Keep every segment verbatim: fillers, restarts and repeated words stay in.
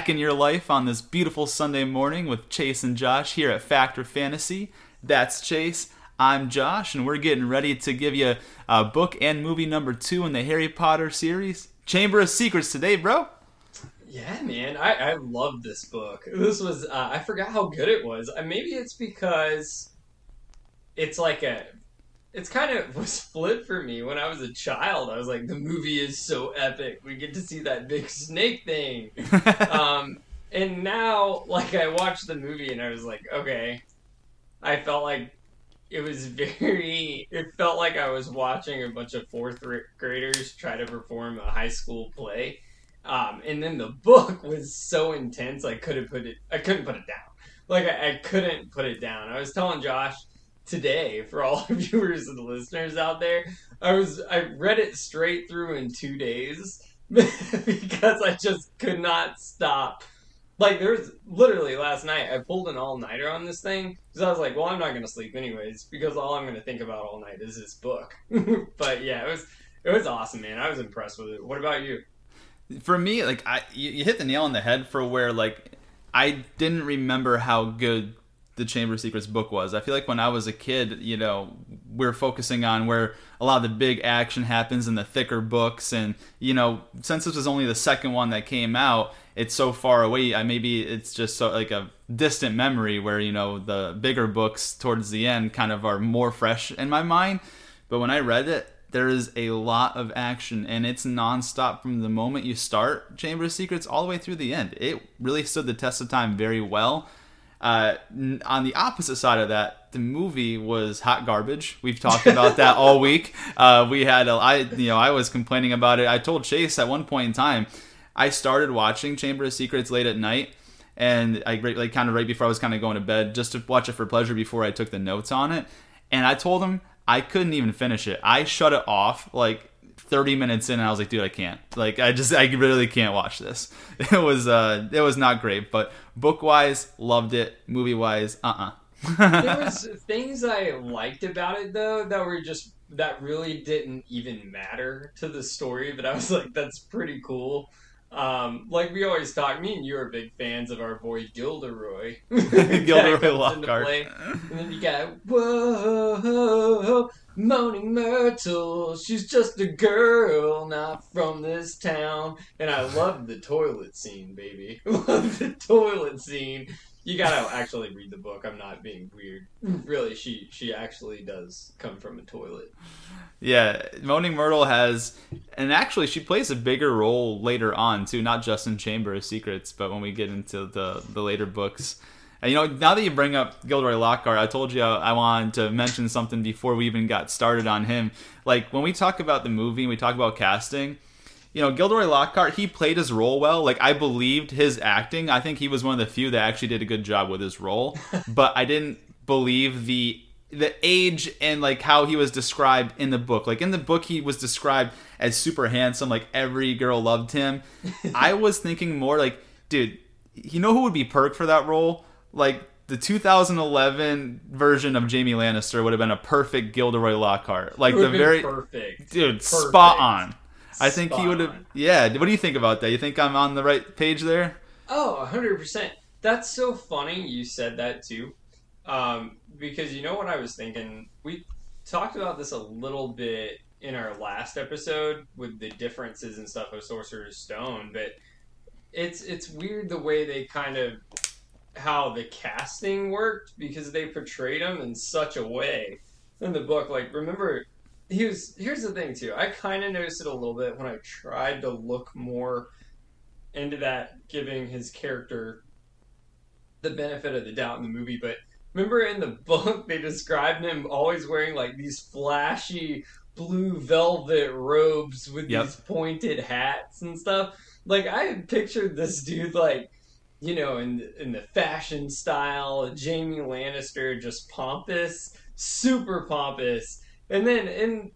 back in your life on this beautiful Sunday morning with Chase and Josh here at Factor Fantasy. That's Chase, I'm Josh, and we're getting ready to give you uh, book and movie number two in the Harry Potter series, Chamber of Secrets, today, bro. Yeah, man, I, I love this book. This was, uh, I forgot how good it was. Maybe it's because it's like a... It's kind of was split for me when I was a child. I was like, the movie is so epic. We get to see that big snake thing. um, and now, like, I watched the movie and I was like, okay. I felt like it was very... It felt like I was watching a bunch of fourth graders try to perform a high school play. Um, and then the book was so intense, I couldn't put it... I couldn't put it down. Like, I, I couldn't put it down. I was telling Josh... Today, for all the viewers and the listeners out there, I was I read it straight through in two days because I just could not stop. Like, there was literally last night, I pulled an all-nighter on this thing because I was like, well, I'm not going to sleep anyways because all I'm going to think about all night is this book. But yeah, it was it was awesome, man. I was impressed with it. What about you? For me, like I, you, you hit the nail on the head for where like I didn't remember how good the Chamber of Secrets book was. I feel like when I was a kid, you know, we we're focusing on where a lot of the big action happens in the thicker books, and you know, since this was only the second one that came out, it's so far away. I maybe it's just so like a distant memory where, you know, the bigger books towards the end kind of are more fresh in my mind. But when I read it, there is a lot of action, and it's nonstop from the moment you start Chamber of Secrets all the way through the end. It really stood the test of time very well. Uh, on the opposite side of that, the movie was hot garbage. We've talked about that all week. Uh, we had, a, I, you know, I was complaining about it. I told Chase at one point in time, I started watching Chamber of Secrets late at night, and I like kind of right before I was kind of going to bed, just to watch it for pleasure before I took the notes on it. And I told him I couldn't even finish it. I shut it off like thirty minutes in, and I was like, dude, I can't. Like, I just, I really can't watch this. It was, uh, it was not great, but book-wise, loved it. Movie-wise, uh-uh. There was things I liked about it, though, that were just, that really didn't even matter to the story, but I was like, that's pretty cool. Um, like, we always talk, me and you are big fans of our boy Gilderoy. Gilderoy Lockhart. And then you got, whoa, whoa, whoa. Moaning Myrtle, she's just a girl, not from this town. And I love the toilet scene, baby. Love the toilet scene. You gotta actually read the book. I'm not being weird. Really, she she actually does come from a toilet. Yeah, Moaning Myrtle has, and actually she plays a bigger role later on too, not just in Chamber of Secrets, but when we get into the, the later books. And, you know, now that you bring up Gilderoy Lockhart, I told you I wanted to mention something before we even got started on him. Like, when we talk about the movie and we talk about casting, you know, Gilderoy Lockhart, he played his role well. Like, I believed his acting. I think he was one of the few that actually did a good job with his role. But I didn't believe the the age and, like, how he was described in the book. Like, in the book, he was described as super handsome. Like, every girl loved him. I was thinking more, like, dude, you know who would be perfect for that role? Like, the two thousand eleven version of Jamie Lannister would have been a perfect Gilderoy Lockhart. Like, the very... Perfect. Dude, perfect. Spot on. I think spot he would have... Yeah, what do you think about that? You think I'm on the right page there? Oh, one hundred percent. That's so funny you said that, too. Um, because you know what I was thinking? We talked about this a little bit in our last episode with the differences and stuff of Sorcerer's Stone, but it's it's weird the way they kind of... how the casting worked, because they portrayed him in such a way in the book. Like, remember, he was here's the thing too, I kind of noticed it a little bit when I tried to look more into that, giving his character the benefit of the doubt in the movie. But remember, in the book they described him always wearing like these flashy blue velvet robes with yep. these pointed hats and stuff. Like, I had pictured this dude like, you know, in, in the fashion style, Jamie Lannister, just pompous, super pompous. And then, and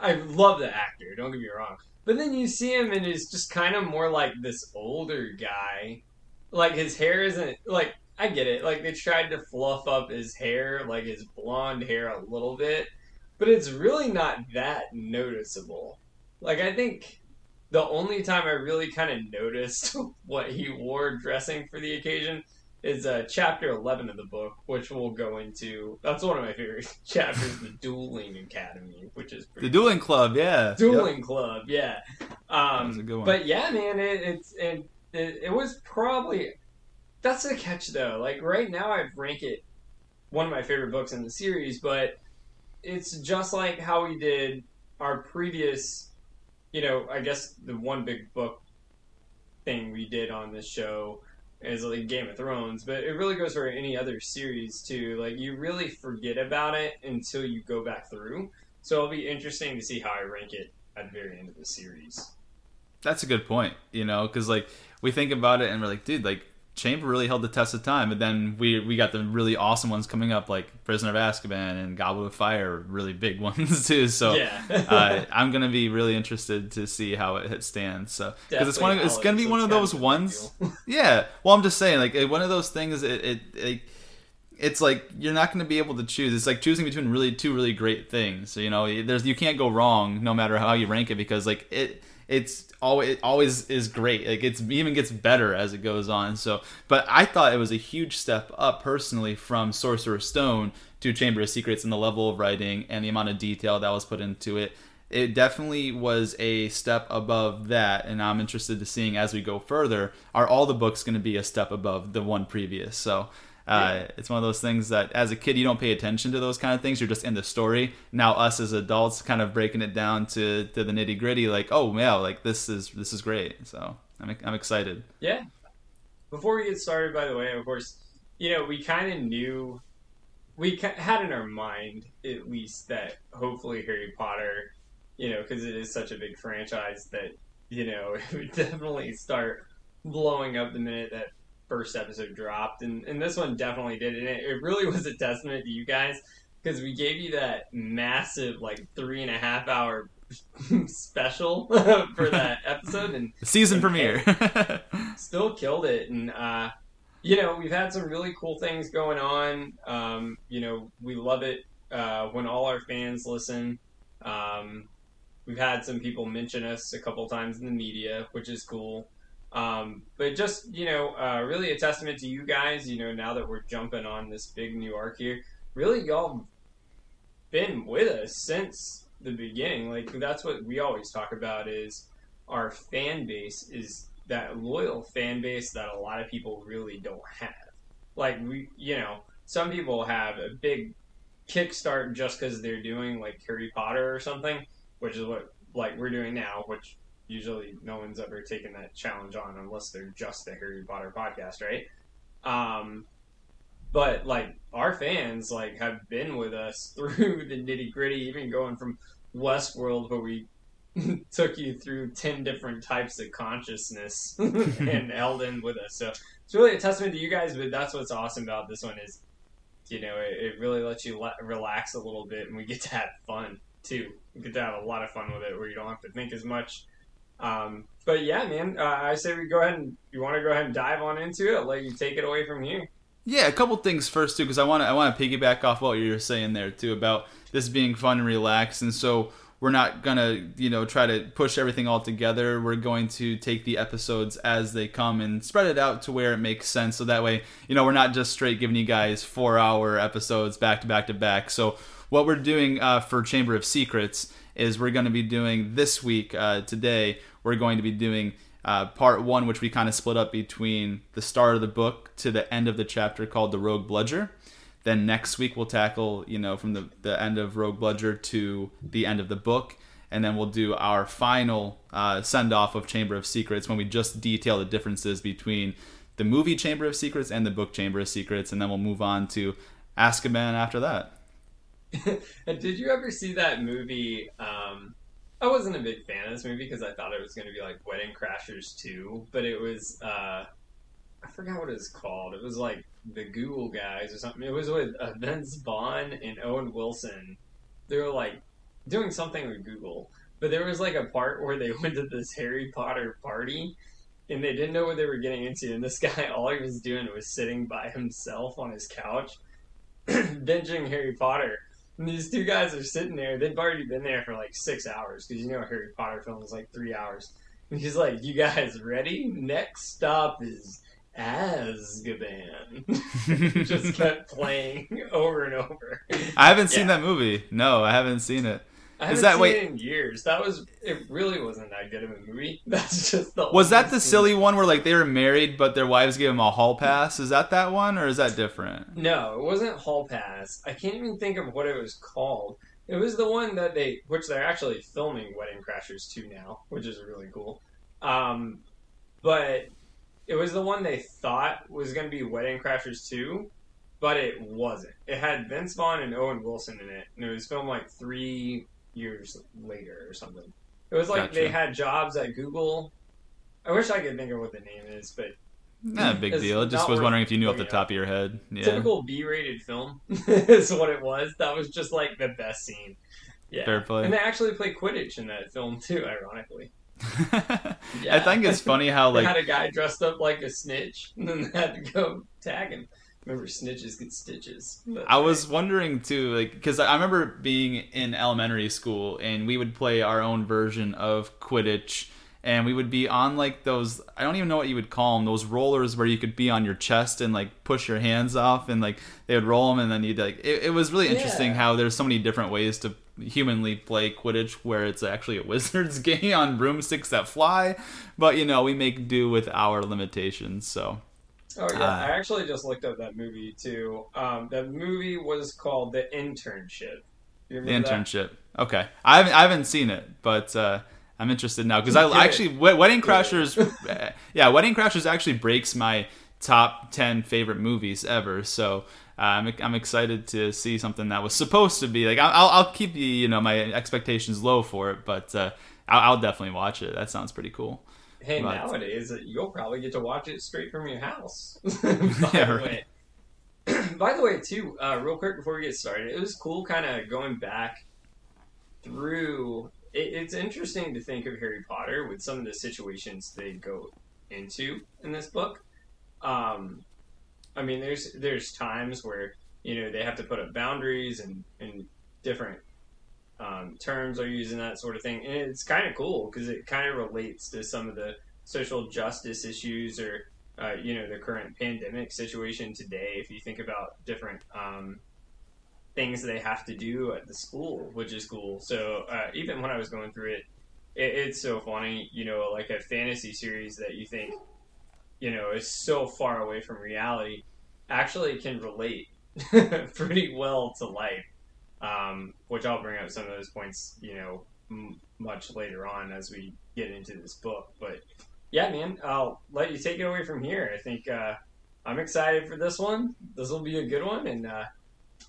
I love the actor, don't get me wrong. But then you see him and he's just kind of more like this older guy. Like, his hair isn't, like, I get it. Like, they tried to fluff up his hair, like his blonde hair a little bit. But it's really not that noticeable. Like, I think... the only time I really kind of noticed what he wore dressing for the occasion is uh, chapter eleven of the book, which we'll go into. That's one of my favorite chapters, the Dueling Academy, which is pretty The Dueling cool. Club, yeah. Dueling yep. Club, yeah. Um, that's a good one. But yeah, man, it, it's it, it, it was probably... That's the catch, though. Like, right now I'd rank it one of my favorite books in the series, but it's just like how we did our previous, you know, I guess the one big book thing we did on this show is like Game of Thrones, but it really goes for any other series too. Like, you really forget about it until you go back through. So it'll be interesting to see how I rank it at the very end of the series. That's a good point, you know, because like we think about it and we're like, dude, like, Chamber really held the test of time, and then we we got the really awesome ones coming up, like Prisoner of Azkaban and Goblet of Fire, really big ones too. So yeah. uh, I'm gonna be really interested to see how it stands. So because it's one, of, it's gonna be one of those ones. Yeah. Well, I'm just saying, like one of those things. It, it it it's like you're not gonna be able to choose. It's like choosing between really two really great things. So, you know, there's you can't go wrong no matter how you rank it, because like it. It's always, it always is great. Like it's it even gets better as it goes on. So, but I thought it was a huge step up personally from Sorcerer's Stone to Chamber of Secrets in the level of writing and the amount of detail that was put into it. It definitely was a step above that, and I'm interested to seeing as we go further, are all the books going to be a step above the one previous? So uh, yeah. It's one of those things that as a kid, you don't pay attention to those kind of things. You're just in the story. Now us as adults kind of breaking it down to, to the nitty gritty, like, oh yeah, like this is, this is great. So I'm, I'm excited. Yeah. Before we get started, by the way, of course, you know, we kind of knew, we had in our mind at least that hopefully Harry Potter, you know, because it is such a big franchise that, you know, it would definitely start blowing up the minute that first episode dropped. And, and this one definitely did. And it, it really was a testament to you guys, because we gave you that massive, like, three and a half hour special for that episode. And season and premiere. Still killed it. And, uh, you know, we've had some really cool things going on. Um, you know, we love it uh, when all our fans listen. Um We've had some people mention us a couple times in the media, which is cool. Um, but just, you know, uh, really a testament to you guys, you know, now that we're jumping on this big new arc here, really y'all been with us since the beginning. Like, that's what we always talk about is our fan base is that loyal fan base that a lot of people really don't have. Like, we, you know, some people have a big kickstart just because they're doing like Harry Potter or something, which is what, like, we're doing now, which usually no one's ever taken that challenge on unless they're just the Harry Potter podcast, right? Um, but, like, our fans, like, have been with us through the nitty-gritty, even going from Westworld, where we took you through ten different types of consciousness and held in with us. So it's really a testament to you guys, but that's what's awesome about this one is, you know, it, it really lets you le- relax a little bit, and we get to have fun, too. You get to have a lot of fun with it where you don't have to think as much. Um, but yeah, man, uh, I say we go ahead and you want to go ahead and dive on into it. Let you take it away from here. Yeah, a couple things first, too, because I want to I want to piggyback off what you were saying there, too, about this being fun and relaxed. And so we're not going to, you know, try to push everything all together. We're going to take the episodes as they come and spread it out to where it makes sense. So that way, you know, we're not just straight giving you guys four hour episodes back to back to back. So what we're doing uh, for Chamber of Secrets is we're going to be doing this week, uh, today, we're going to be doing uh, part one, which we kind of split up between the start of the book to the end of the chapter called The Rogue Bludger. Then next week we'll tackle, you know, from the, the end of Rogue Bludger to the end of the book. And then we'll do our final uh, send-off of Chamber of Secrets when we just detail the differences between the movie Chamber of Secrets and the book Chamber of Secrets. And then we'll move on to Azkaban after that. Did you ever see that movie? Um, I wasn't a big fan of this movie because I thought it was going to be like Wedding Crashers two, but it was, uh, I forgot what it was called. It was like The Google Guys or something. It was with uh, Vince Vaughn and Owen Wilson. They were like doing something with Google, but there was like a part where they went to this Harry Potter party and they didn't know what they were getting into. And this guy, all he was doing was sitting by himself on his couch, binging Harry Potter. And these two guys are sitting there. They've already been there for like six hours because, you know, Harry Potter film is like three hours. He's like, you guys ready? Next stop is Azkaban. Just kept playing over and over. I haven't yeah. seen that movie. No, I haven't seen it. I haven't is that, seen wait, it in years. That was it. Really wasn't that good of a movie. That's just the. Was that the scene. Silly one where like they were married but their wives gave them a hall pass? Is that that one or is that different? No, it wasn't hall pass. I can't even think of what it was called. It was the one that they, which they're actually filming Wedding Crashers two now, which is really cool. Um, but it was the one they thought was going to be Wedding Crashers two. But it wasn't. It had Vince Vaughn and Owen Wilson in it, and it was filmed like three years later or something. It was like gotcha. They had jobs at Google. I wish I could think of what the name is, but not a big deal. Just was wondering if you knew off the top of your head. Yeah. Typical B-rated film is what it was. That was just like the best scene. Yeah, fair play. And they actually play Quidditch in that film too, ironically. Yeah. I think it's funny how like they had a guy dressed up like a snitch, and then they had to go tag him. Remember, snitches get stitches. But I was wondering, too, like because I remember being in elementary school, and we would play our own version of Quidditch, and we would be on, like, those, I don't even know what you would call them, those rollers where you could be on your chest and, like, push your hands off, and, like, they would roll them, and then you'd, like, it, it was really interesting yeah. how there's so many different ways to humanly play Quidditch where it's actually a wizard's game on broomsticks that fly, but, you know, we make do with our limitations, so... Oh, yeah. Uh, I actually just looked up that movie, too. Um, that movie was called The Internship. You remember The Internship. That? Okay. I haven't, I haven't seen it, but uh, I'm interested now. Because I Good. actually... Wedding Crashers... yeah, Wedding Crashers actually breaks my top ten favorite movies ever. So uh, I'm, I'm excited to see something that was supposed to be... like I'll, I'll keep the, you know, my expectations low for it, but uh, I'll, I'll definitely watch it. That sounds pretty cool. Hey, but nowadays, you'll probably get to watch it straight from your house. By, yeah, the way. Right. By the way, too, uh, real quick before we get started, it was cool kind of going back through... It, it's interesting to think of Harry Potter with some of the situations they go into in this book. Um, I mean, there's there's times where, you know, they have to put up boundaries and, and different... Um, terms are using that sort of thing, and it's kind of cool because it kind of relates to some of the social justice issues or uh, you know, the current pandemic situation today. If you think about different um, things they have to do at the school, which is cool. So uh, even when I was going through it, it, it's so funny, you know, like a fantasy series that you think, you know, is so far away from reality actually can relate pretty well to life. Um, which I'll bring up some of those points, you know, m- much later on as we get into this book. But yeah, man, I'll let you take it away from here. I think uh, I'm excited for this one. This will be a good one. And uh,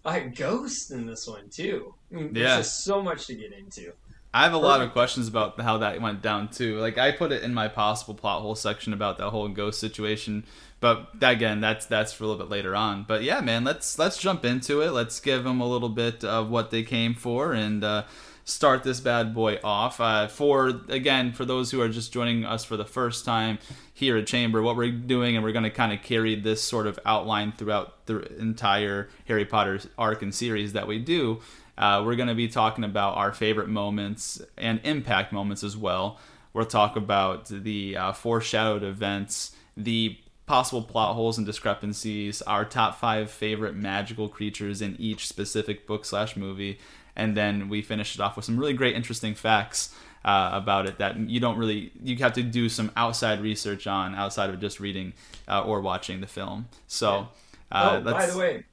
I had ghosts in this one, too. I mean, yeah. There's just so much to get into. I have a Perfect. lot of questions about how that went down, too. Like, I put it in my possible plot hole section about that whole ghost situation. But, again, that's that's for a little bit later on. But, yeah, man, let's let's jump into it. Let's give them a little bit of what they came for and uh, start this bad boy off. Uh, for, again, for those who are just joining us for the first time here at Chamber, what we're doing, and we're going to kind of carry this sort of outline throughout the entire Harry Potter arc and series that we do. Uh, we're going to be talking about our favorite moments and impact moments as well. We'll talk about the uh, foreshadowed events, the possible plot holes and discrepancies, our top five favorite magical creatures in each specific book slash movie, and then we finish it off with some really great, interesting facts uh, about it that you don't really, you have to do some outside research on outside of just reading uh, or watching the film. So, uh, oh, by the way.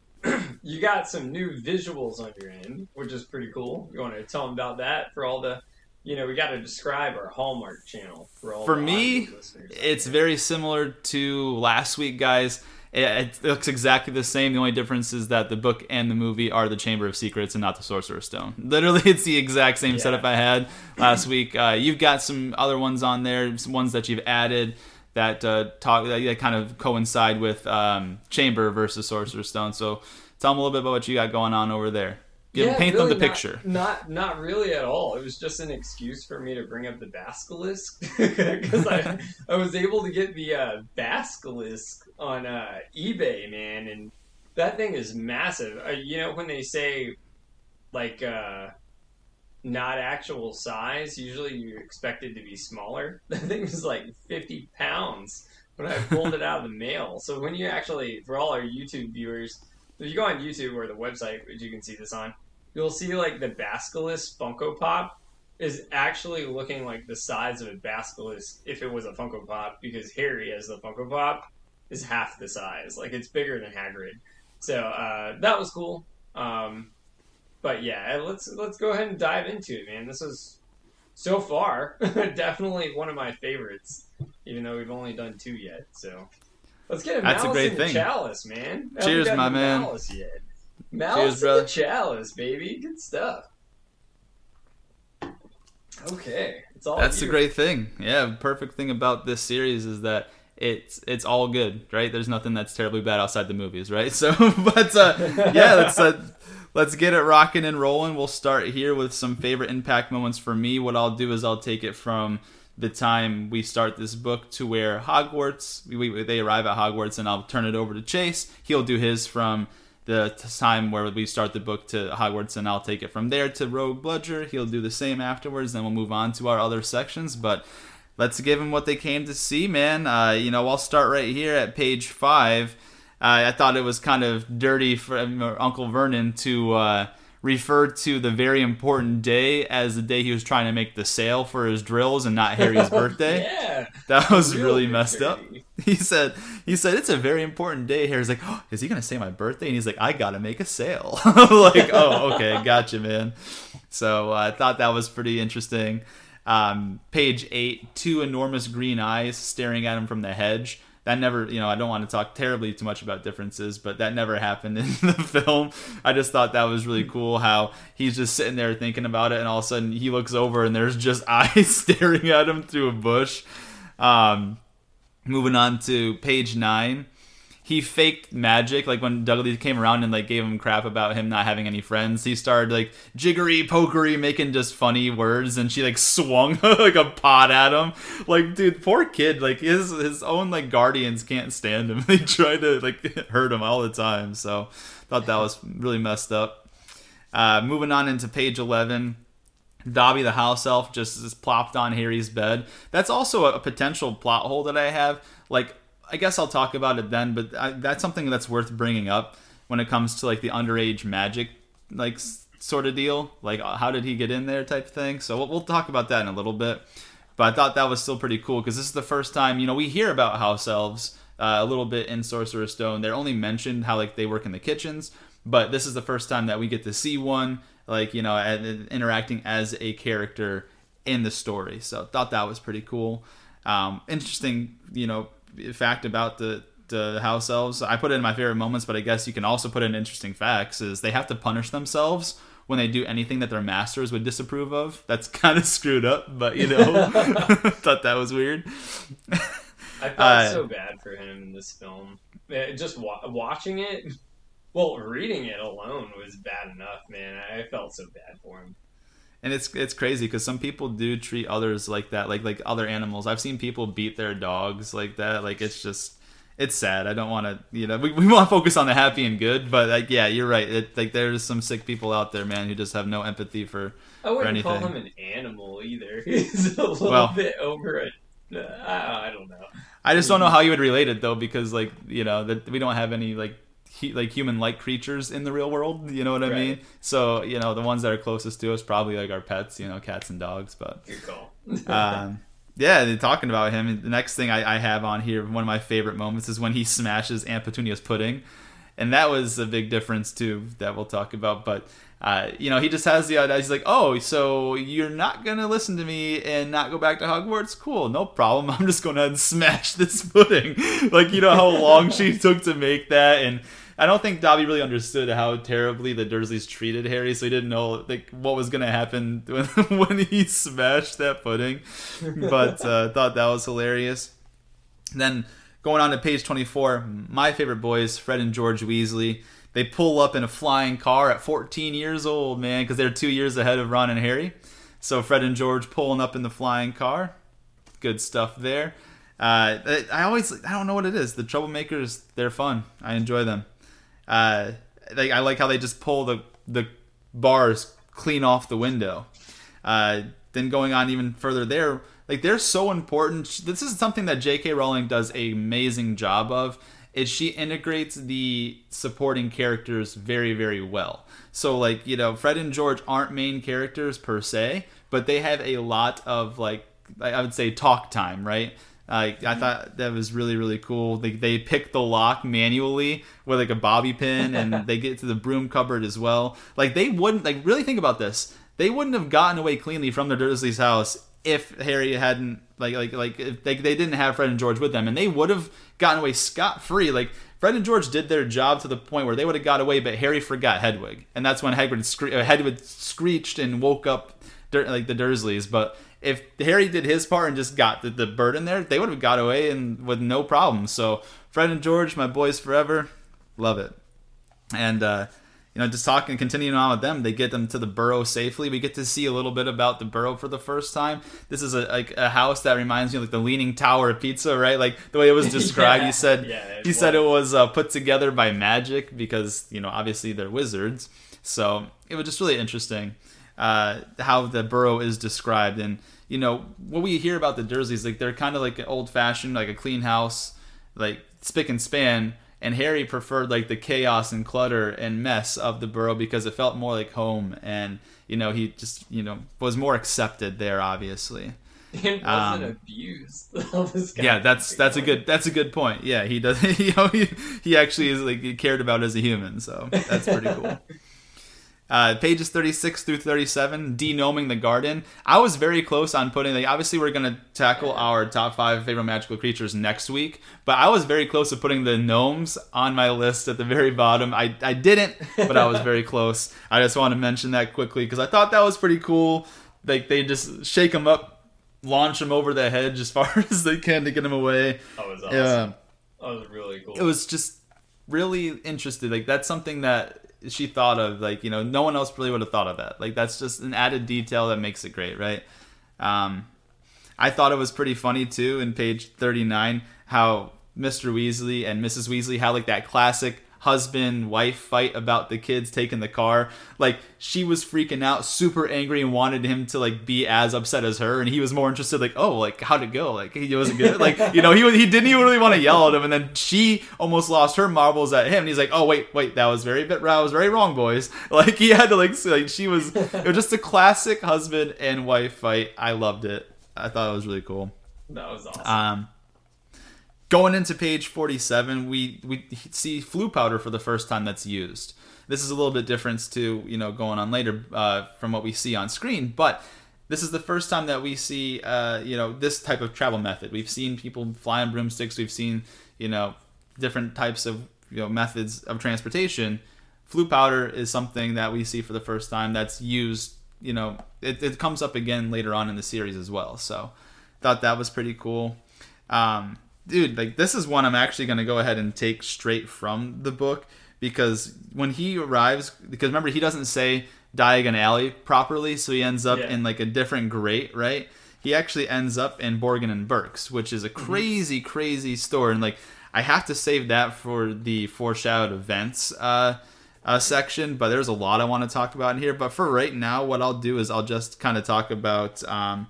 You got some new visuals on your end, which is pretty cool. You want to tell them about that for all the, you know, we got to describe our Hallmark channel for all. For me, it's very similar to last week, guys. It, it looks exactly the same. The only difference is that the book and the movie are the Chamber of Secrets and not the Sorcerer's Stone. Literally, it's the exact same yeah. setup I had last week. Uh, you've got some other ones on there, some ones that you've added. That uh, talk that kind of coincide with um, Chamber versus Sorcerer's Stone. So tell them a little bit about what you got going on over there. Give, yeah, paint really them the not, picture. Not not really at all. It was just an excuse for me to bring up the Basilisk because I, I was able to get the uh, Basilisk on uh, eBay, man, and that thing is massive. Uh, you know when they say like uh, not actual size. Usually you're expected to be smaller. The thing was like fifty pounds when I pulled it out of the mail. So when you actually, for all our YouTube viewers, if you go on YouTube or the website, which you can see this on, you'll see like the Basilisk Funko Pop is actually looking like the size of a Basilisk if it was a Funko Pop, because Harry as the Funko Pop is half the size. Like, it's bigger than Hagrid. So uh, that was cool. Um, but yeah, let's let's go ahead and dive into it, man. This was, so far, definitely one of my favorites, even though we've only done two yet. So let's get a That's malice a great in thing. The chalice, man. Cheers, my man. Malice, yet. malice Cheers, brother. The chalice, baby. Good stuff. Okay, it's all. That's you. The great thing. Yeah, the perfect thing about this series is that. It's it's all good, right? There's nothing that's terribly bad outside the movies, right? So, but uh, yeah, let's uh, let's get it rocking and rolling. We'll start here with some favorite impact moments for me. What I'll do is I'll take it from the time we start this book to where Hogwarts we, we they arrive at Hogwarts, and I'll turn it over to Chase. He'll do his from the time where we start the book to Hogwarts, and I'll take it from there to Rogue Bludger. He'll do the same afterwards. Then we'll move on to our other sections, but. Let's give them what they came to see, man. Uh, you know, I'll start right here at page five. Uh, I thought it was kind of dirty for Uncle Vernon to uh, refer to the very important day as the day he was trying to make the sale for his drills and not Harry's birthday. Yeah. That was really, really messed up. He said, "He said it's a very important day." Harry's like, oh, "Is he gonna say my birthday?" And he's like, "I gotta make a sale." Like, oh, okay, gotcha, man. So uh, I thought that was pretty interesting. Um, page eight, two enormous green eyes staring at him from the hedge. That never, you know, I don't want to talk terribly too much about differences, but that never happened in the film. I just thought that was really cool how he's just sitting there thinking about it, and all of a sudden he looks over and there's just eyes staring at him through a bush. Um, moving on to page nine. He faked magic, like when Dudley came around and like gave him crap about him not having any friends. He started like jiggery pokery, making just funny words, and she like swung like a pot at him. Like, dude, poor kid. Like his his own like guardians can't stand him. They try to like hurt him all the time. So thought that was really messed up. Uh, moving on into page eleven. Dobby the house elf just is plopped on Harry's bed. That's also a potential plot hole that I have. Like. I guess I'll talk about it then, but I, that's something that's worth bringing up when it comes to like the underage magic, like s- sort of deal. Like, how did he get in there, type thing. So we'll, we'll talk about that in a little bit. But I thought that was still pretty cool because this is the first time, you know, we hear about house elves uh, a little bit in Sorcerer's Stone. They're only mentioned how like they work in the kitchens, but this is the first time that we get to see one, like, you know, and, and interacting as a character in the story. So thought that was pretty cool. Um, interesting, you know. Fact about the the house elves. I put it in my favorite moments, but I guess you can also put in interesting facts. Is they have to punish themselves when they do anything that their masters would disapprove of. That's kind of screwed up, but you know, thought that was weird. I felt uh, so bad for him in this film. Just wa- watching it, well, reading it alone was bad enough, man. I felt so bad for him. And it's it's crazy because some people do treat others like that, like like other animals. I've seen people beat their dogs like that. Like, it's just, it's sad. I don't want to, you know, we, we want to focus on the happy and good, but like, yeah, you're right. It, like, there's some sick people out there, man, who just have no empathy for, I wouldn't for anything. Call him an animal either. He's a little well, bit over it. Uh, I don't know. I just don't know how you would relate it though, because like, you know, that we don't have any like. He, like human-like creatures in the real world, you know what I right. mean? So, you know, the ones that are closest to us probably like our pets, you know, cats and dogs. But good call. um, yeah, they're talking about him. The next thing I, I have on here, one of my favorite moments, is when he smashes Aunt Petunia's pudding, and that was a big difference too that we'll talk about. But uh, you know, he just has the audacity. He's like, "Oh, so you're not gonna listen to me and not go back to Hogwarts? Cool, no problem. I'm just gonna smash this pudding." Like, you know how long she took to make that. And I don't think Dobby really understood how terribly the Dursleys treated Harry, so he didn't know like what was going to happen when, when he smashed that pudding. But I uh, thought that was hilarious. And then going on to page twenty-four, my favorite boys, Fred and George Weasley, they pull up in a flying car at fourteen years old, man, because they're two years ahead of Ron and Harry. So Fred and George pulling up in the flying car. Good stuff there. Uh, I always, I don't know what it is. The Troublemakers, they're fun. I enjoy them. Uh, they, I like how they just pull the the bars clean off the window. Uh, then going on even further there, like, they're so important. This is something that J K. Rowling does an amazing job of, is she integrates the supporting characters very, very well. So, like, you know, Fred and George aren't main characters per se, but they have a lot of, like, I would say talk time, right? Like, I thought that was really, really cool. They they pick the lock manually with, like, a bobby pin, and they get to the broom cupboard as well. Like, they wouldn't, like, really think about this. They wouldn't have gotten away cleanly from the Dursleys' house if Harry hadn't, like, like, like, if they, they didn't have Fred and George with them. And they would have gotten away scot-free. Like, Fred and George did their job to the point where they would have got away, but Harry forgot Hedwig. And that's when Hagrid scree- Hedwig screeched and woke up, like, the Dursleys. But if Harry did his part and just got the, the burden there, they would have got away and with no problem. So Fred and George, my boys forever, love it. And, uh, you know, just talking, continuing on with them, they get them to the Burrow safely. We get to see a little bit about the Burrow for the first time. This is a, like, a house that reminds me of, like, the Leaning Tower of Pizza, right? Like, the way it was described, yeah. he said yeah, he said it was uh, put together by magic because, you know, obviously they're wizards. So it was just really interesting. Uh, how the Burrow is described, and, you know, what we hear about the Dursleys, like, they're kind of like an old-fashioned, like a clean house, like spick and span, and Harry preferred, like, the chaos and clutter and mess of the Burrow because it felt more like home, and, you know, he just, you know, was more accepted there, obviously. It wasn't um, abused. yeah, that's that's a good that's a good point. Yeah, he does. You know, he he actually is, like, cared about as a human, so that's pretty cool. Uh, pages thirty-six through thirty-seven, denoming the garden. I was very close on putting, like, obviously we're going to tackle our top five favorite magical creatures next week, but I was very close to putting the gnomes on my list at the very bottom. I, I didn't, but I was very close. I just want to mention that quickly because I thought that was pretty cool. Like, they just shake them up, launch them over the hedge as far as they can to get them away. That was awesome. Yeah. That was really cool. It was just really interesting. Like, that's something that she thought of, like, you know, no one else really would have thought of that. Like, that's just an added detail that makes it great, right? Um, I thought it was pretty funny, too, in page thirty-nine, how Mister Weasley and Missus Weasley had, like, that classic husband-wife fight about the kids taking the car. Like, she was freaking out, super angry, and wanted him to, like, be as upset as her, and he was more interested, like, oh, like, how'd it go? Like, he wasn't good. Like, you know, he he didn't even really want to yell at him, and then she almost lost her marbles at him, and he's like, oh, wait, wait, that was very, that was very wrong, boys. Like, he had to, like, like, she was, it was just a classic husband and wife fight. I loved it. I thought it was really cool. That was awesome. Um, Going into page forty-seven, we, we see flue powder for the first time that's used. This is a little bit different to, you know, going on later uh, from what we see on screen, but this is the first time that we see, uh, you know, this type of travel method. We've seen people fly on broomsticks. We've seen, you know, different types of, you know, methods of transportation. Flue powder is something that we see for the first time that's used, you know, it, it comes up again later on in the series as well. So thought that was pretty cool. Um... Dude, like, this is one I'm actually going to go ahead and take straight from the book, because when he arrives, because remember, he doesn't say Diagon Alley properly, so he ends up yeah. in, like, a different grate, right? He actually ends up in Borgin and Burkes, which is a crazy, mm-hmm. crazy store. And, like, I have to save that for the foreshadowed events uh, uh, section, but there's a lot I want to talk about in here. But for right now, what I'll do is I'll just kind of talk about um,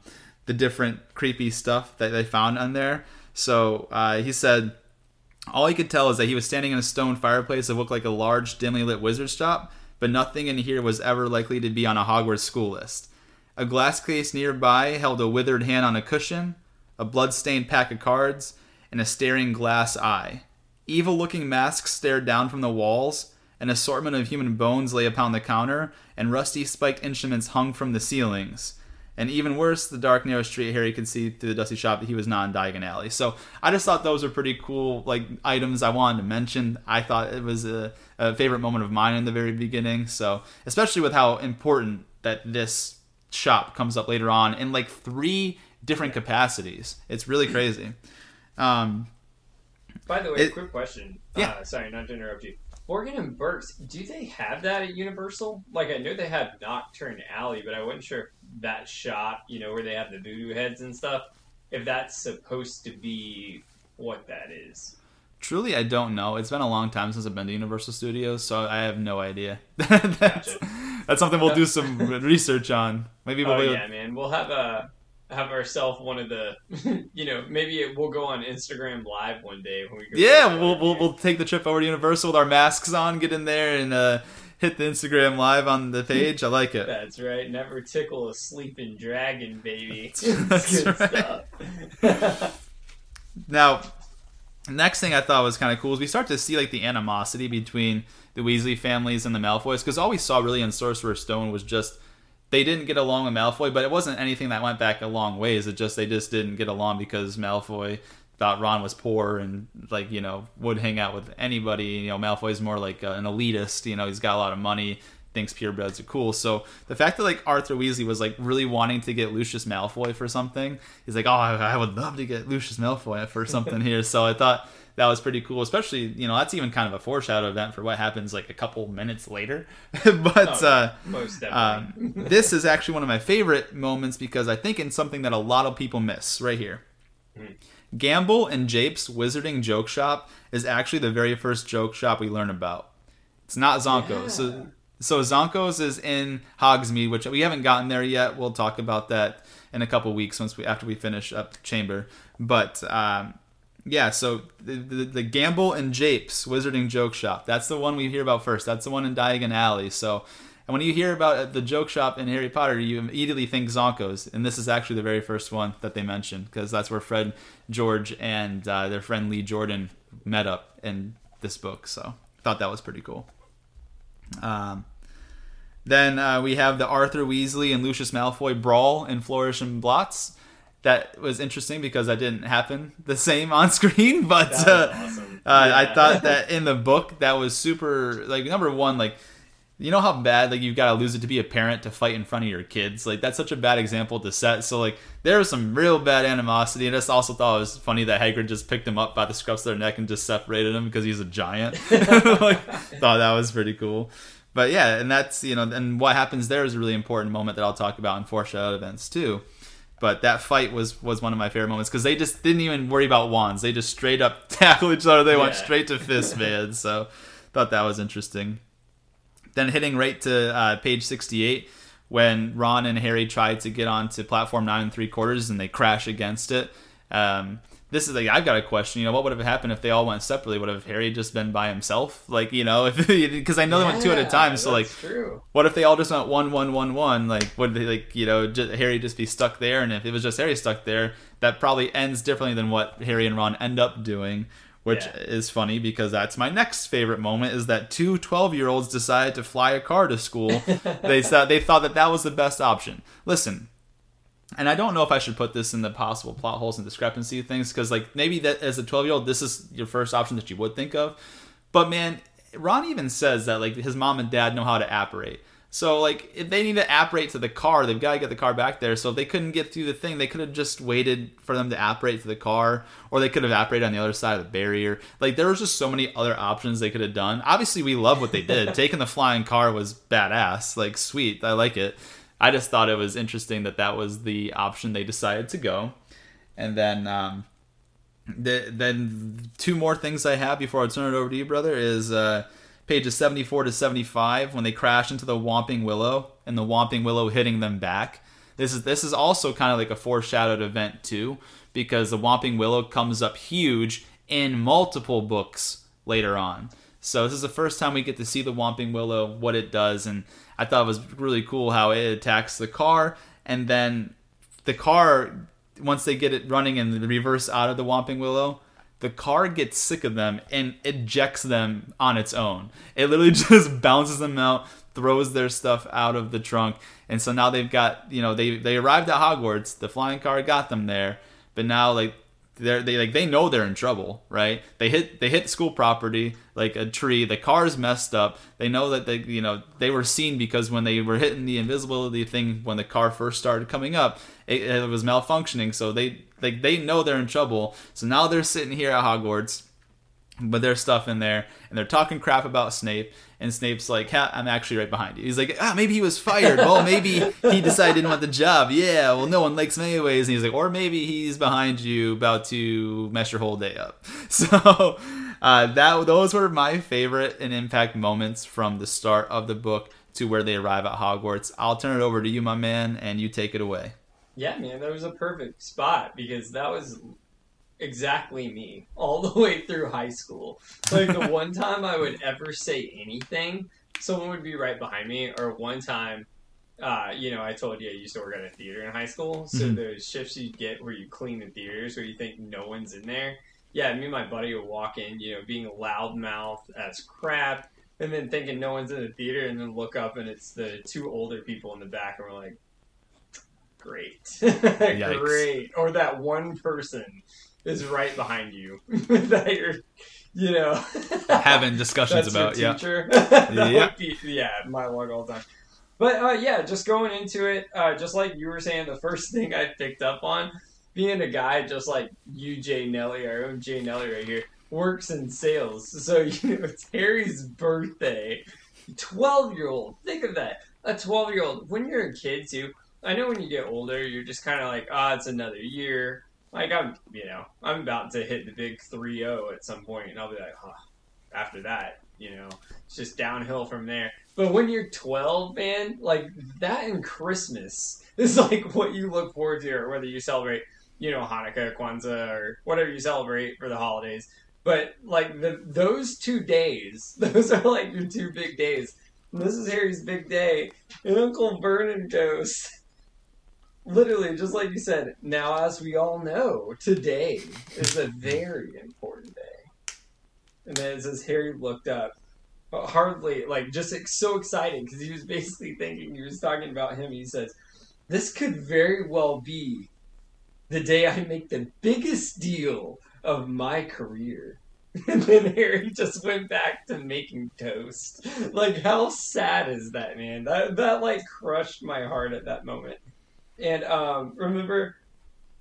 the different creepy stuff that they found on there. So uh, he said, all he could tell is that he was standing in a stone fireplace that looked like a large, dimly lit wizard's shop, but nothing in here was ever likely to be on a Hogwarts school list. A glass case nearby held a withered hand on a cushion, a blood-stained pack of cards, and a staring glass eye. Evil-looking masks stared down from the walls, an assortment of human bones lay upon the counter, and rusty spiked instruments hung from the ceilings. And even worse, the dark, narrow street Harry could see through the dusty shop that he was not in Diagon Alley. So I just thought those were pretty cool, like, items I wanted to mention. I thought it was a, a favorite moment of mine in the very beginning. So especially with how important that this shop comes up later on in, like, three different capacities. It's really crazy. Um, By the way, it, quick question. Yeah. Uh, sorry, not to interrupt you. Borgin and Burkes, do they have that at Universal? Like, I know they have Nocturne Alley, but I wasn't sure if that shop, you know, where they have the voodoo heads and stuff, if that's supposed to be what that is. Truly, I don't know. It's been a long time since I've been to Universal Studios, so I have no idea. that's, that's something we'll do some research on. Maybe we'll. Oh, yeah, with... man. We'll have a have ourselves one of the, you know, maybe it, we'll go on Instagram Live one day when we. Can yeah, we'll we'll, we'll take the trip over to Universal with our masks on, get in there, and uh, hit the Instagram Live on the page. I like it. That's right. Never tickle a sleeping dragon, baby. That's, that's good right. stuff. Now. Next thing I thought was kind of cool is we start to see like the animosity between the Weasley families and the Malfoys, because all we saw really in Sorcerer's Stone was just they didn't get along with Malfoy, but it wasn't anything that went back a long ways. It just they just didn't get along because Malfoy thought Ron was poor and like you know would hang out with anybody. You know Malfoy's more like uh, an elitist. You know he's got a lot of money, thinks purebreds are cool. So the fact that like Arthur Weasley was like really wanting to get Lucius Malfoy for something, he's like, oh, I would love to get Lucius Malfoy for something here. So I thought that was pretty cool. Especially, you know, that's even kind of a foreshadow event for what happens like a couple minutes later. But oh, uh, most definitely. um, this is actually one of my favorite moments because I think it's something that a lot of people miss right here. Mm. Gamble and Jape's Wizarding Joke Shop is actually the very first joke shop we learn about. It's not Zonko. Yeah. So. So Zonko's is in Hogsmeade, which we haven't gotten there yet. We'll talk about that in a couple weeks once we after we finish up Chamber. But um, yeah, so the, the, the Gamble and Jape's Wizarding Joke Shop, that's the one we hear about first. That's the one in Diagon Alley. So and when you hear about the joke shop in Harry Potter, you immediately think Zonko's. And this is actually the very first one that they mention because that's where Fred, George, and uh, their friend Lee Jordan met up in this book. So I thought that was pretty cool. Um, then uh, we have the Arthur Weasley and Lucius Malfoy brawl in Flourish and Blotts. That was interesting because that didn't happen the same on screen, but uh, awesome. uh, yeah. I thought that in the book that was super. Like number one, like you know how bad like you've got to lose it to be a parent to fight in front of your kids. Like that's such a bad example to set. So like there was some real bad animosity, and I just also thought it was funny that Hagrid just picked him up by the scruffs of their neck and just separated him because he's a giant. Like thought that was pretty cool. But yeah, and that's, you know, and what happens there is a really important moment that I'll talk about in foreshadow events too. But that fight was, was one of my favorite moments because they just didn't even worry about wands. They just straight up tackle each other. They yeah. went straight to fist, man. So thought that was interesting. Then hitting right to uh, page sixty-eight when Ron and Harry try to get onto platform nine and three quarters and they crash against it. Um, This is like, I've got a question, you know, what would have happened if they all went separately? Would have Harry just been by himself? Like, you know, because I know yeah, they went two at a time. So, like, true. What if they all just went one, one, one, one? Like, would they, like, you know, just, Harry just be stuck there? And if it was just Harry stuck there, that probably ends differently than what Harry and Ron end up doing, which yeah. is funny because that's my next favorite moment is that two twelve-year-olds decided to fly a car to school. They thought, they thought that that was the best option. Listen. And I don't know if I should put this in the possible plot holes and discrepancy things because, like, maybe that as a twelve-year-old, this is your first option that you would think of. But, man, Ron even says that, like, his mom and dad know how to apparate. So, like, if they need to apparate to the car, they've got to get the car back there. So if they couldn't get through the thing, they could have just waited for them to apparate to the car, or they could have apparated on the other side of the barrier. Like, there was just so many other options they could have done. Obviously, we love what they did. Taking the flying car was badass. Like, sweet. I like it. I just thought it was interesting that that was the option they decided to go. And then um, the, then two more things I have before I turn it over to you, brother, is uh, pages seventy-four to seventy-five when they crash into the Whomping Willow and the Whomping Willow hitting them back. This is this is also kind of like a foreshadowed event too because the Whomping Willow comes up huge in multiple books later on. So this is the first time we get to see the Whomping Willow, what it does, and I thought it was really cool how it attacks the car, and then the car, once they get it running and reverse out of the Whomping Willow, the car gets sick of them and ejects them on its own. It literally just bounces them out, throws their stuff out of the trunk, and so now they've got, you know, they, they arrived at Hogwarts, the flying car got them there, but now, like, They're, they like they know they're in trouble, right? They hit they hit school property like a tree. The car's messed up. They know that they you know they were seen because when they were hitting the invisibility thing when the car first started coming up, it, it was malfunctioning. So they like they know they're in trouble. So now they're sitting here at Hogwarts with their stuff in there, and they're talking crap about Snape. And Snape's like, ha, I'm actually right behind you. He's like, ah, maybe he was fired. Well, maybe he decided he didn't want the job. Yeah, well, no one likes him anyways. And he's like, or maybe he's behind you about to mess your whole day up. So Uh, that those were my favorite and impact moments from the start of the book to where they arrive at Hogwarts. I'll turn it over to you, my man, and you take it away. Yeah, man, that was a perfect spot because that was exactly me all the way through high school. Like the one time I would ever say anything, someone would be right behind me. Or one time, uh, you know, I told you I used to work at a theater in high school. So mm-hmm. those shifts you get where you clean the theaters where you think no one's in there. Yeah, me and my buddy would walk in, you know, being loudmouthed as crap. And then thinking no one's in the theater, and then look up and it's the two older people in the back, and we're like, great. Great. Or that one person is right behind you that you're, you know, having discussions about. Yeah. that yeah. Would be, yeah, my luck all the time. But uh, yeah, just going into it, uh, just like you were saying, the first thing I picked up on, being a guy just like you, Jay Nelly, our own Jay Nelly right here, works in sales. So, you know, it's Harry's birthday. twelve-year-old. Think of that. A twelve-year-old. When you're a kid, too, I know when you get older, you're just kind of like, ah, oh, it's another year. Like, I'm, you know, I'm about to hit the big three oh at some point, and I'll be like, huh, oh, after that, you know, it's just downhill from there. But when you're twelve, man, like, that and Christmas is, like, what you look forward to, or whether you celebrate, you know, Hanukkah, Kwanzaa, or whatever you celebrate for the holidays. But, like, the, those two days, those are, like, your two big days. And this is Harry's big day. And Uncle Vernon goes, literally, just like you said, now as we all know, today is a very important day. And then it says Harry looked up, but hardly, like, just so excited, because he was basically thinking, he was talking about him, he says, this could very well be the day I make the biggest deal of my career. And then Harry just went back to making toast. Like, how sad is that, man? That, that like, crushed my heart at that moment. And, um, remember,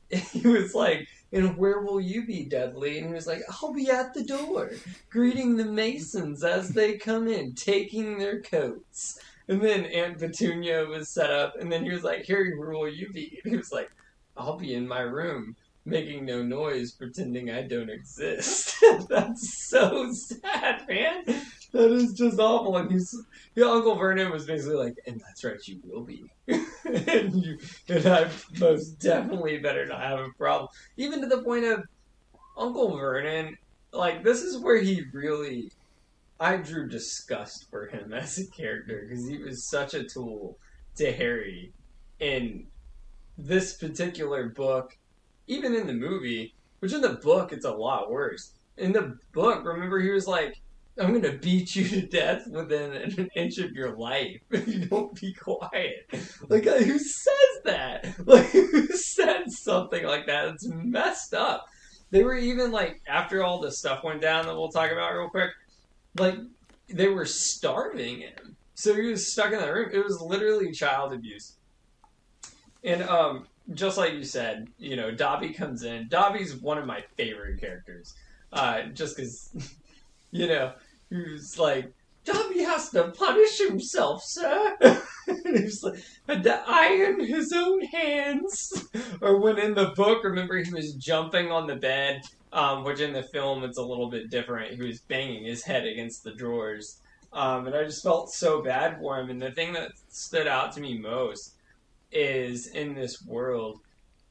he was like, and where will you be, Dudley? And he was like, I'll be at the door, greeting the Masons as they come in, taking their coats. And then Aunt Petunia was set up, and then he was like, Harry, where will you be? And he was like, I'll be in my room, making no noise, pretending I don't exist. That's so sad, man. That is just awful. And he's, yeah, Uncle Vernon was basically like, and that's right, you will be. and, you, and I most definitely better not have a problem. Even to the point of Uncle Vernon, like, this is where he really, I drew disgust for him as a character, because he was such a tool to Harry in this particular book. Even in the movie, which in the book, it's a lot worse. In the book, remember, he was like, I'm going to beat you to death within an inch of your life if you don't be quiet. Like, who says that? Like, who said something like that? It's messed up. They were even, like, after all this stuff went down that we'll talk about real quick, like, they were starving him. So he was stuck in that room. It was literally child abuse. And, um... just like you said, you know, Dobby comes in. Dobby's one of my favorite characters. Uh, just because, you know, he was like, Dobby has to punish himself, sir. and he's like, the iron his own hands. Or when in the book, remember, he was jumping on the bed, um, which in the film it's a little bit different. He was banging his head against the drawers. Um, and I just felt so bad for him. And the thing that stood out to me most is in this world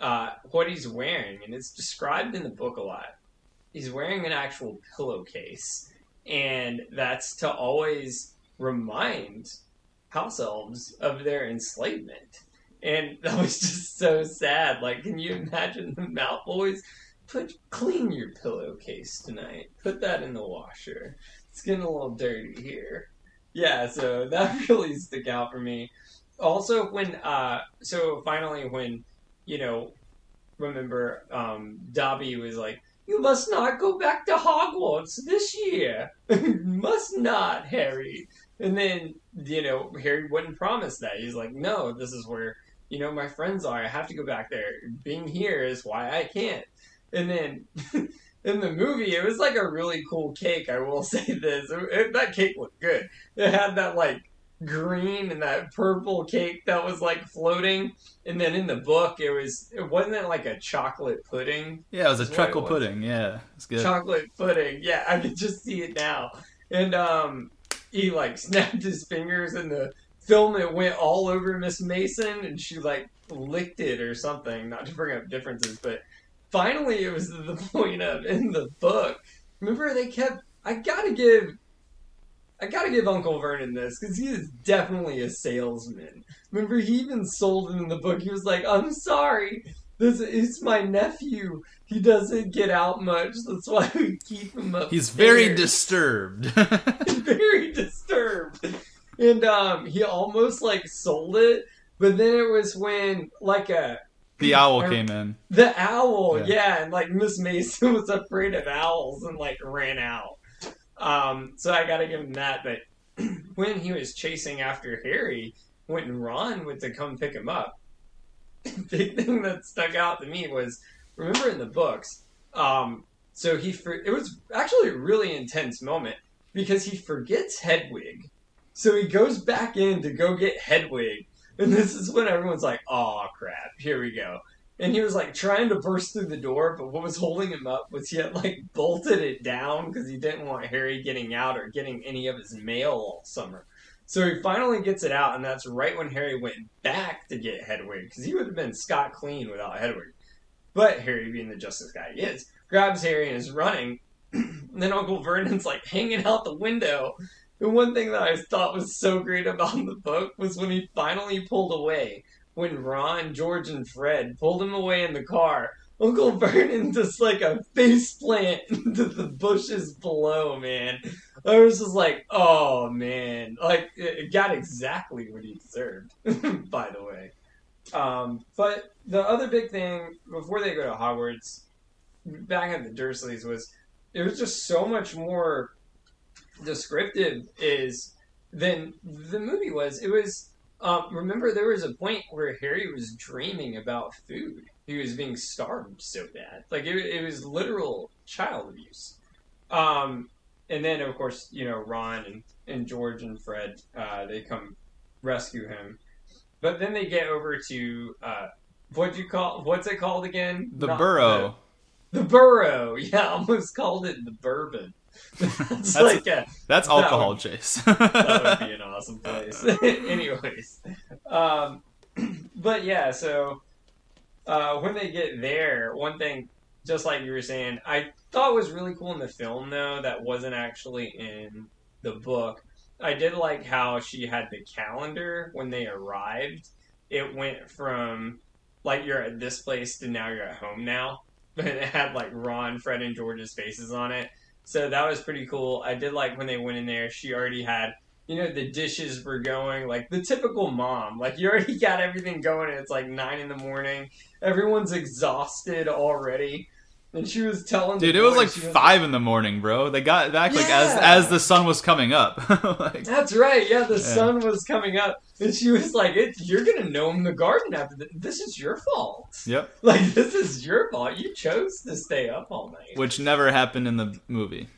uh what he's wearing, and it's described in the book a lot. He's wearing an actual pillowcase, and that's to always remind house elves of their enslavement. And that was just so sad. Like, can you imagine the Malfoys? Put clean your pillowcase tonight, put that in the washer, it's getting a little dirty here. Yeah, so that really stuck out for me. Also, when, uh, so finally when, you know, remember, um, Dobby was like, you must not go back to Hogwarts this year. must not, Harry. And then, you know, Harry wouldn't promise that. He's like, no, this is where, you know, my friends are. I have to go back there. Being here is why I can't. And then in the movie, it was like a really cool cake. I will say this. It, that cake looked good. It had that, like, green and that purple cake that was like floating, and then in the book it was it wasn't it like a chocolate pudding? Yeah, it was a truckle pudding. Yeah, it's good. Chocolate pudding. Yeah, I can just see it now. And um, he like snapped his fingers in the film. It went all over Miss Mason, and she like licked it or something. Not to bring up differences, but finally it was the point of in the book. Remember, they kept. I gotta give. I gotta give Uncle Vernon this, because he is definitely a salesman. Remember, he even sold him in the book. He was like, I'm sorry, this is my nephew. He doesn't get out much, that's why we keep him up. He's very disturbed. Very disturbed. And um, he almost, like, sold it, but then it was when, like, a... The owl or, came in. The owl, yeah. yeah, and, like, Miss Mason was afraid of owls and, like, ran out. Um, so I gotta give him that, but when he was chasing after Harry, when Ron went to come pick him up, the big thing that stuck out to me was, remember in the books, um, so he, for- it was actually a really intense moment, because he forgets Hedwig, so he goes back in to go get Hedwig, and this is when everyone's like, aw, crap, here we go. And he was, like, trying to burst through the door, but what was holding him up was he had, like, bolted it down because he didn't want Harry getting out or getting any of his mail all summer. So he finally gets it out, and that's right when Harry went back to get Hedwig, because he would have been scot clean without Hedwig. But Harry, being the justice guy he is, grabs Harry and is running. And then Uncle Vernon's, like, hanging out the window. And one thing that I thought was so great about the book was when he finally pulled away. When Ron, George, and Fred pulled him away in the car, Uncle Vernon just like a face plant into the bushes below, man. I was just like, oh, man. Like, it got exactly what he deserved, by the way. Um, but the other big thing, before they go to Hogwarts, back at the Dursleys, was it was just so much more descriptive is than the movie was. It was... Um, remember, there was a point where Harry was dreaming about food. He was being starved so bad. Like, it, it was literal child abuse. Um, and then, of course, you know, Ron and, and George and Fred, uh, they come rescue him. But then they get over to, uh, what you call, what's it called again? The Not Burrow. The, the Burrow. Yeah, I almost called it the Bourbon. that's, that's like a, that's alcohol that would, chase. That would be an awesome place. Anyways, um, but yeah, so uh, when they get there, one thing, just like you were saying, I thought was really cool in the film though that wasn't actually in the book. I did like how she had the calendar when they arrived. It went from like you're at this place to now you're at home now, but it had like Ron, Fred, and George's faces on it. So that was pretty cool. I did like when they went in there, she already had, you know, the dishes were going, like the typical mom. Like you already got everything going and it's like nine in the morning. Everyone's exhausted already. And she was telling Dude, it was like five in the morning, bro. They got back like as as the sun was coming up. Like, that's right. Yeah, the sun was coming up. And she was like, it, you're going to know in the garden after this. This is your fault. Yep. Like, this is your fault. You chose to stay up all night. Which never happened in the movie.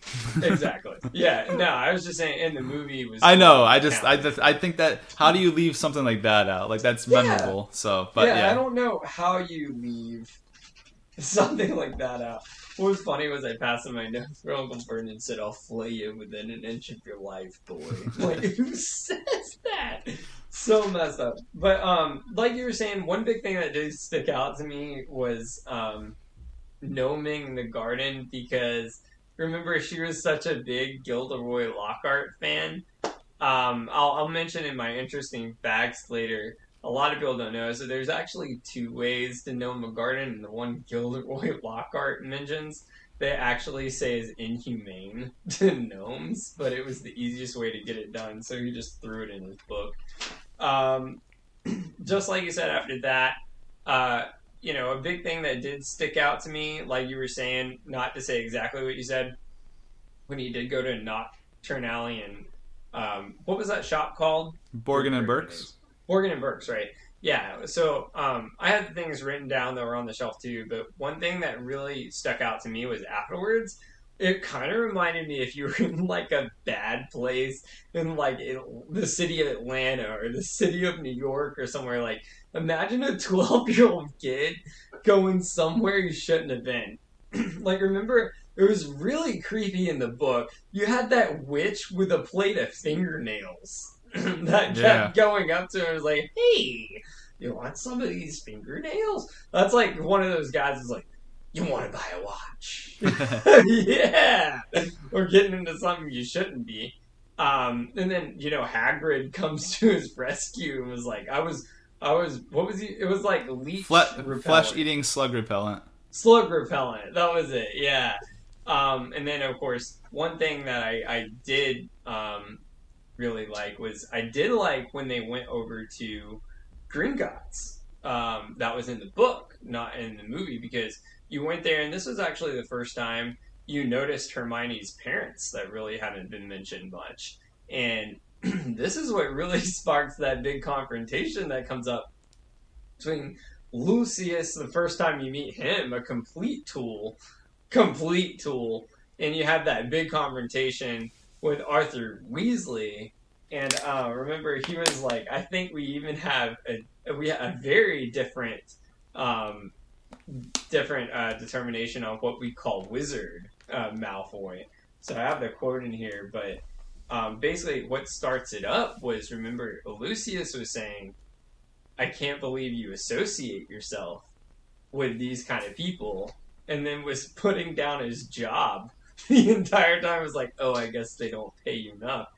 Exactly. Yeah. No, I was just saying in the movie was... I know. I just... I just, I think that... How do you leave something like that out? Like, that's memorable. Yeah. So, but yeah, yeah. I don't know how you leave... something like that out. What was funny was I passed in my notes where Uncle Vernon said, I'll flay you within an inch of your life, boy. Like, who says that? So messed up. But, um, like you were saying, one big thing that did stick out to me was, um, gnoming the garden, because remember, she was such a big Gilderoy Lockhart fan. Um, I'll, I'll mention in my interesting facts later. A lot of people don't know, so there's actually two ways to gnome a garden, and the one Gilderoy Lockhart mentions, they actually say is inhumane to gnomes, but it was the easiest way to get it done, so he just threw it in his book. Um, just like you said, after that, uh, you know, a big thing that did stick out to me, like you were saying, not to say exactly what you said, when he did go to Nocturne Alley and, um, what was that shop called? Borgin and Burkes. Borgin and Burkes, right? Yeah. So um, I had things written down that were on the shelf too, but one thing that really stuck out to me was afterwards it kind of reminded me if you were in, like, a bad place in, like, it, the city of Atlanta or the city of New York or somewhere. Like, imagine a twelve-year-old kid going somewhere you shouldn't have been. Like, remember, it was really creepy in the book. You had that witch with a plate of fingernails that kept yeah. going up to her and was like, hey, you want some of these fingernails? That's like one of those guys is like, you want to buy a watch. Yeah! Or getting into something you shouldn't be. Um, and then, you know, Hagrid comes to his rescue and was like, I was, I was, what was he? It was like leech Fle- repellent. Flesh-eating slug repellent. Slug repellent, that was it, yeah. Um, and then, of course, one thing that I, I did um, really like was I did like when they went over to Gringotts. Um, that was in the book, not in the movie, because you went there, and this was actually the first time you noticed Hermione's parents that really hadn't been mentioned much. And this is what really sparks that big confrontation that comes up between Lucius, the first time you meet him, a complete tool, complete tool, and you have that big confrontation with Arthur Weasley. And uh, remember, he was like, I think we even have a, we have a very different... Um, different uh, determination on what we call wizard uh, Malfoy. So I have the quote in here, but um, basically what starts it up was, remember, Lucius was saying, I can't believe you associate yourself with these kind of people, and then was putting down his job the entire time. It was like, oh, I guess they don't pay you enough.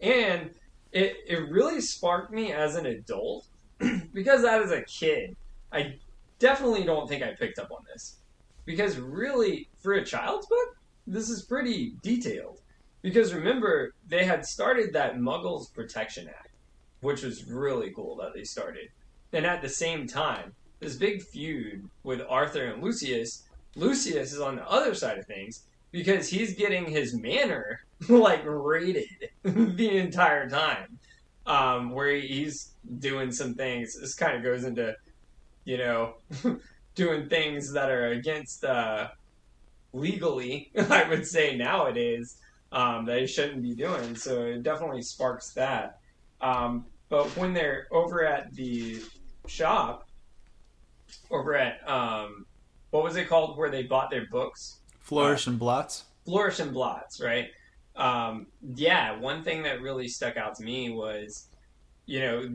And it, it really sparked me as an adult, because as a kid, I definitely don't think I picked up on this, because really, for a child's book, this is pretty detailed, because remember, they had started that Muggles Protection Act, which was really cool that they started. And at the same time, this big feud with Arthur and Lucius, Lucius is on the other side of things, because he's getting his manor, like, raided the entire time, um, where he's doing some things. This kind of goes into... you know, doing things that are against, uh, legally, I would say nowadays, um, that he shouldn't be doing. So it definitely sparks that. Um, but when they're over at the shop, over at, um, what was it called where they bought their books? Flourish uh, and Blotts. Flourish and Blotts, right? Um, yeah, one thing that really stuck out to me was, you know,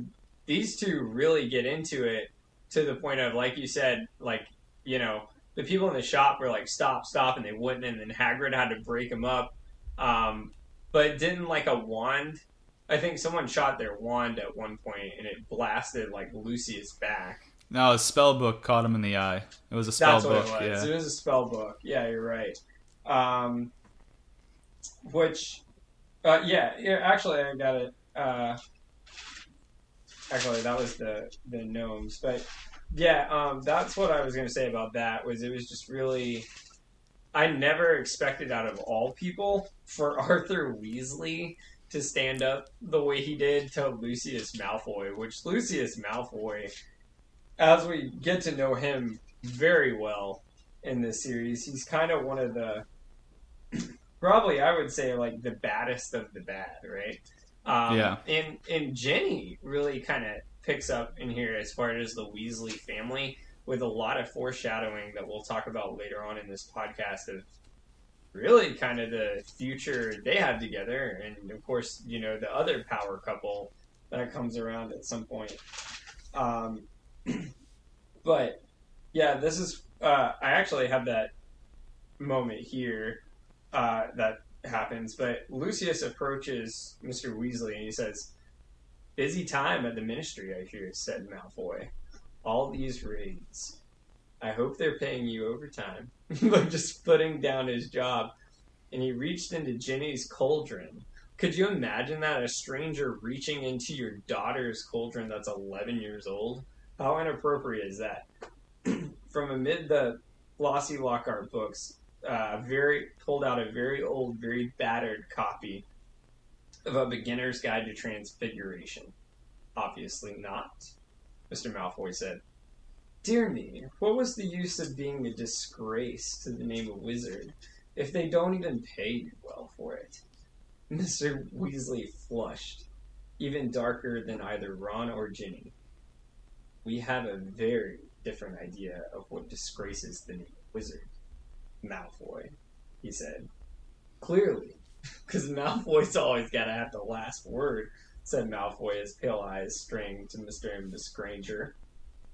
these two really get into it. To the point of, like you said, like, you know, the people in the shop were like, stop, stop, and they wouldn't, and then Hagrid had to break them up. Um, but didn't, like, a wand... I think someone shot their wand at one point, and it blasted, like, Lucius back. No, a spell book caught him in the eye. It was a spell That's book, what it was. Yeah. It was a spell book. Yeah, you're right. Um, which... Uh, yeah, yeah, actually, I got it... Uh, Actually, that was the, the gnomes. But, yeah, um, that's what I was going to say about that, was it was just really... I never expected, out of all people, for Arthur Weasley to stand up the way he did to Lucius Malfoy, which Lucius Malfoy, as we get to know him very well in this series, he's kind of one of the... probably, I would say, like, the baddest of the bad, right? Um, yeah. And, and Ginny really kind of picks up in here as far as the Weasley family, with a lot of foreshadowing that we'll talk about later on in this podcast of really kind of the future they have together. And of course, you know, the other power couple that comes around at some point. Um, but yeah, this is, uh, I actually have that moment here, uh, that happens, but Lucius approaches Mister Weasley and he says, busy time at the ministry, I hear, said Malfoy. All these raids. I hope they're paying you overtime. Like, just putting down his job. And he reached into Ginny's cauldron. Could you imagine that? A stranger reaching into your daughter's cauldron that's eleven years old? How inappropriate is that? From amid the Flossie Lockhart books, Uh, very pulled out a very old, very battered copy of A Beginner's Guide to Transfiguration. Obviously not, Mister Malfoy said. Dear me, what was the use of being a disgrace to the name of wizard if they don't even pay well for it. Mister Weasley flushed, even darker than either Ron or Ginny. We have a very different idea of what disgraces the name wizard. Malfoy, he said. Clearly, because Malfoy's always gotta have the last word, said Malfoy, his pale eyes straying to Mister and Miss Granger,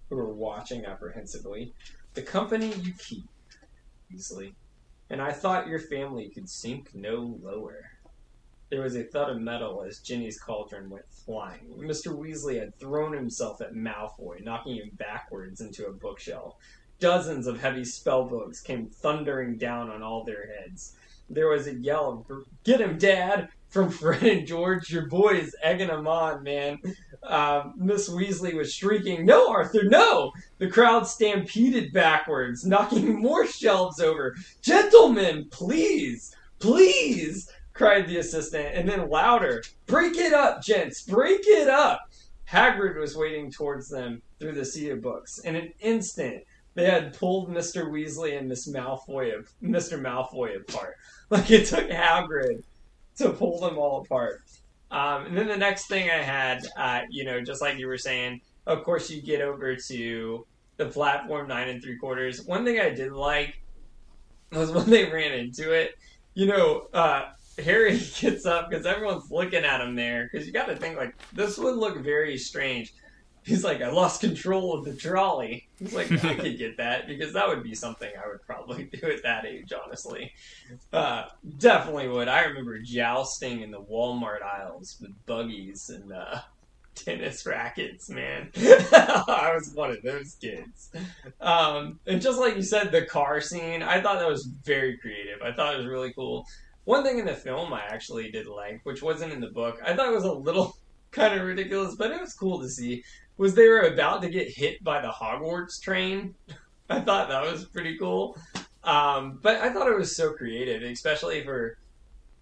who were watching apprehensively. The company you keep, Weasley, and I thought your family could sink no lower. There was a thud of metal as Ginny's cauldron went flying. Mister Weasley had thrown himself at Malfoy, knocking him backwards into a bookshelf. Dozens of heavy spellbooks came thundering down on all their heads. There was a yell of, "Get him, Dad!" from Fred and George. "Your boy is egging him on, man." Uh, Miss Weasley was shrieking, "No, Arthur, no!" The crowd stampeded backwards, knocking more shelves over. "Gentlemen, please, please!" cried the assistant, and then louder, "Break it up, gents, break it up!" Hagrid was wading towards them through the sea of books. In an instant, they had pulled Mister Weasley and Miss Malfoy, Mister Malfoy apart. Like it took Hagrid to pull them all apart. Um, and then the next thing I had, uh, you know, just like you were saying, of course you get over to the platform nine and three quarters. One thing I did like was when they ran into it, you know, uh, Harry gets up because everyone's looking at him there. Because you got to think, like, this would look very strange. He's like, "I lost control of the trolley." He's like, I could get that, because that would be something I would probably do at that age, honestly. Uh, definitely would. I remember jousting in the Walmart aisles with buggies and uh, tennis rackets, man. I was one of those kids. Um, and just like you said, the car scene, I thought that was very creative. I thought it was really cool. One thing in the film I actually did like, which wasn't in the book, I thought it was a little kind of ridiculous, but it was cool to see, was they were about to get hit by the Hogwarts train. I thought that was pretty cool. Um, but I thought it was so creative, especially for,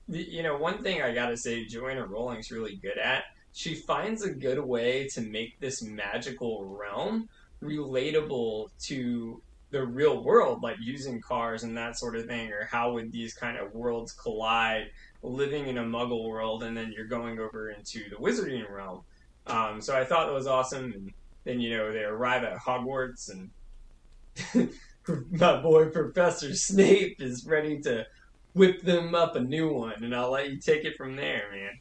you know, one thing I gotta say Joanna Rowling's really good at, she finds a good way to make this magical realm relatable to the real world, like using cars and that sort of thing, or how would these kind of worlds collide, living in a muggle world, and then you're going over into the wizarding realm. Um, so I thought that was awesome. And then, you know, they arrive at Hogwarts, and my boy Professor Snape is ready to whip them up a new one, and I'll let you take it from there, man.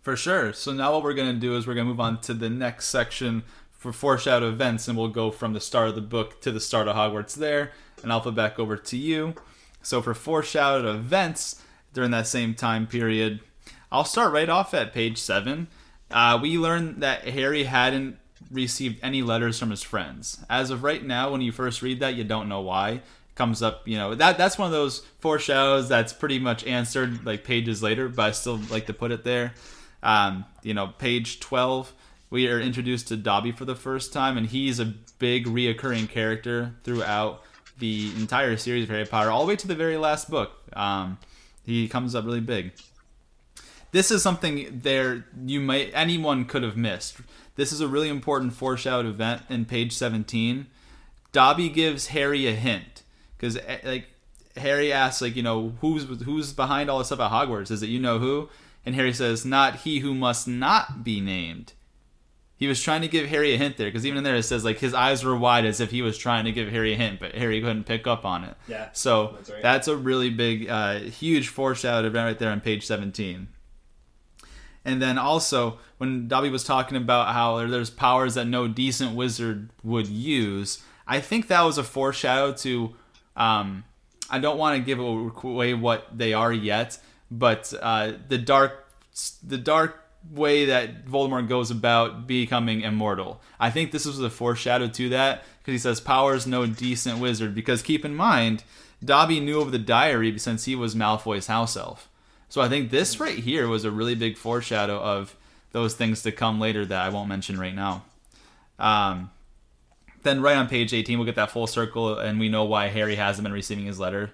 For sure. So now what we're going to do is we're going to move on to the next section for foreshadow events, and we'll go from the start of the book to the start of Hogwarts there, and I'll flip back over to you. So for foreshadowed events during that same time period, I'll start right off at page seven. Uh, we learn that Harry hadn't received any letters from his friends. As of right now, when you first read that, you don't know why. It comes up, you know, that that's one of those foreshadows that's pretty much answered like pages later, but I still like to put it there. Um, you know, page twelve. We are introduced to Dobby for the first time, and he's a big reoccurring character throughout the entire series of Harry Potter, all the way to the very last book. Um, he comes up really big. This is something there you might anyone could have missed. This is a really important foreshadowed event in page seventeen. Dobby gives Harry a hint because, like, Harry asks, like, you know, who's who's behind all this stuff at Hogwarts? Is it you know who? And Harry says, "Not he who must not be named." He was trying to give Harry a hint there, because even in there it says, like, his eyes were wide as if he was trying to give Harry a hint, but Harry couldn't pick up on it. Yeah, so that's, right. that's a really big, uh, huge foreshadow event right there on page seventeen. And then also, when Dobby was talking about how there's powers that no decent wizard would use, I think that was a foreshadow to, um, I don't want to give away what they are yet, but uh, the dark, the dark, way that Voldemort goes about becoming immortal. I think this was the foreshadow to that, because he says powers no decent wizard, because keep in mind Dobby knew of the diary since he was Malfoy's house elf. So I think this right here was a really big foreshadow of those things to come later that I won't mention right now. Um, then right on page eighteen we'll get that full circle, and we know why Harry hasn't been receiving his letter.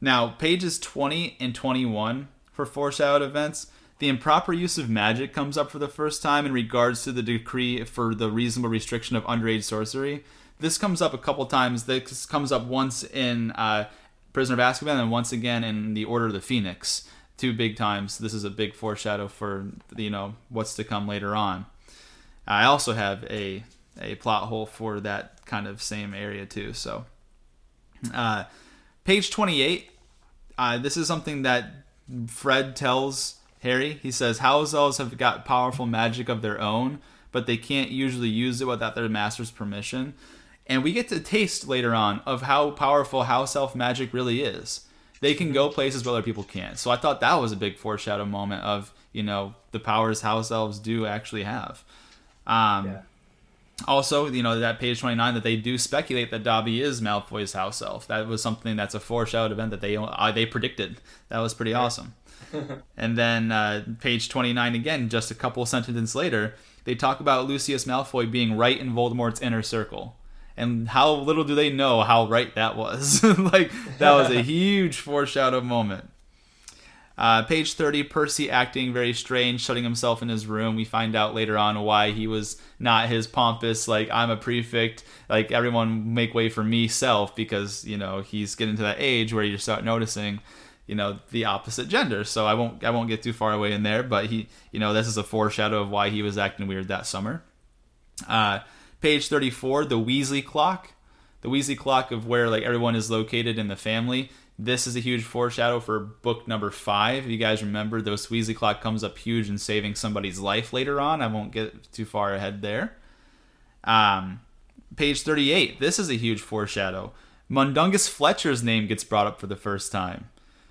Now pages twenty and twenty-one for foreshadowed events. The improper use of magic comes up for the first time in regards to the decree for the reasonable restriction of underage sorcery. This comes up a couple times. This comes up once in uh, Prisoner of Azkaban, and once again in The Order of the Phoenix. Two big times. This is a big foreshadow for, you know, what's to come later on. I also have a a plot hole for that kind of same area too. So, uh, page twenty-eight. Uh, this is something that Fred tells Harry. He says, Houzels have got powerful magic of their own, but they can't usually use it without their master's permission. And we get to taste later on of how powerful house elf magic really is. They can go places where other people can't. So I thought that was a big foreshadow moment of, you know, the powers house elves do actually have. Um, yeah. Also, you know, that page twenty-nine, that they do speculate that Dobby is Malfoy's house elf. That was something that's a foreshadowed event that they uh, they predicted. That was pretty awesome. And then uh, page twenty-nine again, just a couple sentences later, they talk about Lucius Malfoy being right in Voldemort's inner circle. And how little do they know how right that was. Like, that was a huge foreshadow moment. Uh, page thirty, Percy acting very strange, shutting himself in his room. We find out later on why he was not his pompous, like, I'm a prefect, like, everyone make way for me self, because, you know, he's getting to that age where you start noticing, you know, the opposite gender. So I won't I won't get too far away in there, but he, you know, this is a foreshadow of why he was acting weird that summer. Uh, page thirty-four, the Weasley clock. The Weasley clock of where, like, everyone is located in the family. This is a huge foreshadow for book number five. If you guys remember, the Weasley clock comes up huge in saving somebody's life later on. I won't get too far ahead there. Um, page thirty-eight. This is a huge foreshadow. Mundungus Fletcher's name gets brought up for the first time.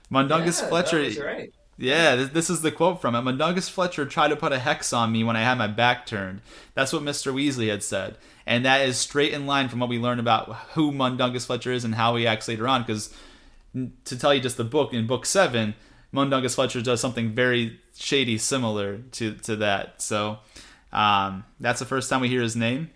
Mundungus yeah, Fletcher. That's right. Yeah, this, this is the quote from it. Mundungus Fletcher tried to put a hex on me when I had my back turned. That's what Mister Weasley had said. And that is straight in line from what we learn about who Mundungus Fletcher is and how he acts later on, because to tell you just the book, in book seven, Mundungus Fletcher does something very shady similar to, to that. So um, that's the first time we hear his name.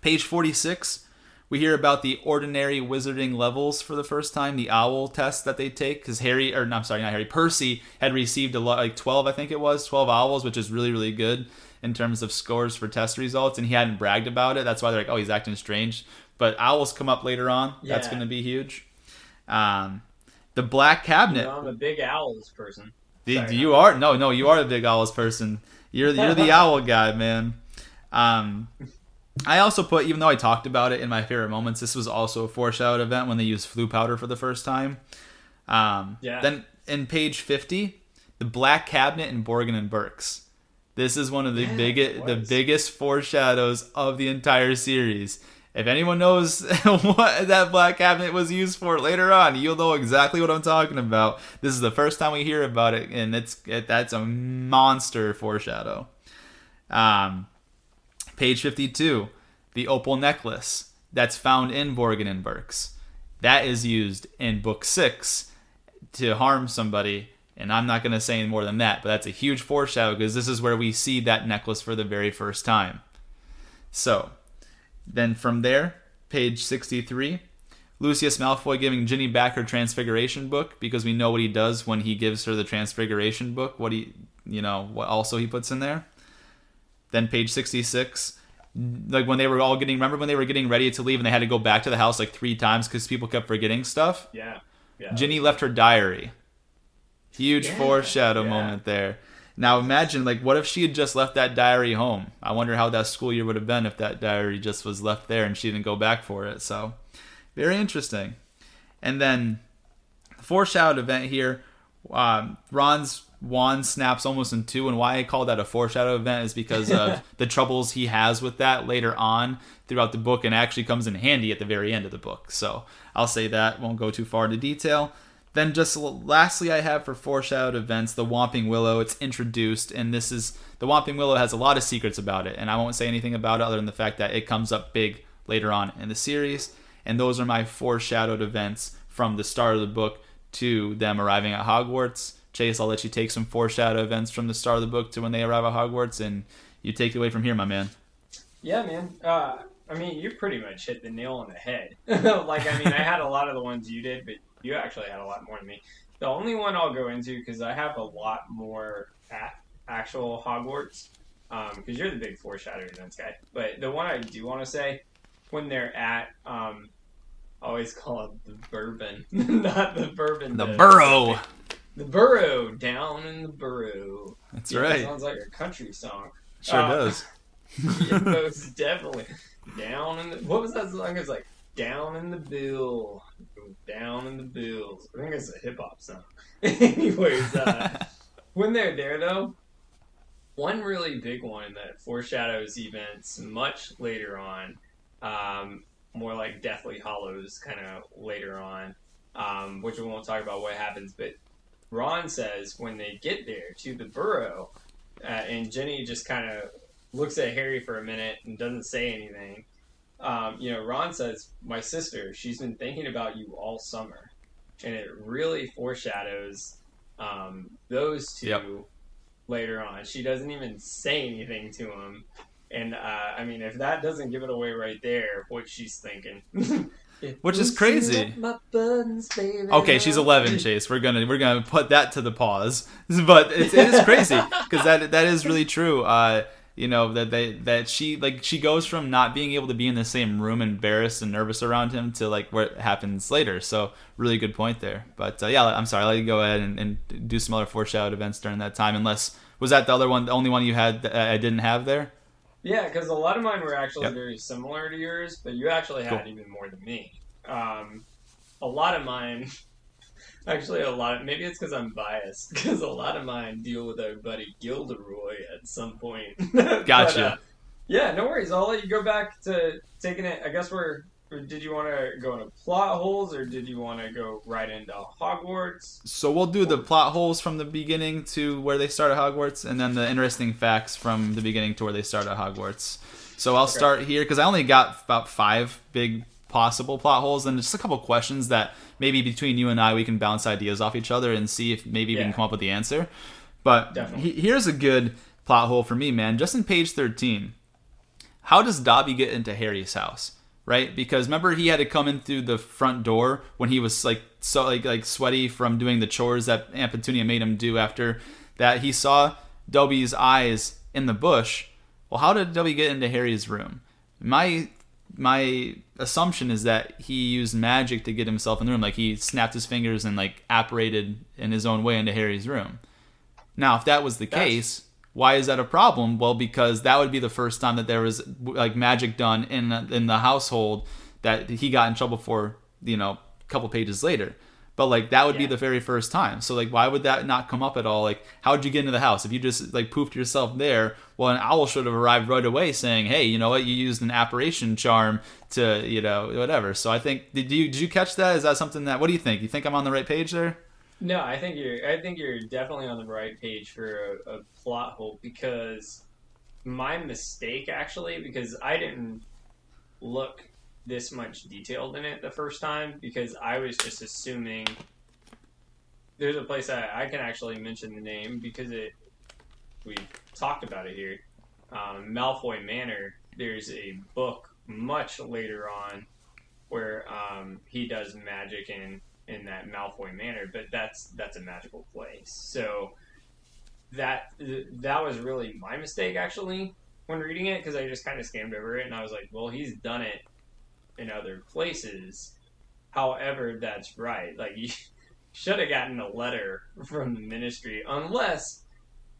Page forty-six, we hear about the ordinary wizarding levels for the first time, the owl test that they take, because Harry, or no, I'm sorry, not Harry, Percy had received a lot, like twelve, I think it was, twelve owls, which is really, really good in terms of scores for test results, and he hadn't bragged about it. That's why they're like, oh, he's acting strange. But owls come up later on. Yeah. That's going to be huge. Um, the black cabinet. You know, I'm a big owls person. Sorry, the, you no. are no, no. You are the big owls person. You're you're the owl guy, man. Um, I also put, even though I talked about it in my favorite moments, this was also a foreshadowed event when they used flu powder for the first time. Um, yeah. Then in page fifty, the black cabinet in Borgin and Burkes. This is one of the yeah, biggest, the biggest foreshadows of the entire series. If anyone knows what that black cabinet was used for later on, you'll know exactly what I'm talking about. This is the first time we hear about it, and it's it, that's a monster foreshadow. Um, page fifty-two, the opal necklace that's found in Borgin and Burkes. That is used in book six to harm somebody, and I'm not going to say any more than that, but that's a huge foreshadow because this is where we see that necklace for the very first time. So then from there, page sixty-three, Lucius Malfoy giving Ginny back her Transfiguration book, because we know what he does when he gives her the Transfiguration book, what he, you know, what also he puts in there. Then page sixty-six, like when they were all getting, remember when they were getting ready to leave and they had to go back to the house like three times because people kept forgetting stuff? Yeah. yeah. Ginny left her diary. Huge yeah. foreshadow yeah. moment there. Now imagine, like, what if she had just left that diary home? I wonder how that school year would have been if that diary just was left there and she didn't go back for it. So, very interesting. And then, the foreshadowed event here, um, Ron's wand snaps almost in two, and why I call that a foreshadow event is because of the troubles he has with that later on throughout the book, and actually comes in handy at the very end of the book. So, I'll say that, won't go too far into detail. Then just lastly, I have for foreshadowed events, the Whomping Willow. It's introduced, and this is, the Whomping Willow has a lot of secrets about it, and I won't say anything about it other than the fact that it comes up big later on in the series. And those are my foreshadowed events from the start of the book to them arriving at Hogwarts. Chase, I'll let you take some foreshadow events from the start of the book to when they arrive at Hogwarts, and you take it away from here, my man. Yeah, man. Uh, I mean, you pretty much hit the nail on the head. Like, I mean, I had a lot of the ones you did, but you actually had a lot more than me. The only one I'll go into, because I have a lot more at actual Hogwarts, because um, you're the big foreshadowing events guy. But the one I do want to say, when they're at um, always call it the bourbon, not the bourbon. The though. Burrow. The Burrow, down in the burrow. That's yeah, right. That sounds like a country song. Sure uh, does. Yeah, most definitely. Down in the... What was that song? It was like, down in the bill. Down in the bills. I think it's a hip-hop song. Anyways, uh, when they're there, though, one really big one that foreshadows events much later on, um, more like Deathly Hollows kind of later on, um, which we won't talk about what happens, but Ron says when they get there to the Burrow, uh, and Ginny just kind of looks at Harry for a minute and doesn't say anything. Um, you know, Ron says, my sister, she's been thinking about you all summer. And it really foreshadows um, those two yep. later on. She doesn't even say anything to him. And, uh, I mean, if that doesn't give it away right there, what she's thinking... Which is crazy. Buttons, okay, she's eleven, Chase. We're gonna we're gonna put that to the pause. But it's, it is crazy because that that is really true. Uh, you know that they that she like she goes from not being able to be in the same room, embarrassed and nervous around him, to like what happens later. So really good point there. But uh, yeah, I'm sorry. I'll let you go ahead and, and do some other foreshadowed events during that time. Unless was that the other one, the only one you had that I didn't have there? Yeah, because a lot of mine were actually yep. very similar to yours, but you actually had cool. even more than me. Um, a lot of mine, actually a lot of, maybe it's because I'm biased, because a lot of mine deal with our buddy Gilderoy at some point. Gotcha. But, uh, yeah, no worries. I'll let you go back to taking it, I guess we're, did you want to go into plot holes, or did you want to go right into Hogwarts? So we'll do the plot holes from the beginning to where they start at Hogwarts, and then the interesting facts from the beginning to where they start at Hogwarts. So I'll okay. start here, because I only got about five big possible plot holes, and just a couple questions that maybe between you and I we can bounce ideas off each other and see if maybe yeah. we can come up with the answer. But he- here's a good plot hole for me, man. Just in page thirteen, how does Dobby get into Harry's house? Right, because remember he had to come in through the front door when he was like so like like sweaty from doing the chores that Aunt Petunia made him do. After that, he saw Dobby's eyes in the bush. Well, how did Dobby get into Harry's room? My my assumption is that he used magic to get himself in the room, like he snapped his fingers and like apparated in his own way into Harry's room. Now, if that was the That's- case. Why is that a problem? Well, because that would be the first time that there was like magic done in in the household that he got in trouble for, you know, a couple pages later. But like that would yeah. be the very first time. So like, why would that not come up at all? Like, how would you get into the house if you just like poofed yourself there? Well, an owl should have arrived right away saying, "Hey, you know what? You used an apparition charm to, you know, whatever." So I think did you did you catch that? Is that something that? What do you think? You think I'm on the right page there? No, I think you're. I think you're definitely on the right page for a, a plot hole, because my mistake actually, because I didn't look this much detailed in it the first time, because I was just assuming. There's a place I, I can actually mention the name because it we talked about it here. Um, Malfoy Manor. There's a book much later on where um, he does magic and. in that Malfoy Manor, but that's that's a magical place. So that that was really my mistake actually when reading it, because I just kind of skimmed over it and I was like, well, he's done it in other places. However, that's right. Like, you should have gotten a letter from the ministry, unless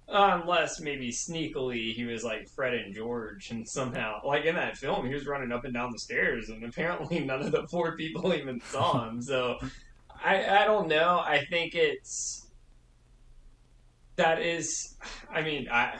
unless maybe sneakily he was like Fred and George, and somehow, like in that film, he was running up and down the stairs and apparently none of the four people even saw him. So I, I don't know. I think it's, that is, I mean, I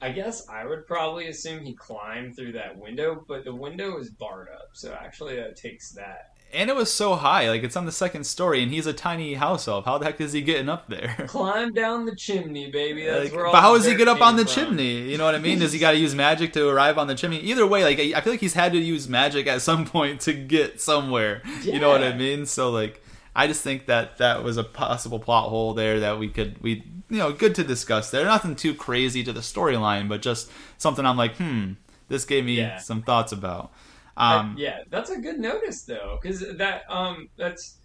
I guess I would probably assume he climbed through that window, but the window is barred up. So actually that takes that. And it was so high, like it's on the second story, and he's a tiny house elf. How the heck is he getting up there? Climb down the chimney, baby. That's like, where all but how does he get up on the from. chimney? You know what I mean? Does he got to use magic to arrive on the chimney? Either way, like I feel like he's had to use magic at some point to get somewhere. Yeah. You know what I mean? So like, I just think that that was a possible plot hole there that we could we you know good to discuss there. Nothing too crazy to the storyline, but just something I'm like, hmm, this gave me yeah. some thoughts about. Um, I, yeah, that's a good notice though, because that um, that's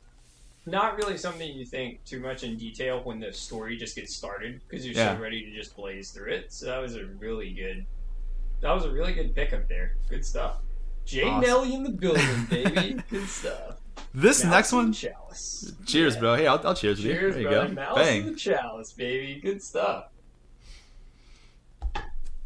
not really something you think too much in detail when the story just gets started, because you're yeah. so ready to just blaze through it. So that was a really good, that was a really good pickup there. Good stuff. Jay awesome. Nelly in the building, baby. Good stuff. This Mouse next one. Chalice. Cheers, yeah. bro. Hey, I'll, I'll cheers, cheers with you. There brother. you go. Mouse Bang. In the chalice, baby. Good stuff.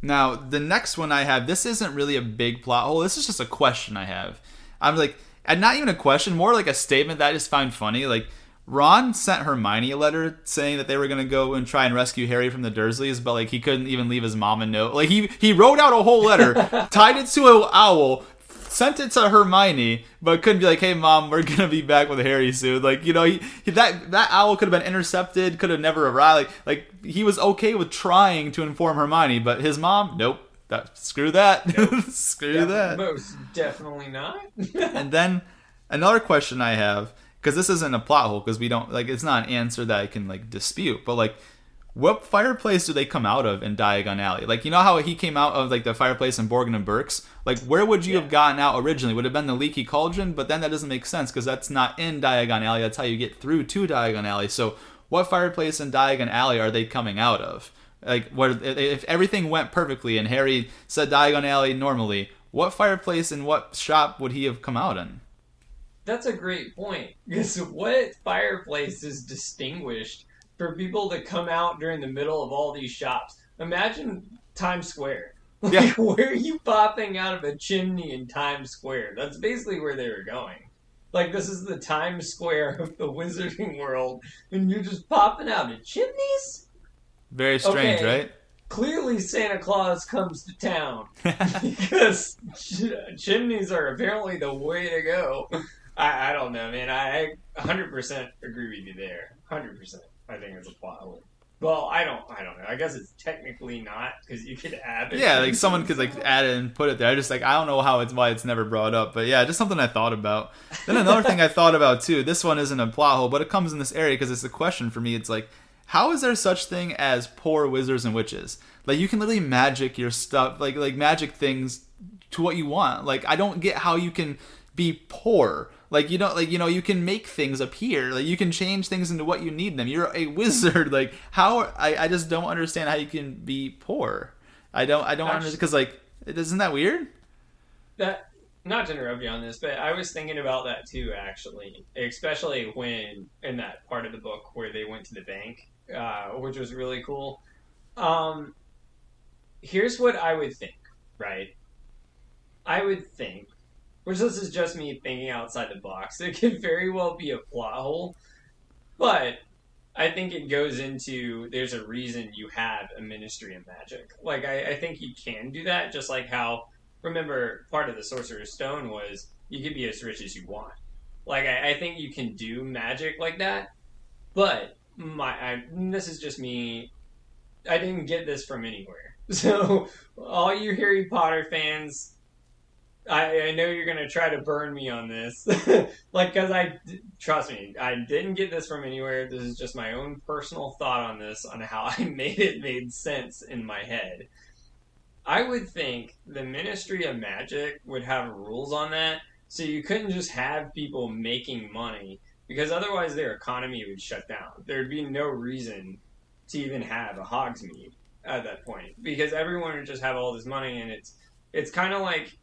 Now, the next one I have, this isn't really a big plot hole. This is just a question I have. I'm like, and not even a question, more like a statement that I just find funny. Like, Ron sent Hermione a letter saying that they were going to go and try and rescue Harry from the Dursleys, but, like, he couldn't even leave his mom a note. Like, he, he wrote out a whole letter, tied it to an owl, sent it to Hermione, but couldn't be like, hey, Mom, we're going to be back with Harry soon. Like, you know, he, he, that that owl could have been intercepted, could have never arrived. Like, like, he was okay with trying to inform Hermione, but his mom, nope. That, screw that. Nope. screw Def- that. Most definitely not. And then another question I have, because this isn't a plot hole, because we don't, like, it's not an answer that I can, like, dispute, but, like, what fireplace do they come out of in Diagon Alley? Like, you know how he came out of, like, the fireplace in Borgin and Burkes? Like, where would you yeah. have gotten out originally? Would it have been the Leaky Cauldron? But then that doesn't make sense, because that's not in Diagon Alley. That's how you get through to Diagon Alley. So what fireplace in Diagon Alley are they coming out of? Like, what if everything went perfectly and Harry said Diagon Alley normally, what fireplace and what shop would he have come out in? That's a great point, because what fireplace is distinguished for people to come out during the middle of all these shops? Imagine Times Square. Like, yeah. Where are you popping out of a chimney in Times Square? That's basically where they were going. Like, this is the Times Square of the wizarding world, and you're just popping out of chimneys? Very strange, okay. right? Clearly Santa Claus comes to town, because ch- chimneys are apparently the way to go. I, I don't know, man. I, I one hundred percent agree with you there. one hundred percent. I think it's a plot hole. Well, I don't. I don't know. I guess it's technically not, because you could add it. Yeah, like someone could like add it and put it there. I just like I don't know how it's why it's never brought up, but yeah, just something I thought about. Then another thing I thought about too. This one isn't a plot hole, but it comes in this area because it's a question for me. It's like, how is there such thing as poor wizards and witches? Like you can literally magic your stuff, like like magic things to what you want. Like I don't get how you can be poor. Like, you don't, like, you know, you can make things appear. Like, you can change things into what you need them. You're a wizard. Like, how, I, I just don't understand how you can be poor. I don't, I don't Actually, understand, because, like, isn't that weird? That, not to interrupt you on this, but I was thinking about that, too, actually. Especially when, in that part of the book where they went to the bank, uh, which was really cool. Um, here's what I would think, right? I would think. Which this is just me thinking outside the box. It could very well be a plot hole. But I think it goes into there's a reason you have a Ministry of Magic. Like, I, I think you can do that. Just like how, remember, part of the Sorcerer's Stone was you could be as rich as you want. Like, I, I think you can do magic like that. But my I, this is just me. I didn't get this from anywhere. So all you Harry Potter fans... I, I know you're going to try to burn me on this. Like, because I, trust me, I didn't get this from anywhere. This is just my own personal thought on this, on how I made it made sense in my head. I would think the Ministry of Magic would have rules on that, so you couldn't just have people making money, because otherwise their economy would shut down. There'd be no reason to even have a Hogsmeade at that point, because everyone would just have all this money, and it's it's kind of like...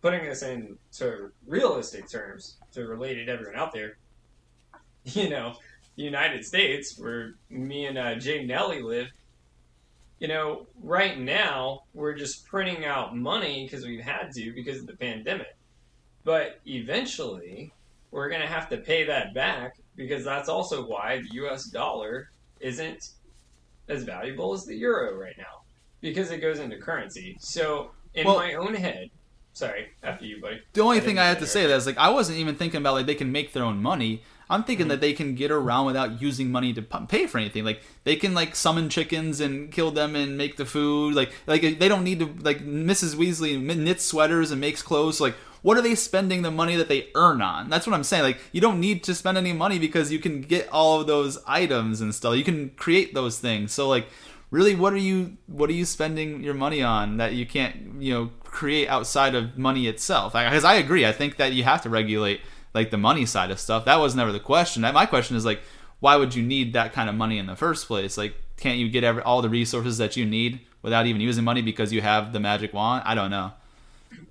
Putting this in sort of realistic terms to relate it to everyone out there, you know, the United States, where me and uh, Jay Nelly live, you know, right now we're just printing out money because we've had to because of the pandemic. But eventually we're going to have to pay that back, because that's also why the U S dollar isn't as valuable as the euro right now, because it goes into currency. So in well, my own head... Sorry, after you, buddy. The only I thing I have to say that is, like, I wasn't even thinking about, like, they can make their own money. I'm thinking mm-hmm. that they can get around without using money to pay for anything. Like, they can, like, summon chickens and kill them and make the food. Like, like they don't need to, like, Missus Weasley knits sweaters and makes clothes. So, like, what are they spending the money that they earn on? That's what I'm saying. Like, you don't need to spend any money because you can get all of those items and stuff. You can create those things. So, like... Really, what are you what are you spending your money on that you can't, you know, create outside of money itself? Because I, I agree. I think that you have to regulate, like, the money side of stuff. That was never the question. My question is, like, why would you need that kind of money in the first place? Like, can't you get every, all the resources that you need without even using money because you have the magic wand? I don't know.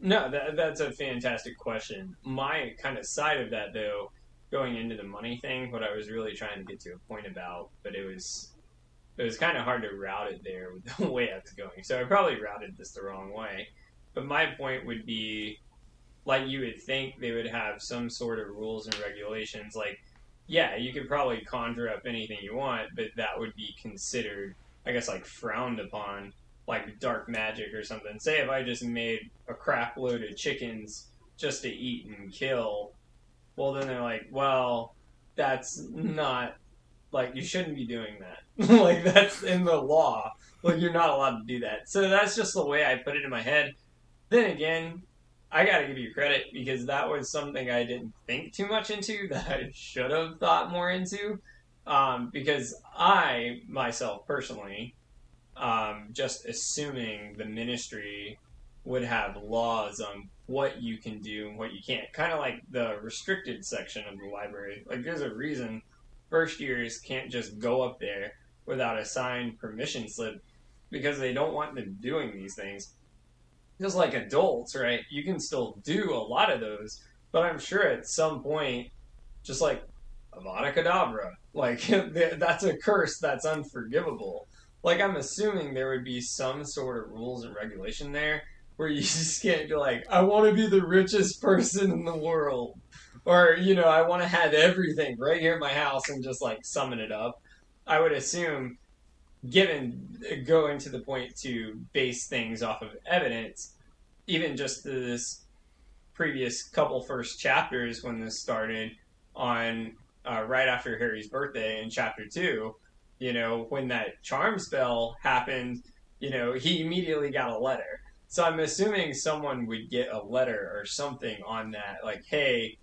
No, that, that's a fantastic question. My kind of side of that, though, going into the money thing, what I was really trying to get to a point about, but it was it was kind of hard to route it there with the way I was going. So I probably routed this the wrong way. But my point would be, like, you would think they would have some sort of rules and regulations. Like, yeah, you could probably conjure up anything you want, but that would be considered, I guess, like, frowned upon, like dark magic or something. Say if I just made a crap load of chickens just to eat and kill, well, then they're like, well, that's not, like, you shouldn't be doing that. Like, that's in the law. Like, you're not allowed to do that. So that's just the way I put it in my head. Then again, I gotta give you credit, because that was something I didn't think too much into that I should have thought more into. Um, because I, myself personally, um, just assuming the ministry would have laws on what you can do and what you can't. Kind of like the restricted section of the library. Like, there's a reason first years can't just go up there without a signed permission slip, because they don't want them doing these things. Just like adults, right? You can still do a lot of those, but I'm sure at some point, just like Avada Kedavra, like, that's a curse that's unforgivable. Like, I'm assuming there would be some sort of rules and regulation there where you just can't be like, I want to be the richest person in the world, or, you know, I want to have everything right here at my house, and just, like, summon it up. I would assume, given going to the point to base things off of evidence, even just this previous couple first chapters when this started on... Uh, right after Harry's birthday in chapter two, you know, when that charm spell happened, you know, he immediately got a letter. So I'm assuming someone would get a letter or something on that, like, hey,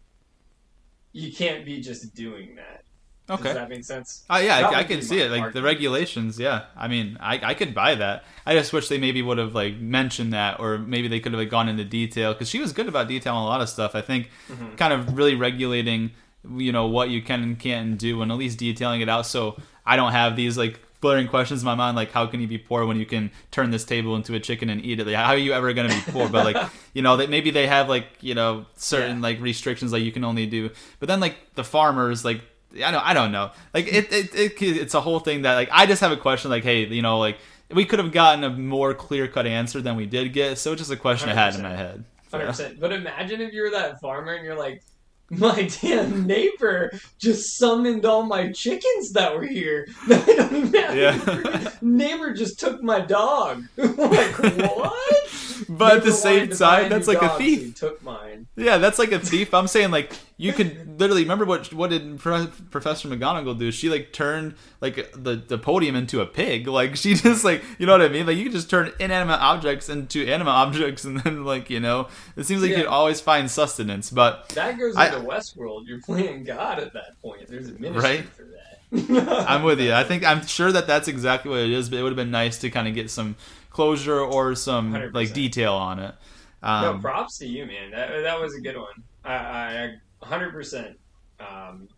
you can't be just doing that. Okay. Does that make sense? Oh, uh, yeah, I, I can see it. Like, argument. The regulations, yeah. I mean, I, I could buy that. I just wish they maybe would have, like, mentioned that, or maybe they could have, like, gone into detail, because she was good about detailing a lot of stuff, I think, mm-hmm. kind of really regulating... you know, what you can and can't do, and at least detailing it out, so I don't have these, like, blurring questions in my mind, like, how can you be poor when you can turn this table into a chicken and eat it? Like, how are you ever going to be poor? But, like, you know, that maybe they have, like, you know, certain, yeah. like, restrictions, like, you can only do. But then, like, the farmers, like, I don't, I don't know. Like, it, it, it it's a whole thing that, like, I just have a question, like, hey, you know, like, we could have gotten a more clear-cut answer than we did get, so it's just a question one hundred percent. I had in my head. So. one hundred percent. But imagine if you were that farmer and you're like, my damn neighbor just summoned all my chickens that were here. I don't even have yeah. Neighbor just took my dog. Like, what? But neighbor at the same time, that's like a thief. He took mine. Yeah, that's like a thief. I'm saying, like, you could literally remember what what did Professor McGonagall do? She, like, turned, like, the, the podium into a pig. Like, she just, like, you know what I mean? Like, you can just turn inanimate objects into animate objects, and then, like, you know, it seems like yeah. you could always find sustenance. But that goes into Westworld. You're playing God at that point. There's a ministry right? for that. I'm with you. I think I'm sure that that's exactly what it is. But it would have been nice to kind of get some closure or some one hundred percent. Like detail on it. Um, no, props to you, man. That that was a good one. I, I one hundred percent, um, one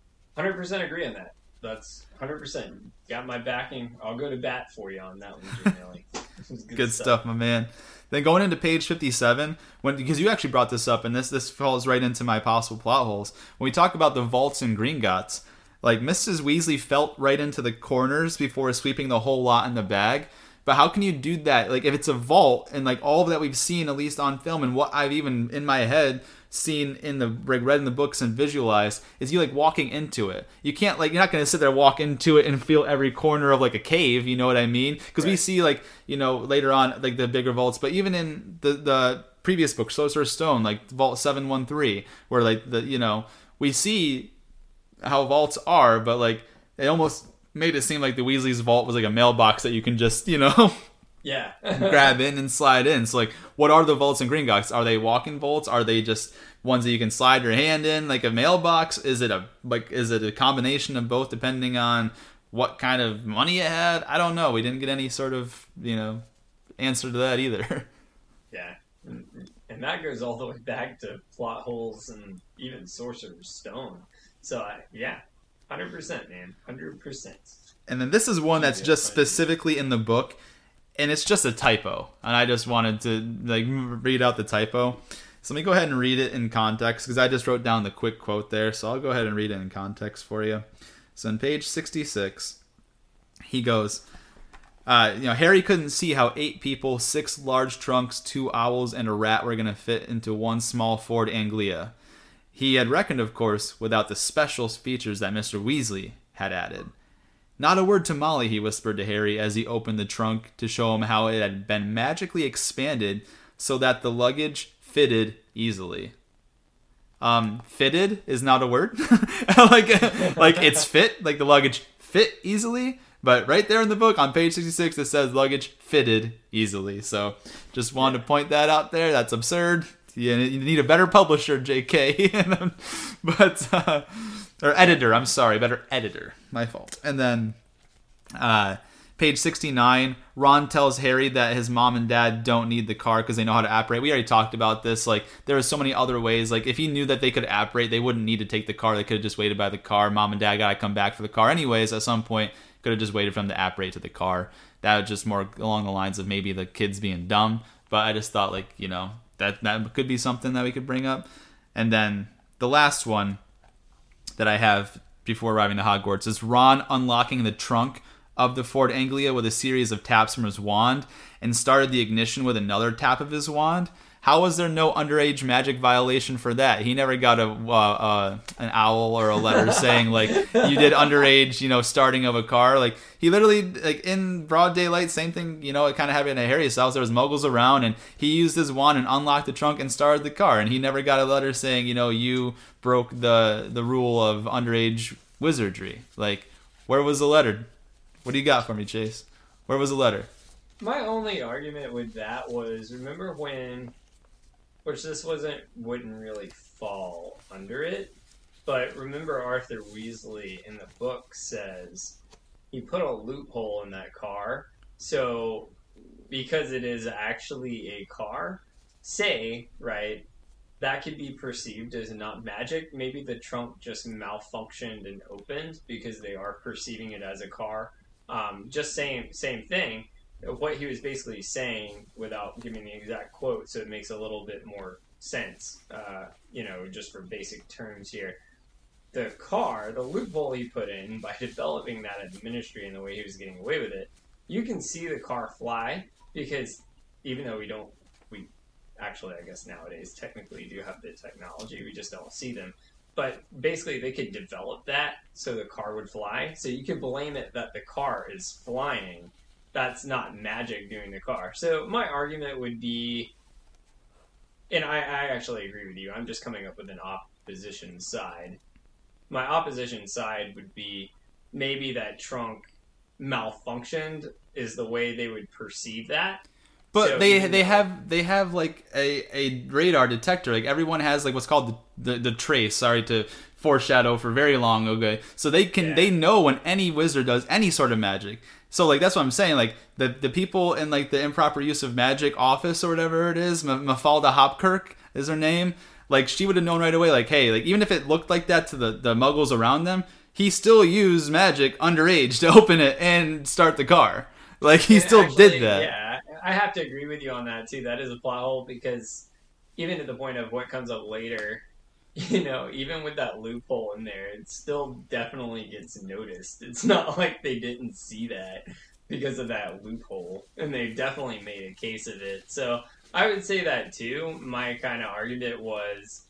hundred percent agree on that. That's one hundred percent. Got my backing. I'll go to bat for you on that one, Jim Haley. Good, good stuff, my man. Then going into page fifty-seven, when because you actually brought this up, and this this falls right into my possible plot holes. When we talk about the vaults and Gringotts, like, Missus Weasley felt right into the corners before sweeping the whole lot in the bag. But how can you do that? Like, if it's a vault, and, like, all that we've seen, at least on film, and what I've even in my head seen in the like, read in the books and visualized, is you, like, walking into it. You can't, like, you're not going to sit there, walk into it, and feel every corner of, like, a cave, you know what I mean? Because right. we see, like, you know, later on, like, the bigger vaults, but even in the the previous book, Sorcerer's Stone, like, Vault seven one three, where, like, the, you know, we see how vaults are, but, like, it almost made it seem like the Weasley's vault was, like, a mailbox that you can just, you know... Yeah. grab in and slide in. So, like, what are the vaults and Gringotts? Are they walking vaults? Are they just ones that you can slide your hand in, like a mailbox? Is it a like is it a combination of both, depending on what kind of money you had? I don't know. We didn't get any sort of, you know, answer to that either. Yeah. And that goes all the way back to plot holes and even Sorcerer's Stone. So I, yeah. one hundred percent, man. one hundred percent. And then this is one that's just specifically in the book. and it's just a typo. And I just wanted to like read out the typo. So let me go ahead and read it in context, because I just wrote down the quick quote there. So I'll go ahead and read it in context for you. So on page sixty-six, he goes, uh, you know, Harry couldn't see how eight people, six large trunks, two owls, and a rat were going to fit into one small Ford Anglia. He had reckoned, of course, without the special features that Mister Weasley had added. Not a word to Molly, he whispered to Harry as he opened the trunk to show him how it had been magically expanded so that the luggage fitted easily. Um, fitted is not a word. like, like it's fit, like the luggage fit easily. But right there in the book on page sixty-six, it says luggage fitted easily. So just wanted to point that out there. That's absurd. You need a better publisher, J K. but, uh, or editor, I'm sorry, better editor. My fault. And then uh, page sixty-nine, Ron tells Harry that his mom and dad don't need the car because they know how to apparate. We already talked about this. Like, there are so many other ways. Like, if he knew that they could apparate, they wouldn't need to take the car. They could have just waited by the car. Mom and dad got to come back for the car anyways. At some point, could have just waited for them to apparate to the car. That was just more along the lines of maybe the kids being dumb. But I just thought, like, you know, that that could be something that we could bring up. And then the last one that I have before arriving to Hogwarts is Ron unlocking the trunk of the Ford Anglia with a series of taps from his wand and started the ignition with another tap of his wand. How was there no underage magic violation for that? He never got a uh, uh, an owl or a letter saying, like, you did underage, you know, starting of a car. Like, he literally, like, in broad daylight, same thing, you know, it kind of happened at Harry's house. There was muggles around, and he used his wand and unlocked the trunk and started the car. And he never got a letter saying, you know, you broke the, the rule of underage wizardry. Like, where was the letter? What do you got for me, Chase? Where was the letter? My only argument with that was, remember when... Which this wasn't, wouldn't really fall under it. But remember Arthur Weasley in the book says he put a loophole in that car. So because it is actually a car, say, right, that could be perceived as not magic. Maybe the trunk just malfunctioned and opened because they are perceiving it as a car. Um, just same, same thing. What he was basically saying, without giving the exact quote, so it makes a little bit more sense, uh, you know, just for basic terms here. The car, the loophole he put in by developing that at the Ministry and the way he was getting away with it, you can see the car fly, because even though we don't, we actually, I guess nowadays, technically do have the technology, we just don't see them. But basically, they could develop that so the car would fly. So you can blame it that the car is flying. That's not magic doing the car. So my argument would be, and I, I actually agree with you, I'm just coming up with an opposition side. My opposition side would be maybe that trunk malfunctioned is the way they would perceive that. But so they they have they have like a, a radar detector. Like everyone has like what's called the, the, the trace. Sorry to foreshadow for very long. Okay, so they can yeah. they know when any wizard does any sort of magic. So like that's what I'm saying. Like the, the people in like the improper use of magic office or whatever it is, M- Mafalda Hopkirk is her name. Like she would have known right away. Like hey, like even if it looked like that to the, the muggles around them, he still used magic underage to open it and start the car. Like he and still actually, did that. Yeah. I have to agree with you on that too. That is a plot hole, because even to the point of what comes up later, you know, even with that loophole in there, it still definitely gets noticed. It's not like they didn't see that because of that loophole, and they definitely made a case of it. So I would say that too. My kind of argument was,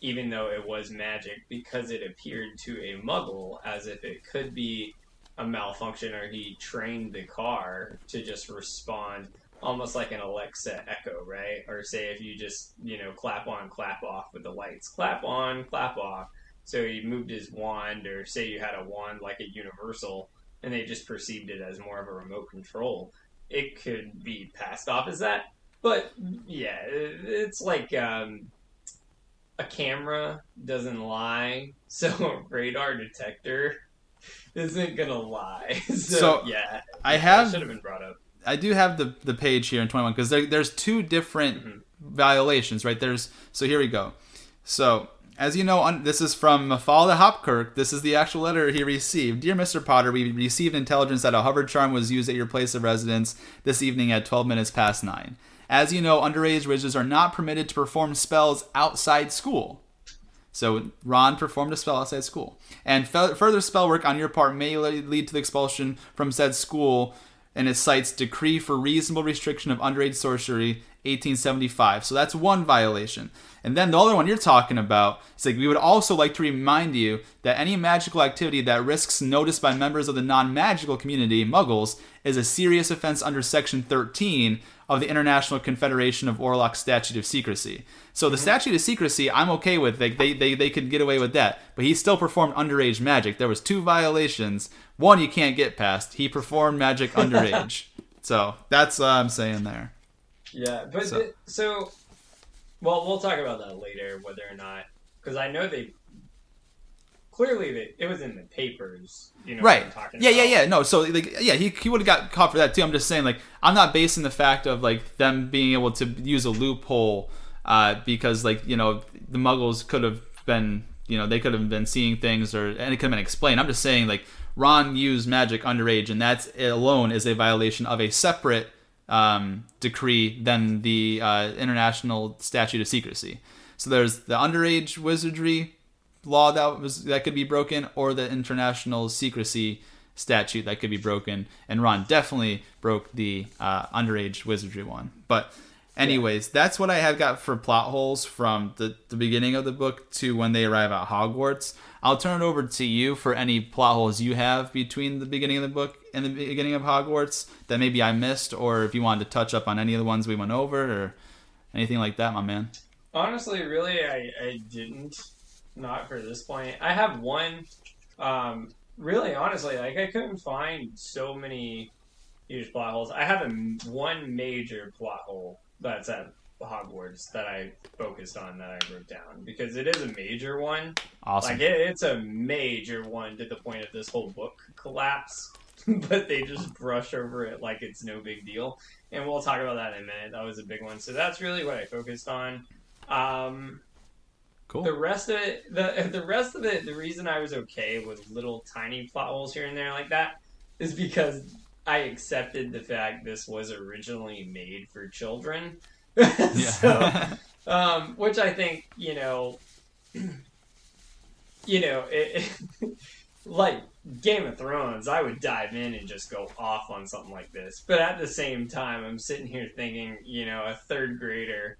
even though it was magic, because it appeared to a muggle as if it could be a malfunction, or he trained the car to just respond almost like an Alexa Echo, right? Or say if you just, you know, clap on, clap off with the lights. Clap on, clap off. So he moved his wand, or say you had a wand like at Universal, and they just perceived it as more of a remote control. It could be passed off as that. But, yeah, it's like um, a camera doesn't lie, so a radar detector isn't going to lie. So, so yeah, I have... should have been brought up. I do have the, the page here in twenty-one, because there, there's two different mm-hmm. violations, right? There's so here we go. So As you know, un- this is from Mafalda Hopkirk. This is the actual letter he received. Dear Mister Potter, we received intelligence that a hover charm was used at your place of residence this evening at twelve minutes past nine. As you know, underage wizards are not permitted to perform spells outside school. So Ron performed a spell outside school. And fe- further spell work on your part may lead to the expulsion from said school, and it cites Decree for Reasonable Restriction of Underage Sorcery, eighteen seventy-five. So that's one violation. And then the other one you're talking about is like, we would also like to remind you that any magical activity that risks notice by members of the non-magical community, muggles, is a serious offense under Section thirteen of the International Confederation of Orlocks Statute of Secrecy. So the Statute of Secrecy, I'm okay with. Like, they, they, they could get away with that. But he still performed underage magic. There was two violations. One you can't get past. He performed magic underage. So that's what I'm saying there. Yeah, but so, the, so well, we'll talk about that later, whether or not, because I know they clearly they, it was in the papers, you know, right? What I'm talking yeah, about. yeah, yeah. No, so like, yeah, he he would have got caught for that too. I'm just saying, like, I'm not basing the fact of like them being able to use a loophole, uh, because like you know the Muggles could have been, you know, they could have been seeing things, or and it could have been explained. I'm just saying, like, Ron used magic underage, and that alone is a violation of a separate um decree than the uh International Statute of Secrecy. So there's the underage wizardry law that was that could be broken, or the International Secrecy Statute that could be broken, and Ron definitely broke the uh underage wizardry one. But anyways, yeah. That's what I have got for plot holes from the, the beginning of the book to when they arrive at Hogwarts. I'll turn it over to you for any plot holes you have between the beginning of the book and the beginning of Hogwarts that maybe I missed, or if you wanted to touch up on any of the ones we went over or anything like that, my man. Honestly, really, I, I didn't. Not for this point. I have one. Um, really, honestly, like I couldn't find so many huge plot holes. I have a, one major plot hole that's at Hogwarts that I focused on, that I wrote down, because it is a major one. Awesome. Like it, it's a major one to the point of this whole book collapse, but they just brush over it like it's no big deal. And we'll talk about that in a minute. That was a big one. So that's really what I focused on. Um, cool. The rest of it, the the rest of it, the reason I was okay with little tiny plot holes here and there like that is because I accepted the fact this was originally made for children. so, um, which I think, you know, you know, it, it, like Game of Thrones, I would dive in and just go off on something like this. But at the same time, I'm sitting here thinking, you know, a third grader,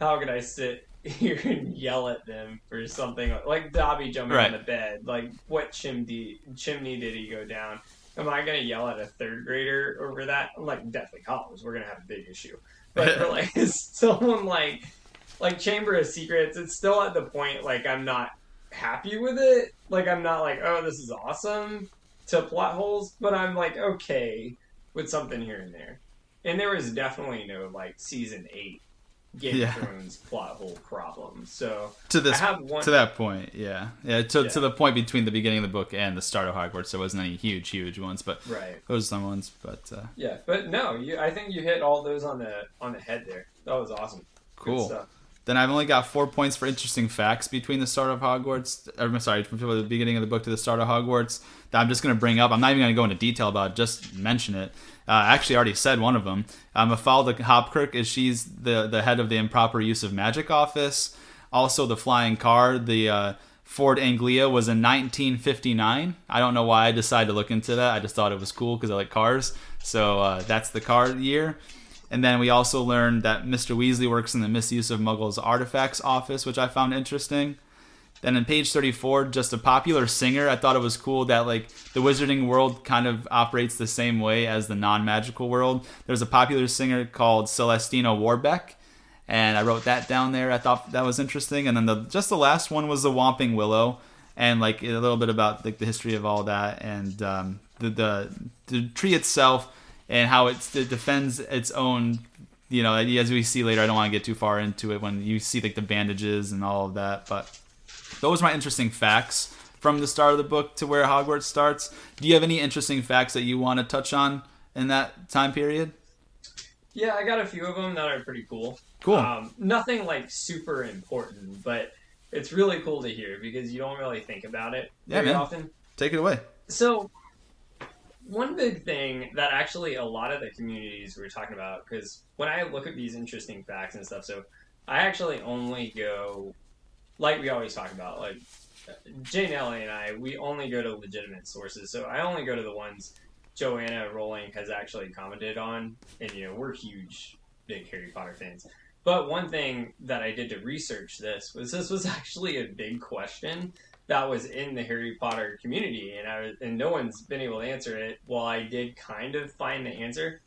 how could I sit here and yell at them for something like, like Dobby jumping right on the bed? Like, what chimney chimney did he go down? Am I going to yell at a third grader over that? I'm like, definitely college. We're going to have a big issue. But for like someone like, like Chamber of Secrets, it's still at the point, like, I'm not happy with it. Like, I'm not like, oh, this is awesome to plot holes, but I'm like, okay with something here and there. And there was definitely no like season eight Game yeah. of Thrones plot hole problem. So to this, I have one... to that point, yeah, yeah, to yeah. to the point between the beginning of the book and the start of Hogwarts, there wasn't any huge, huge ones, but right, those are some ones, but uh... yeah, but no, you, I think you hit all those on the on the head there. That was awesome. Cool. Then I've only got four points for interesting facts between the start of Hogwarts. I'm sorry, from the beginning of the book to the start of Hogwarts. That I'm just going to bring up. I'm not even going to go into detail about it. Just mention it. Uh, I actually already said one of them. Um, Mafalda Hopkirk is she's the the head of the Improper Use of Magic Office. Also, the flying car, the uh, Ford Anglia, was in nineteen fifty-nine. I don't know why I decided to look into that. I just thought it was cool because I like cars. So uh, that's the car year. And then we also learned that Mister Weasley works in the Misuse of Muggles Artifacts Office, which I found interesting. Then in page thirty-four, just a popular singer. I thought it was cool that like the wizarding world kind of operates the same way as the non-magical world. There's a popular singer called Celestina Warbeck, and I wrote that down there. I thought that was interesting. And then the, just the last one was the Whomping Willow, and like a little bit about like the history of all that, and um, the, the the tree itself. And how it's, it defends its own, you know, as we see later. I don't want to get too far into it when you see like the bandages and all of that. But those are my interesting facts from the start of the book to where Hogwarts starts. Do you have any interesting facts that you want to touch on in that time period? Yeah, I got a few of them that are pretty cool. Cool. Um, nothing like super important, but it's really cool to hear because you don't really think about it yeah, very man. often. Take it away. So one big thing that actually a lot of the communities we were talking about, because when I look at these interesting facts and stuff, so I actually only go, like we always talk about, like Jane Ellie and I, we only go to legitimate sources. So I only go to the ones Joanna Rowling has actually commented on. And, you know, we're huge, big Harry Potter fans. But one thing that I did to research this was this was actually a big question that was in the Harry Potter community, and I was, and no one's been able to answer it. While I did kind of find the answer,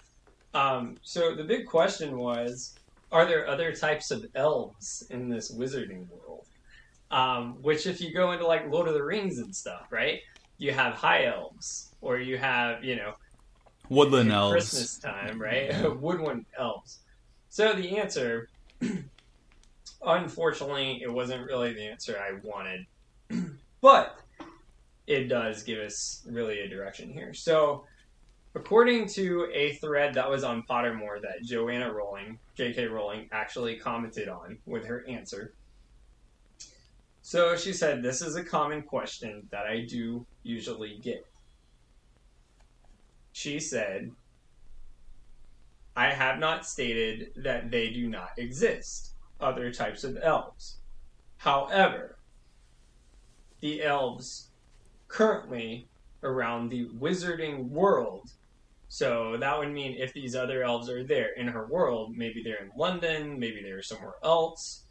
um, so the big question was: are there other types of elves in this wizarding world? Um, which, if you go into like Lord of the Rings and stuff, right? You have high elves, or you have you know woodland elves. Christmas time, right? Woodland elves. So the answer, unfortunately, it wasn't really the answer I wanted. But it does give us really a direction here. So according to a thread that was on Pottermore that Joanna Rowling, J K Rowling, actually commented on with her answer. So she said, this is a common question that I do usually get. She said, I have not stated that they do not exist, other types of elves. However, the elves currently around the wizarding world. So that would mean if these other elves are there in her world, maybe they're in London, maybe they're somewhere else.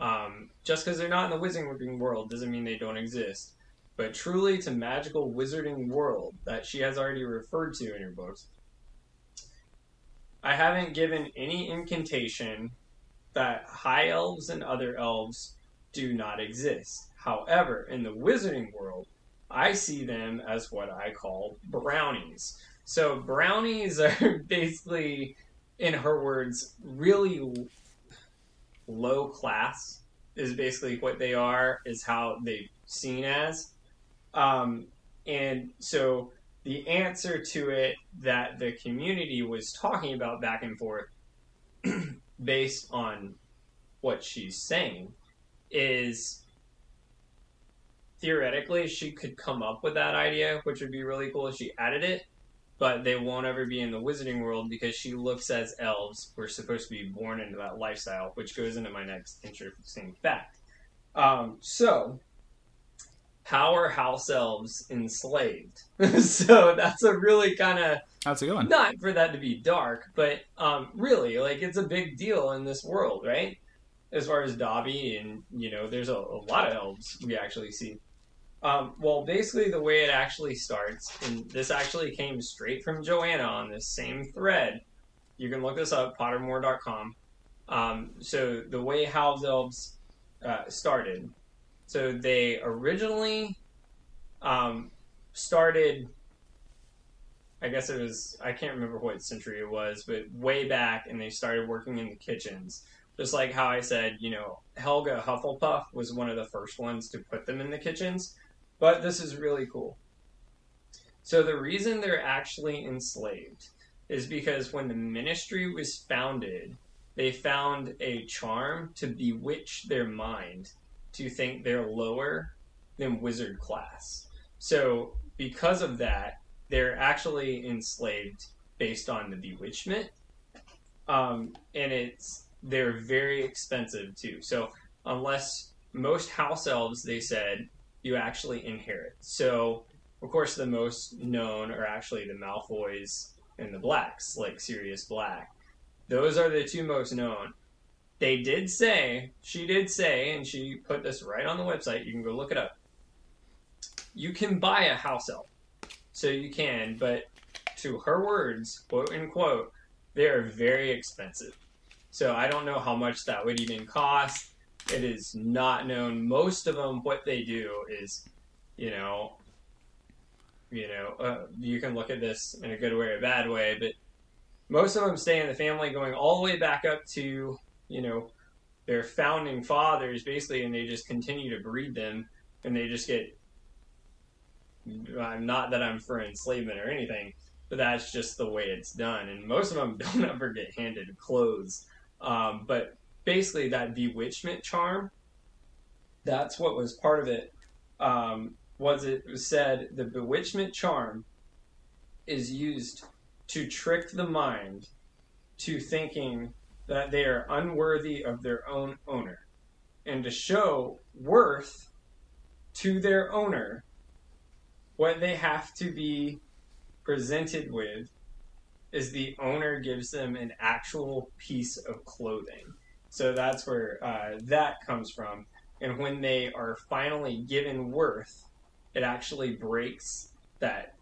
Um, just because they're not in the wizarding world doesn't mean they don't exist. But truly to magical wizarding world that she has already referred to in her books, I haven't given any incantation that high elves and other elves do not exist. However, in the wizarding world, I see them as what I call brownies. So brownies are basically, in her words, really low class is basically what they are, is how they're seen as. Um, and so the answer to it that the community was talking about back and forth based on what she's saying is... theoretically, she could come up with that idea, which would be really cool if she added it, but they won't ever be in the wizarding world because she looks as elves. We're supposed to be born into that lifestyle, which goes into my next interesting fact. Um, so, how are house elves enslaved? So that's a really kind of... How's it going? Not for that to be dark, but um, really, like, it's a big deal in this world, right? As far as Dobby and, you know, there's a, a lot of elves we actually see. Um, well, basically the way it actually starts, and this actually came straight from Joanna on this same thread. You can look this up, pottermore dot com. Um, so the way house elves uh, started. So they originally um, started, I guess it was, I can't remember what century it was, but way back, and they started working in the kitchens. Just like how I said, you know, Helga Hufflepuff was one of the first ones to put them in the kitchens. But this is really cool. So the reason they're actually enslaved is because when the ministry was founded, they found a charm to bewitch their mind to think they're lower than wizard class. So because of that, they're actually enslaved based on the bewitchment. Um, and it's... They're very expensive, too. So unless most house elves, they said, you actually inherit. So, of course, the most known are actually the Malfoys and the Blacks, like Sirius Black. Those are the two most known. They did say, she did say, and she put this right on the website. You can go look it up. You can buy a house elf. So you can, but to her words, quote unquote, they are very expensive. So I don't know how much that would even cost. It is not known. Most of them, what they do is, you know, you know, uh, you can look at this in a good way or a bad way, but most of them stay in the family going all the way back up to, you know, their founding fathers, basically, and they just continue to breed them, and they just get, not that I'm for enslavement or anything, but that's just the way it's done. And most of them don't ever get handed clothes. Um, but basically that bewitchment charm that's what was part of it, um, was it was said the bewitchment charm is used to trick the mind to thinking that they are unworthy of their own owner, and to show worth to their owner what they have to be presented with is the owner gives them an actual piece of clothing. So that's where uh, that comes from. And when they are finally given worth, it actually breaks that,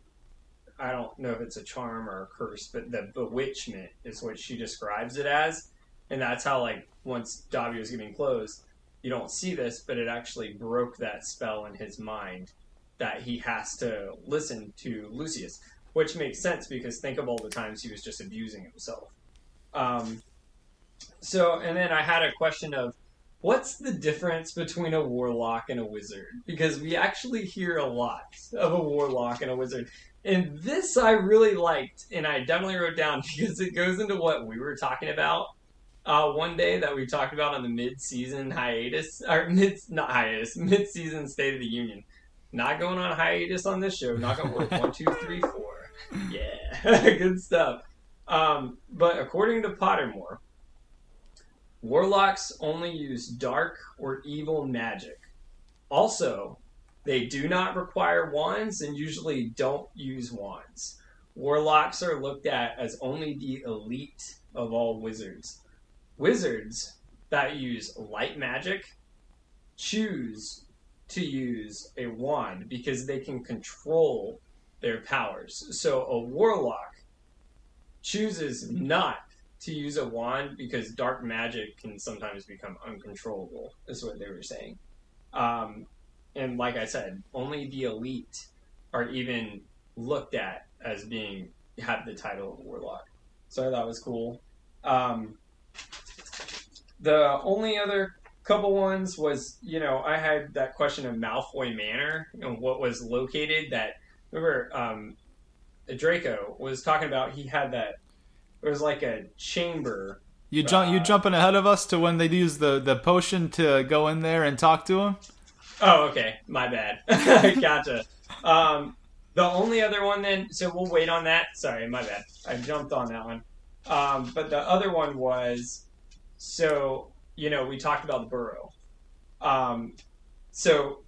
I don't know if it's a charm or a curse, but the bewitchment is what she describes it as. And that's how, like, once Dobby was getting clothes, you don't see this, but it actually broke that spell in his mind that he has to listen to Lucius, which makes sense because think of all the times he was just abusing himself. Um, so, and then I had a question of, what's the difference between a warlock and a wizard? Because we actually hear a lot of a warlock and a wizard. And this I really liked, and I definitely wrote down because it goes into what we were talking about uh, one day that we talked about on the mid-season hiatus, or mid, not hiatus, mid-season State of the Union. Not going on hiatus on this show. Not going to work. One, two, three, four. Yeah, good stuff. Um, but according to Pottermore, warlocks only use dark or evil magic. Also, they do not require wands and usually don't use wands. Warlocks are looked at as only the elite of all wizards. Wizards that use light magic choose to use a wand because they can control their powers. So a warlock chooses not to use a wand because dark magic can sometimes become uncontrollable, is what they were saying. Um, and like I said, only the elite are even looked at as being, have the title of warlock. So that was cool. Um, the only other couple ones was, you know, I had that question of Malfoy Manor and what was located that, remember, um, Draco was talking about, he had that, it was like a chamber. You jump, uh, you jumping ahead of us to when they use the, the potion to go in there and talk to him? Oh, okay. My bad. Gotcha. um, the only other one then, so we'll wait on that. Sorry, my bad. I jumped on that one. Um, but the other one was, so, you know, we talked about the burrow. Um, so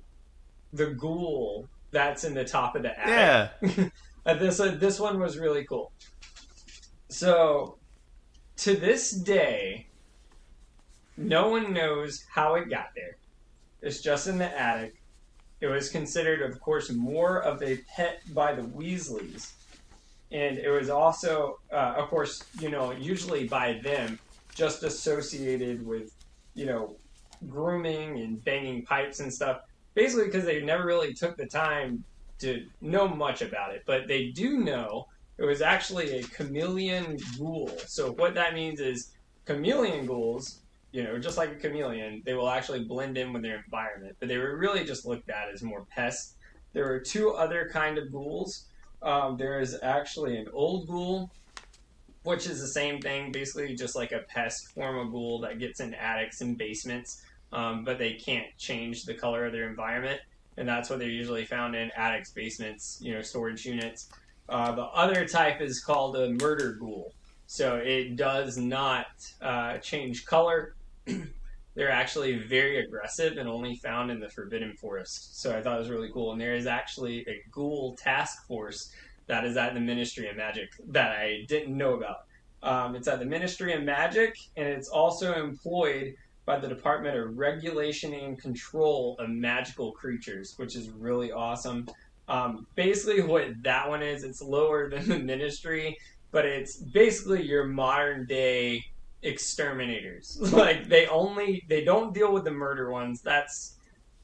the ghoul that's in the top of the attic. Yeah. this, uh, this one was really cool. So, to this day, no one knows how it got there. It's just in the attic. It was considered, of course, more of a pet by the Weasleys. And it was also, uh, of course, you know, usually by them, just associated with, you know, grooming and banging pipes and stuff. Basically because they never really took the time to know much about it. But they do know it was actually a chameleon ghoul. So what that means is chameleon ghouls, you know, just like a chameleon, they will actually blend in with their environment. But they were really just looked at as more pests. There were two other kind of ghouls. Um, there is actually an old ghoul, which is the same thing, basically just like a pest form of ghoul that gets in attics and basements, um, but they can't change the color of their environment. And that's what they're usually found in attics, basements, you know, storage units. Uh, the other type is called a murder ghoul. So it does not uh, change color. They're actually very aggressive and only found in the Forbidden Forest. So I thought it was really cool. And there is actually a ghoul task force that is at the Ministry of Magic that I didn't know about. Um, it's at the Ministry of Magic, and it's also employed by the Department of Regulation and Control of Magical Creatures, which is really awesome. Um, basically what that one is, it's lower than the Ministry, but it's basically your modern day exterminators. Like they only, they don't deal with the murder ones. That's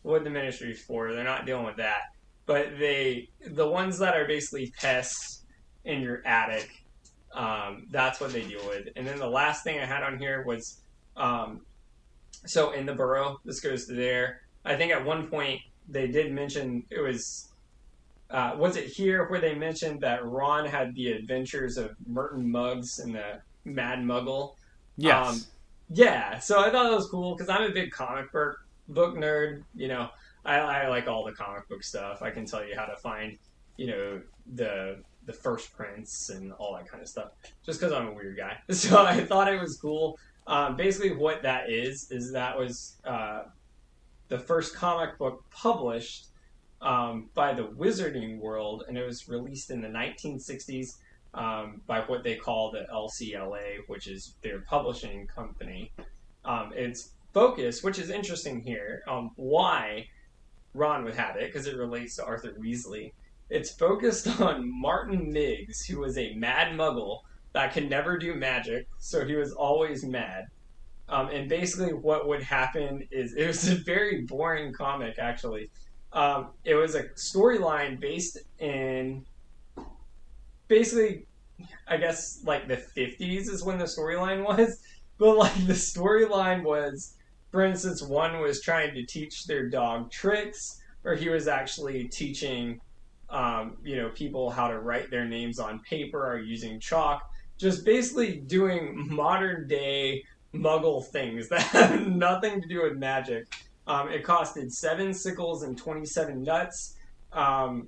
what the Ministry's for. They're not dealing with that, but they, the ones that are basically pests in your attic, um, that's what they deal with. And then the last thing I had on here was, um, so in the Burrow, this goes to there. I think at one point they did mention it was, Uh, was it here where they mentioned that Ron had the adventures of Merton Muggs and the Mad Muggle? Yes. Um, yeah, so I thought that was cool because I'm a big comic book book nerd, you know, I, I like all the comic book stuff. I can tell you how to find, you know, the the first prints and all that kind of stuff, just because I'm a weird guy. So I thought it was cool. Um, basically, what that is is that was uh, the first comic book published um, by the Wizarding World, and it was released in the nineteen sixties um, by what they call the L C L A, which is their publishing company. Um, it's focused, which is interesting here, um, why Ron would have it, because it relates to Arthur Weasley. It's focused on Martin Miggs, who was a mad muggle that could never do magic, so he was always mad. Um, and basically what would happen is, it was a very boring comic, actually. Um, it was a storyline based in, basically, I guess, like, the fifties is when the storyline was. But, like, the storyline was, for instance, one was trying to teach their dog tricks, or he was actually teaching... Um, you know, people how to write their names on paper or using chalk, just basically doing modern day muggle things that have nothing to do with magic. Um, it costed seven sickles and twenty-seven nuts. Um,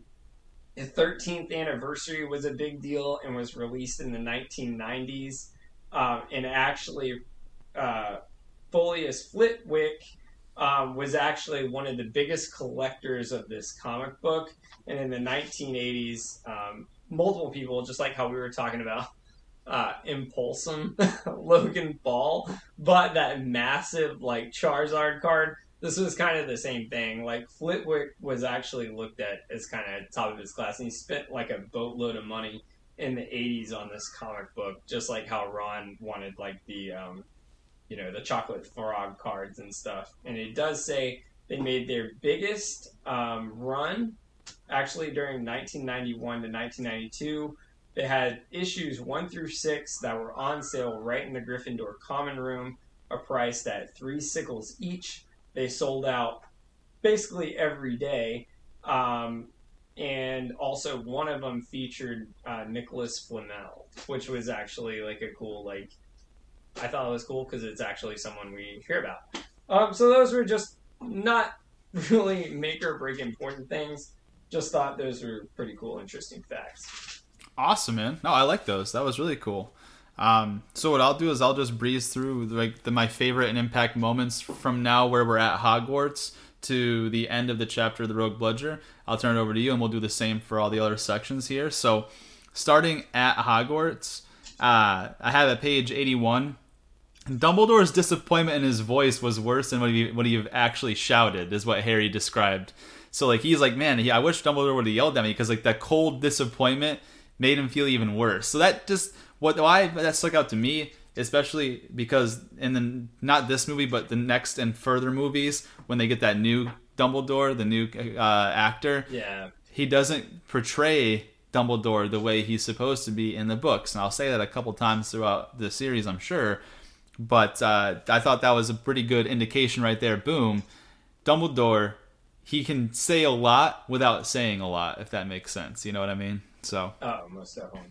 the thirteenth anniversary was a big deal and was released in the nineteen nineties. Um, and actually, uh, Filius Flitwick Um, was actually one of the biggest collectors of this comic book. And in the nineteen eighties, um, multiple people, just like how we were talking about uh, Impulsum, Logan Paul, bought that massive, like, Charizard card. This was kind of the same thing. Like, Flitwick was actually looked at as kind of top of his class, and he spent, like, a boatload of money in the eighties on this comic book, just like how Ron wanted, like, the... Um, you know, the chocolate frog cards and stuff. And it does say they made their biggest um, run, actually, during nineteen ninety-one to nineteen ninety-two. They had issues one through six that were on sale right in the Gryffindor Common Room, a price at three sickles each. They sold out basically every day. Um, and also one of them featured uh, Nicholas Flamel, which was actually like a cool, like, I thought it was cool because it's actually someone we hear about. Um, so those were just not really make or break important things. Just thought those were pretty cool, interesting facts. Awesome, man. No, I like those. That was really cool. Um, so what I'll do is I'll just breeze through like the, my favorite and impact moments from now where we're at Hogwarts to the end of the chapter of the Rogue Bludger. I'll turn it over to you, and we'll do the same for all the other sections here. So starting at Hogwarts, uh, I have at page eighty-one. Dumbledore's disappointment in his voice was worse than what he what he actually shouted, is what Harry described. So like he's like, man, he, I wish Dumbledore would have yelled at me, because like that cold disappointment made him feel even worse. So that just what why that stuck out to me, especially because in the not this movie but the next and further movies, when they get that new Dumbledore, the new uh, actor, yeah, he doesn't portray Dumbledore the way he's supposed to be in the books, and I'll say that a couple times throughout the series, I'm sure. But uh, I thought that was a pretty good indication right there. Boom. Dumbledore, he can say a lot without saying a lot, if that makes sense. You know what I mean? So. Oh, most definitely.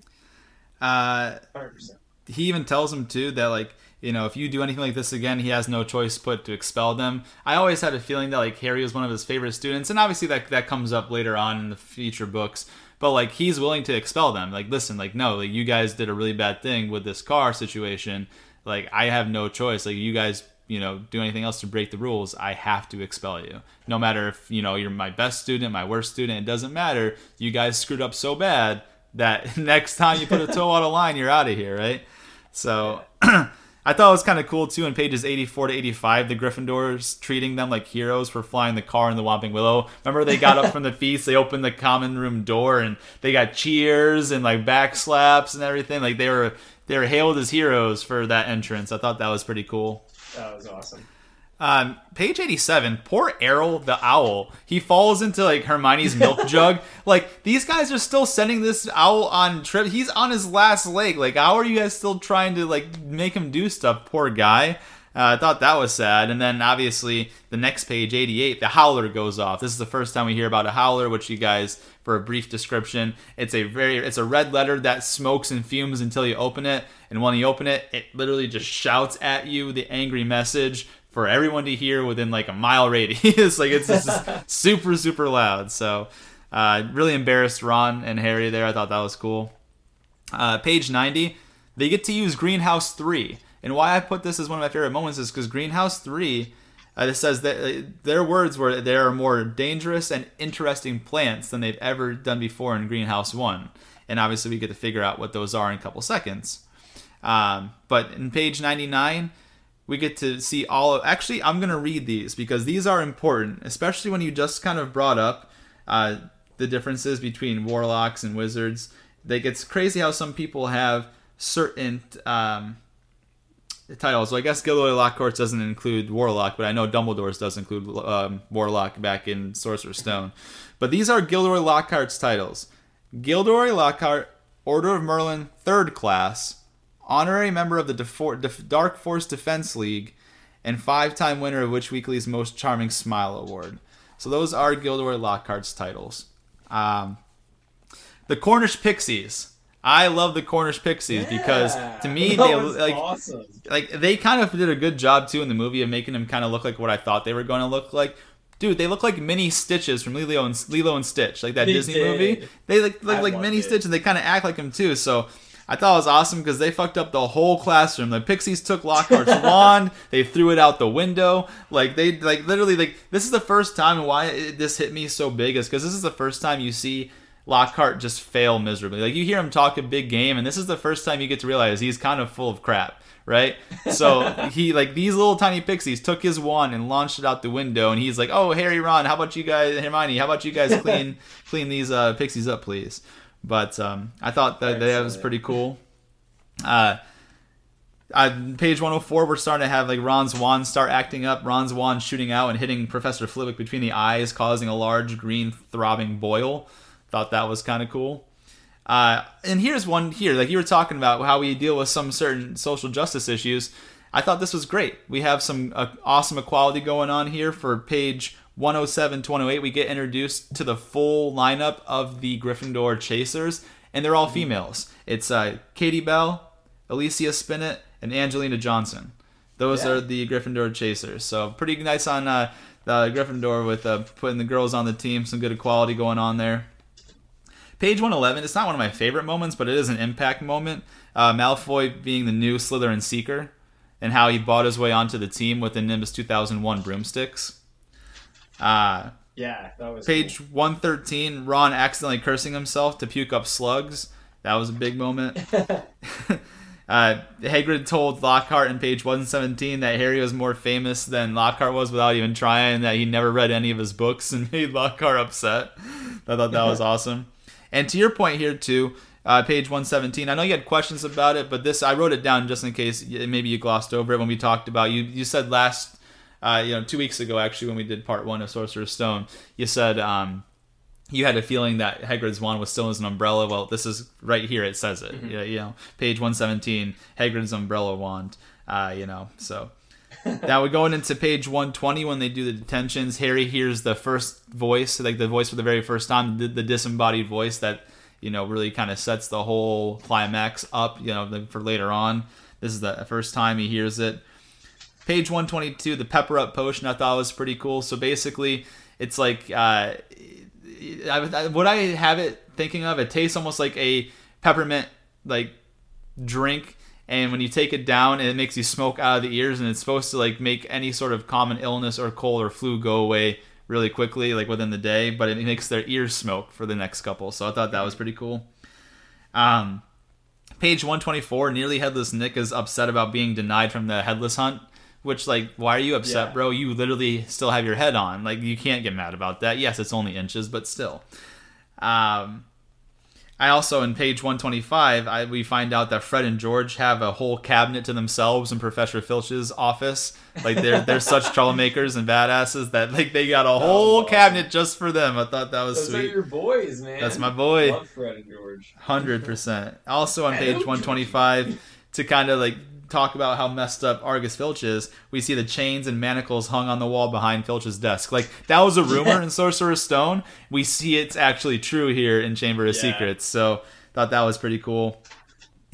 Uh, one hundred percent. He even tells him, too, that, like, you know, if you do anything like this again, he has no choice but to expel them. I always had a feeling that, like, Harry was one of his favorite students. And obviously that that comes up later on in the future books. But, like, he's willing to expel them. Like, listen, like, no, like, you guys did a really bad thing with this car situation. Like, I have no choice. Like, you guys, you know, do anything else to break the rules, I have to expel you. No matter if, you know, you're my best student, my worst student, it doesn't matter. You guys screwed up so bad that next time you put a toe on a line, you're out of here, right? So I thought it was kind of cool, too, in pages eighty-four to eighty-five, the Gryffindors treating them like heroes for flying the car in the Whomping Willow. Remember, they got up from the feast, they opened the common room door, and they got cheers and, like, back slaps and everything. Like, they were... They were hailed as heroes for that entrance. I thought that was pretty cool. That was awesome. Um, page eighty-seven, poor Errol the owl. He falls into, like, Hermione's milk jug. Like, these guys are still sending this owl on trip. He's on his last leg. Like, how are you guys still trying to, like, make him do stuff? Poor guy. Uh, I thought that was sad. And then, obviously, the next page, eighty-eight, the howler goes off. This is the first time we hear about a howler, which you guys... For a brief description, it's a very it's a red letter that smokes and fumes until you open it, and when you open it, it literally just shouts at you the angry message for everyone to hear within like a mile radius. Like it's just super, super loud. So uh, really embarrassed Ron and Harry there. I thought that was cool. Uh, page ninety, they get to use Greenhouse three. And why I put this as one of my favorite moments is because Greenhouse three, uh, it says that uh, their words were there are more dangerous and interesting plants than they've ever done before in Greenhouse one. And obviously we get to figure out what those are in a couple seconds. Um, but in page ninety-nine, we get to see all of... Actually, I'm going to read these because these are important, especially when you just kind of brought up uh, the differences between warlocks and wizards. Like, it's crazy how some people have certain... Um, titles. So I guess Gilderoy Lockhart doesn't include Warlock, but I know Dumbledore's does include um, Warlock back in Sorcerer's Stone. But these are Gilderoy Lockhart's titles. Gilderoy Lockhart, Order of Merlin, third class, honorary member of the Defor- De- Dark Force Defense League, and five-time winner of Witch Weekly's Most Charming Smile Award. So those are Gilderoy Lockhart's titles. Um, the Cornish Pixies. I love the Cornish Pixies yeah. because to me they like awesome. like they kind of did a good job too in the movie of making them kind of look like what I thought they were going to look like. Dude, they look like mini Stitches from Lilo and Lilo and Stitch, like that they Disney did. movie. They look, look like mini it. Stitch, and they kind of act like him too. So I thought it was awesome because they fucked up the whole classroom. The Pixies took Lockhart's wand, they threw it out the window. Like they like literally like this is the first time, and why it, this hit me so big is because this is the first time you see Lockhart just fail miserably. Like you hear him talk a big game, and this is the first time you get to realize he's kind of full of crap, right? So he like these little tiny pixies took his wand and launched it out the window, and he's like, "Oh, Harry, Ron, how about you guys? Hermione, how about you guys clean clean these uh, pixies up, please?" But um, I thought that Excellent. that was pretty cool. Uh, I, page one oh four, we're starting to have like Ron's wand start acting up. Ron's wand shooting out and hitting Professor Flitwick between the eyes, causing a large green throbbing boil. Thought that was kind of cool. Uh, and here's one here. Like you were talking about how we deal with some certain social justice issues. I thought this was great. We have some uh, awesome equality going on here for page one oh seven to one oh eight. We get introduced to the full lineup of the Gryffindor Chasers, and they're all females. It's uh, Katie Bell, Alicia Spinett, and Angelina Johnson. Those yeah. are the Gryffindor Chasers. So pretty nice on uh, the Gryffindor with uh, putting the girls on the team. Some good equality going on there. Page one eleven, it's not one of my favorite moments, but it is an impact moment. Uh, Malfoy being the new Slytherin Seeker and how he bought his way onto the team with the Nimbus two thousand one broomsticks. Uh, yeah, that was Page cool. one thirteen, Ron accidentally cursing himself to puke up slugs. That was a big moment. uh, Hagrid told Lockhart in page one seventeen that Harry was more famous than Lockhart was without even trying, that he never read any of his books and made Lockhart upset. I thought that was awesome. And to your point here, too, uh, page one seventeen, I know you had questions about it, but this I wrote it down just in case maybe you glossed over it when we talked about you. You said last, uh, you know, two weeks ago, actually, when we did part one of Sorcerer's Stone, you said um, you had a feeling that Hagrid's wand was still as an umbrella. Well, this is right here. It says it. Mm-hmm. You, you know, page one seventeen, Hagrid's umbrella wand, uh, you know, so... Now we're going into page one twenty when they do the detentions. Harry hears the first voice, like the voice for the very first time, the, the disembodied voice that, you know, really kind of sets the whole climax up, you know, for later on. This is the first time he hears it. Page one twenty-two, the pepper up potion, I thought was pretty cool. So basically, it's like, uh, I, I, what I have it thinking of, it tastes almost like a peppermint, like, drink. And when you take it down, it makes you smoke out of the ears, and it's supposed to like make any sort of common illness or cold or flu go away really quickly, like within the day. But it makes their ears smoke for the next couple. So I thought that was pretty cool. Um, page one twenty-four, Nearly Headless Nick is upset about being denied from the Headless Hunt. Which, like, why are you upset, yeah. bro? You literally still have your head on. Like, you can't get mad about that. Yes, it's only inches, but still. Um... I also, in page one twenty-five, I, we find out that Fred and George have a whole cabinet to themselves in Professor Filch's office. Like, they're they're such troublemakers and badasses that, like, they got a whole oh, cabinet just for them. I thought that was Those sweet. Those are your boys, man. That's my boy. I love Fred and George. one hundred percent. Also on page one twenty-five, to kind of, like, talk about how messed up Argus Filch is, we see the chains and manacles hung on the wall behind Filch's desk. Like, that was a rumor in Sorcerer's Stone. We see it's actually true here in Chamber of yeah. Secrets. So, thought that was pretty cool.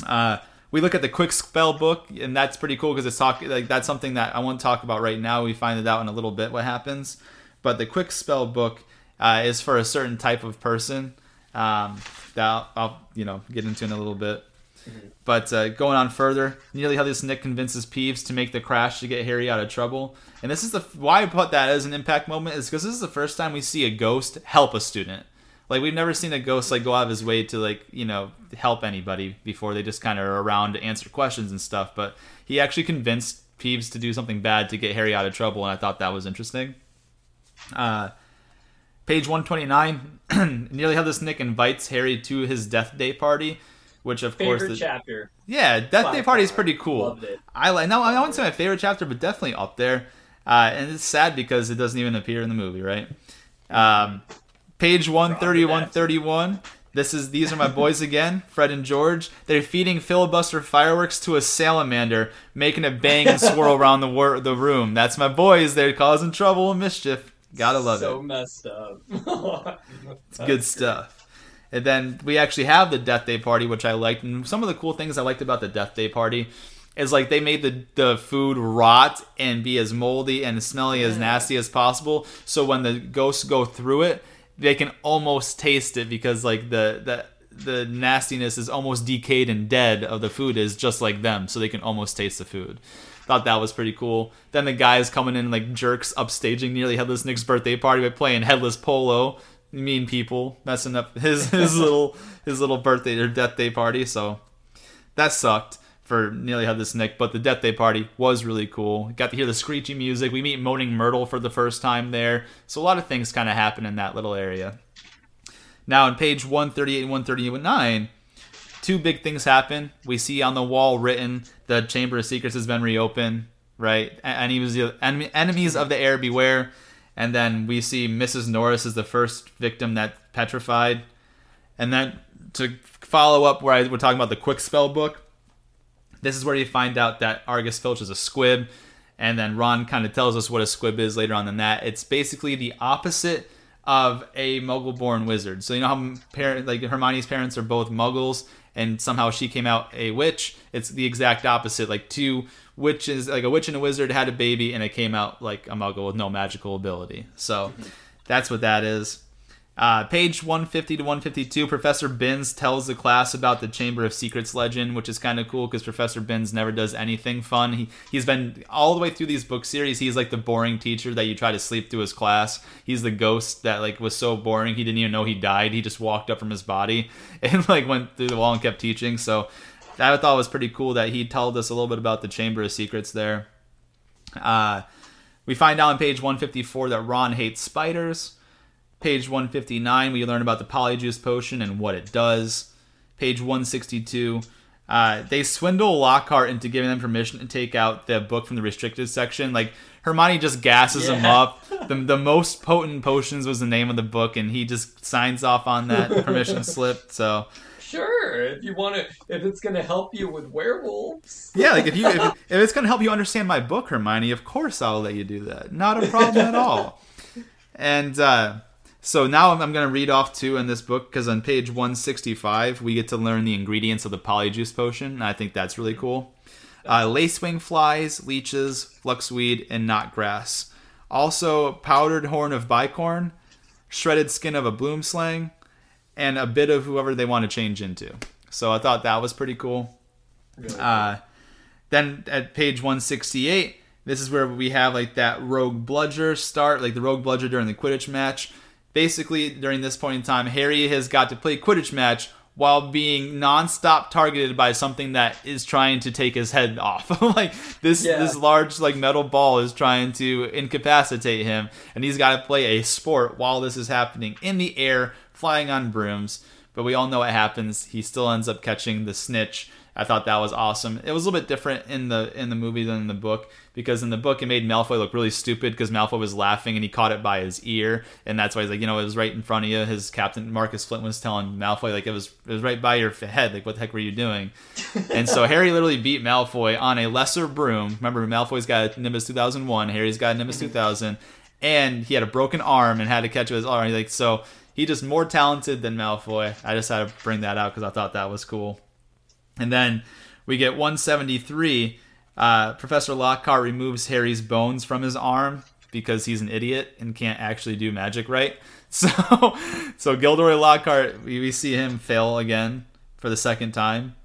Uh, we look at the quick spell book, and that's pretty cool because it's talk like that's something that I won't talk about right now. We find it out in a little bit what happens. But the quick spell book uh, is for a certain type of person um, that I'll, I'll you know get into in a little bit. But uh, going on further, Nearly Headless Nick convinces Peeves to make the crash to get Harry out of trouble. And this is the why I put that as an impact moment is because this is the first time we see a ghost help a student. Like, we've never seen a ghost like go out of his way to like you know help anybody before. They just kind of are around to answer questions and stuff. But he actually convinced Peeves to do something bad to get Harry out of trouble, and I thought that was interesting. Uh, page one twenty-nine, Nearly Headless Nick invites Harry to his death day party. Which of favorite course, the, chapter. Yeah, Death Five Day Party is pretty cool. Loved it. I like. No, I wouldn't say my favorite chapter, but definitely up there. Uh, and it's sad because it doesn't even appear in the movie, right? Um, page one thirty, one thirty-one. This is these are my boys again, Fred and George. They're feeding filibuster fireworks to a salamander, making it bang and swirl around the wor- the room. That's my boys. They're causing trouble and mischief. Gotta love so it. So messed up. It's good stuff. And then we actually have the Death Day Party, which I liked. And some of the cool things I liked about the Death Day Party is, like, they made the, the food rot and be as moldy and smelly, yeah. as nasty as possible. So when the ghosts go through it, they can almost taste it because, like, the the, the nastiness is almost decayed and dead of the food is just like them. So they can almost taste the food. Thought that was pretty cool. Then the guys coming in like jerks upstaging Nearly Headless Nick's birthday party by playing Headless Polo. Mean people messing up his, his little his little birthday or death day party, so that sucked for Nearly Headless Nick. But the death day party was really cool. Got to hear the screechy music. We meet Moaning Myrtle for the first time there, so a lot of things kind of happen in that little area. Now, on page one thirty-eight and one thirty-nine, two big things happen. We see on the wall written, "The Chamber of Secrets has been reopened." Right, enemies enemies of the air beware. And then we see Missus Norris is the first victim that petrified. And then to follow up where I, we're talking about the quick spell book, this is where you find out that Argus Filch is a squib. And then Ron kind of tells us what a squib is later on than that. It's basically the opposite of a muggle-born wizard. So you know how parent, like Hermione's parents are both muggles, and somehow she came out a witch? It's the exact opposite. Like two... Which is like a witch and a wizard had a baby and it came out like a muggle with no magical ability. So that's what that is. Uh, page one fifty to one fifty-two, Professor Binns tells the class about the Chamber of Secrets legend, which is kind of cool because Professor Binns never does anything fun. He, he's been all the way through these book series. He's like the boring teacher that you try to sleep through his class. He's the ghost that like was so boring he didn't even know he died. He just walked up from his body and like went through the wall and kept teaching. So that I thought was pretty cool that he told us a little bit about the Chamber of Secrets there. Uh, we find out on page one fifty-four that Ron hates spiders. Page one fifty-nine, we learn about the Polyjuice Potion and what it does. Page one sixty-two, uh, they swindle Lockhart into giving them permission to take out the book from the restricted section. Like, Hermione just gasses yeah. him up. The, the most potent potions was the name of the book, and he just signs off on that permission slip, so... Sure, if you want to, if it's going to help you with werewolves. Yeah, like if you, if, if it's going to help you understand my book, Hermione, of course I'll let you do that. Not a problem at all. And uh, so now I'm, I'm going to read off two in this book because on page one sixty-five we get to learn the ingredients of the Polyjuice Potion. And I think that's really cool. Uh, lacewing flies, leeches, fluxweed, and knotgrass. Also, powdered horn of bicorn, shredded skin of a bloomslang, and a bit of whoever they want to change into. So I thought that was pretty cool. Really cool. Uh, then at page one sixty-eight, this is where we have like that rogue bludger start, like the rogue bludger during the Quidditch match. Basically, during this point in time, Harry has got to play Quidditch match while being nonstop targeted by something that is trying to take his head off. Like this, yeah. this large like metal ball is trying to incapacitate him, and he's got to play a sport while this is happening in the air, flying on brooms. But we all know what happens. He still ends up catching the snitch. I thought that was awesome. It was a little bit different in the in the movie than in the book, because in the book it made Malfoy look really stupid because Malfoy was laughing and he caught it by his ear, and that's why he's like, you know, it was right in front of you. His captain Marcus Flint was telling Malfoy like it was it was right by your head. Like, what the heck were you doing? And so Harry literally beat Malfoy on a lesser broom. Remember, Malfoy's got a Nimbus two thousand one. Harry's got a Nimbus two thousand, and he had a broken arm and had to catch it with his arm. Like so. He just more talented than Malfoy. I just had to bring that out because I thought that was cool. And then we get one seventy-three. Uh, Professor Lockhart removes Harry's bones from his arm because he's an idiot and can't actually do magic right. So, so Gilderoy Lockhart, we see him fail again for the second time.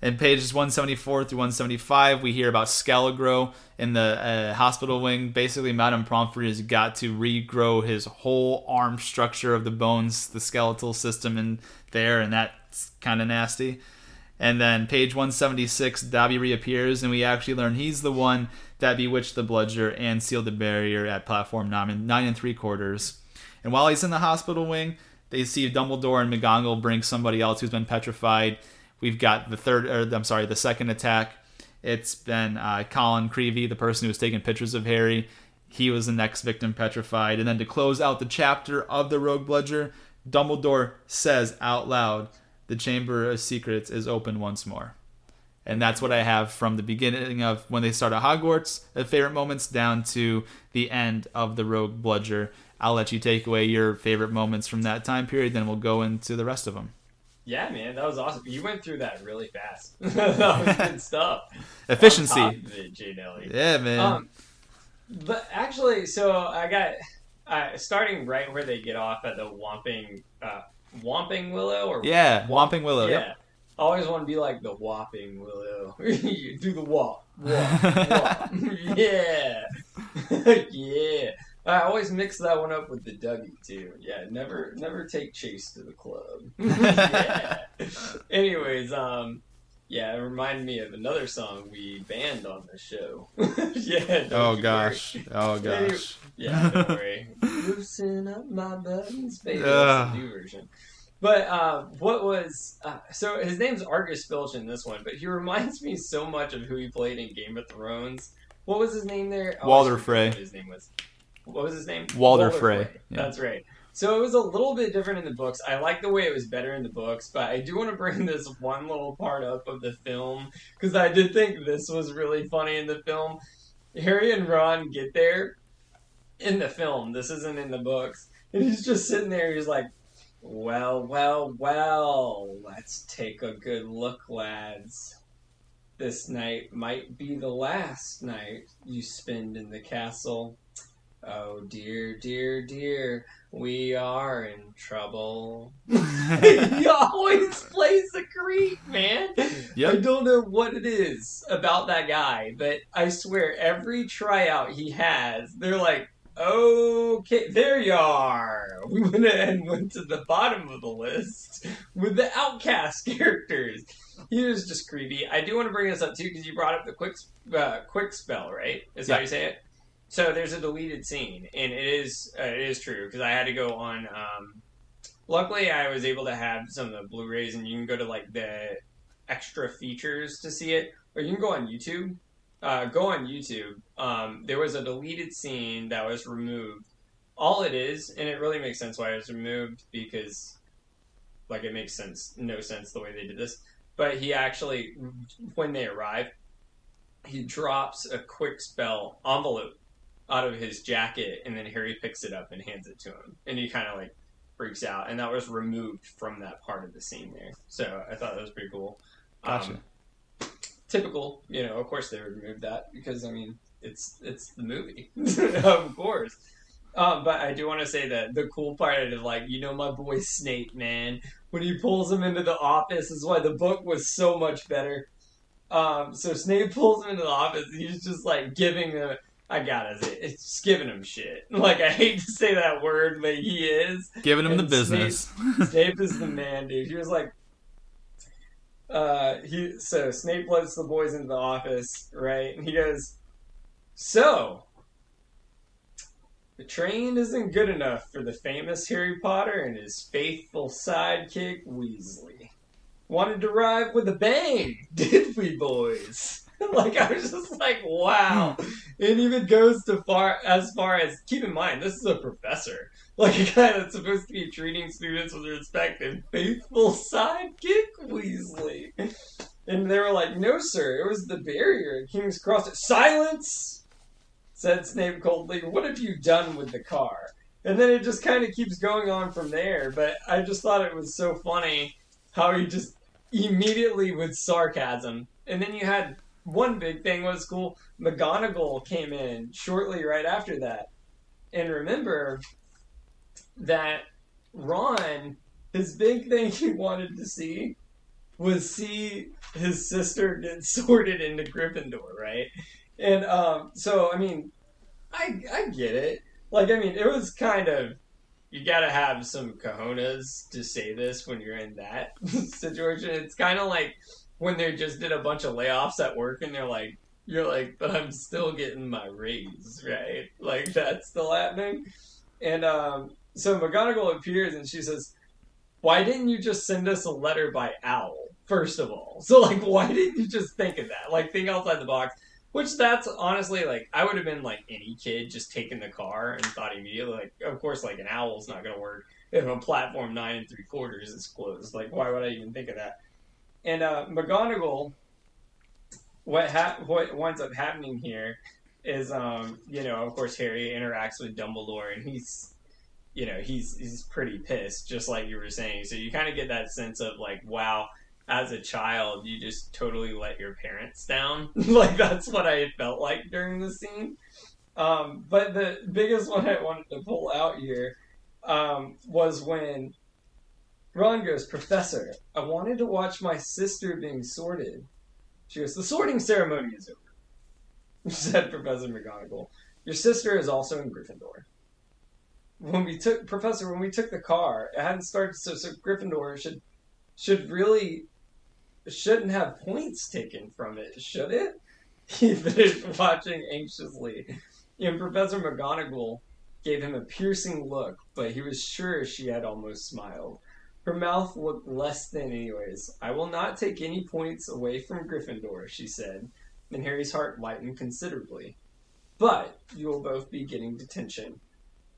And pages one seventy-four through one seventy-five, we hear about Scaligro in the uh, hospital wing. Basically, Madame Pomfrey has got to regrow his whole arm structure of the bones, the skeletal system in there, and that's kind of nasty. And then page one seventy-six, Dobby reappears, and we actually learn he's the one that bewitched the bludger and sealed the barrier at platform nine, nine and three quarters. And while he's in the hospital wing, they see Dumbledore and McGonagall bring somebody else who's been petrified. We've got the third, or I'm sorry, the second attack. It's been uh, Colin Creevey, the person who was taking pictures of Harry. He was the next victim petrified. And then to close out the chapter of the Rogue Bludger, Dumbledore says out loud, "The Chamber of Secrets is open once more." And that's what I have from the beginning of when they start at Hogwarts, the favorite moments, down to the end of the Rogue Bludger. I'll let you take away your favorite moments from that time period, then we'll go into the rest of them. Yeah, man, that was awesome. You went through that really fast. That was good stuff. Efficiency. It, J. Nelly. Yeah, man. Um, but actually, so I got uh, starting right where they get off at the Whomping, uh, Whomping Willow, or yeah, Whomping Willow. Yeah, yep. I always want to be like the Whomping Willow. You do the whop, whop, whop. Yeah, yeah. I always mix that one up with the Dougie, too. Yeah, never never take Chase to the club. Yeah. Anyways, um, yeah, it reminded me of another song we banned on the show. Yeah. Oh, gosh. Worry. Oh, gosh. Yeah, don't worry. Loosen up my buttons, baby. Uh. That's the new version. But uh, what was... Uh, so his name's Argus Filch in this one, but he reminds me so much of who he played in Game of Thrones. What was his name there? Oh, Walder Frey. What his name was... What was his name? Walder, Walder Frey. Frey. Yeah. That's right. So it was a little bit different in the books. I like the way it was better in the books, but I do want to bring this one little part up of the film because I did think this was really funny in the film. Harry and Ron get there in the film. This isn't in the books. And he's just sitting there. He's like, well, well, well, let's take a good look, lads. This night might be the last night you spend in the castle. Oh, dear, dear, dear, we are in trouble. He always plays the creep, man. Yep. I don't know what it is about that guy, but I swear every tryout he has, they're like, okay, there you are. We went and went to the bottom of the list with the outcast characters. He was just creepy. I do want to bring this up, too, because you brought up the quick, uh, quick spell, right? Is yeah. How you say it? So there's a deleted scene, and it is uh, it is true, because I had to go on... Um, luckily, I was able to have some of the Blu-rays, and you can go to, like, the extra features to see it, or you can go on YouTube. Uh, go on YouTube. Um, there was a deleted scene that was removed. All it is, and it really makes sense why it was removed, because, like, it makes sense, no sense the way they did this. But he actually, when they arrive, he drops a quick spell envelope out of his jacket, and then Harry picks it up and hands it to him, and he kind of like freaks out, and that was removed from that part of the scene there. So I thought that was pretty cool. Gotcha. Um, typical, you know, of course they would remove that, because I mean it's it's the movie. Of course. Um, but I do want to say that the cool part of, like, you know, my boy Snape, man, when he pulls him into the office is why the book was so much better. Um, so Snape pulls him into the office, and he's just like giving him, I got it. It's giving him shit. Like, I hate to say that word, but he is. Giving him and the business. Snape, Snape is the man, dude. He was like, uh, he, so Snape lets the boys into the office, right? And he goes, so, the train isn't good enough for the famous Harry Potter and his faithful sidekick, Weasley. Wanted to ride with a bang, did we, boys? Like, I was just like, wow. It even goes to far as far as, keep in mind, this is a professor. Like, a guy that's supposed to be treating students with respect and faithful sidekick, Weasley. And they were like, no, sir, it was the barrier at King's Cross. Silence, said Snape coldly. What have you done with the car? And then it just kind of keeps going on from there. But I just thought it was so funny how he just immediately with sarcasm. And then you had one big thing was cool. McGonagall came in shortly right after that. And remember that Ron, his big thing he wanted to see was see his sister get sorted into Gryffindor, right? And um, so, I mean, I I get it. Like, I mean, it was kind of, you gotta have some cojones to say this when you're in that situation. It's kind of like when they just did a bunch of layoffs at work and they're like, you're like, but I'm still getting my raise, right? Like, that's still happening. And um, so McGonagall appears and she says, why didn't you just send us a letter by owl, first of all? So, like, why didn't you just think of that? Like, think outside the box. Which, that's honestly, like, I would have been, like, any kid just taking the car and thought immediately, like, of course, like, an owl's not going to work if a platform nine and three quarters is closed. Like, why would I even think of that? And uh, McGonagall, what ha- what winds up happening here is, um, you know, of course, Harry interacts with Dumbledore, and he's, you know, he's he's pretty pissed, just like you were saying. So you kind of get that sense of, like, wow, as a child, you just totally let your parents down. Like, that's what I felt like during the scene. Um, but the biggest one I wanted to pull out here um, was when Ron goes, Professor, I wanted to watch my sister being sorted. She goes, the sorting ceremony is over, said Professor McGonagall. Your sister is also in Gryffindor. When we took, Professor, when we took the car, it hadn't started, so, so Gryffindor should should really, shouldn't have points taken from it, should it? He finished watching anxiously. And Professor McGonagall gave him a piercing look, but he was sure she had almost smiled. Her mouth looked less thin anyways. I will not take any points away from Gryffindor, she said, and Harry's heart lightened considerably. But you will both be getting detention.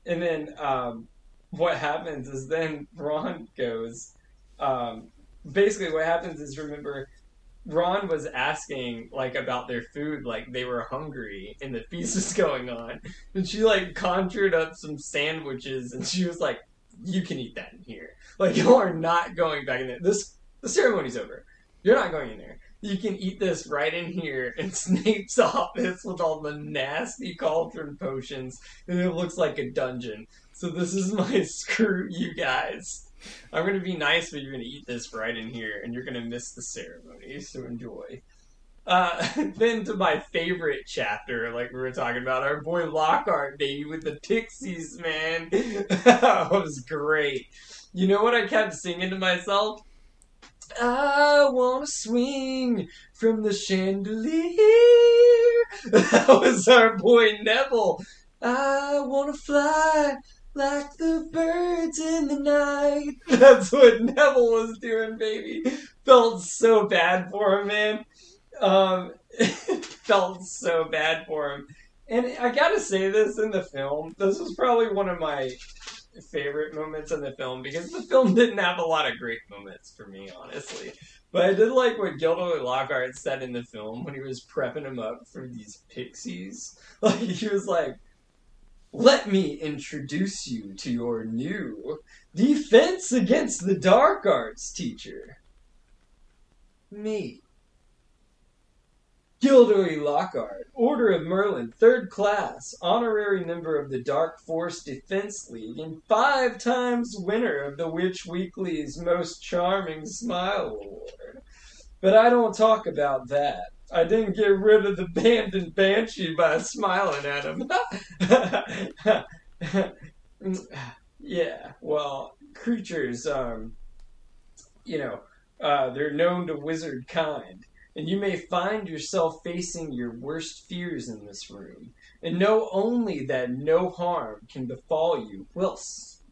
And then um, what happens is then Ron goes... Um, basically what happens is, remember, Ron was asking, like, about their food, like, they were hungry and the feast was going on, and she, like, conjured up some sandwiches and she was like, you can eat that in here. Like, you are not going back in there. This, the ceremony's over. You're not going in there. You can eat this right in here in Snape's office with all the nasty cauldron potions, and it looks like a dungeon. So this is my screw you guys. I'm going to be nice, but you're going to eat this right in here, and you're going to miss the ceremony, so enjoy. Uh, then to my favorite chapter, like we were talking about, our boy Lockhart, baby, with the pixies, man. That was great. You know what I kept singing to myself? I want to swing from the chandelier. That was our boy Neville. I want to fly like the birds in the night. That's what Neville was doing, baby. Felt so bad for him, man. Um, felt so bad for him. And I gotta say this, in the film, this was probably one of my favorite moments in the film, because the film didn't have a lot of great moments for me, honestly. But I did like what Gilderoy Lockhart said in the film when he was prepping him up for these pixies. Like, he was like, let me introduce you to your new Defense Against the Dark Arts teacher. Me. Gilderoy Lockhart, Order of Merlin, third class, honorary member of the Dark Force Defense League, and five times winner of the Witch Weekly's Most Charming Smile Award. But I don't talk about that. I didn't get rid of the abandoned banshee by smiling at him. Yeah, well, creatures, um, you know, uh, they're known to wizard kind. And you may find yourself facing your worst fears in this room. And know only that no harm can befall you whilst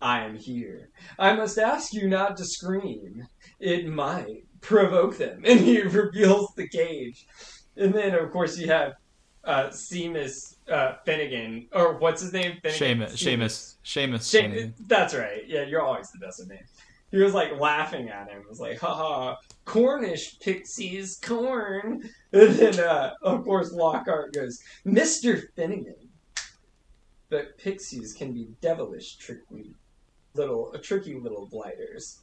I am here. I must ask you not to scream. It might provoke them. And he reveals the cage. And then, of course, you have uh, Seamus uh, Finnegan. Or what's his name? Finnegan? Seamus. Seamus. Seamus. That's right. Yeah, you're always the best at names. He was, like, laughing at him. He was like, haha, Cornish pixies, corn. And then, uh, of course, Lockhart goes, Mister Finnegan. But pixies can be devilish tricky little, tricky little blighters.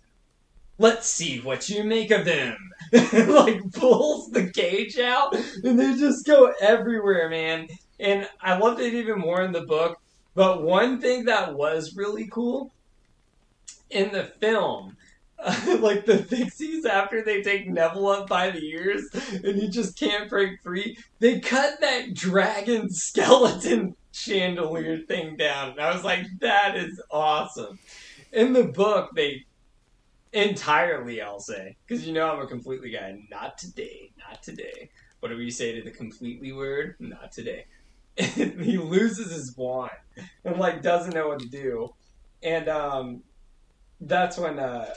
let's see what you make of them. Like, pulls the cage out, and they just go everywhere, man. And I loved it even more in the book. But one thing that was really cool in the film, uh, like the Pixies, after they take Neville up by the ears and you just can't break free, they cut that dragon skeleton chandelier thing down. And I was like, that is awesome. In the book, they entirely, I'll say, because you know I'm a completely guy. Not today, not today. Whatever you say to the completely word, not today. He loses his wand and, like, doesn't know what to do. And um, that's when, uh,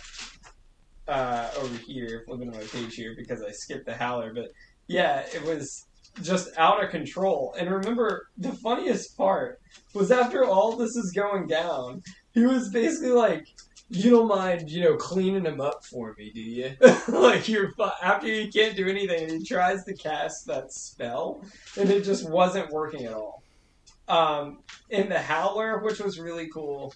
uh, over here, flipping on my page here because I skipped the howler, but yeah, it was just out of control. And remember, the funniest part was after all this is going down, he was basically like, you don't mind, you know, cleaning him up for me, do you? Like, you're fu- after you can't do anything, and he tries to cast that spell, and it just wasn't working at all. Um, in the Howler, which was really cool,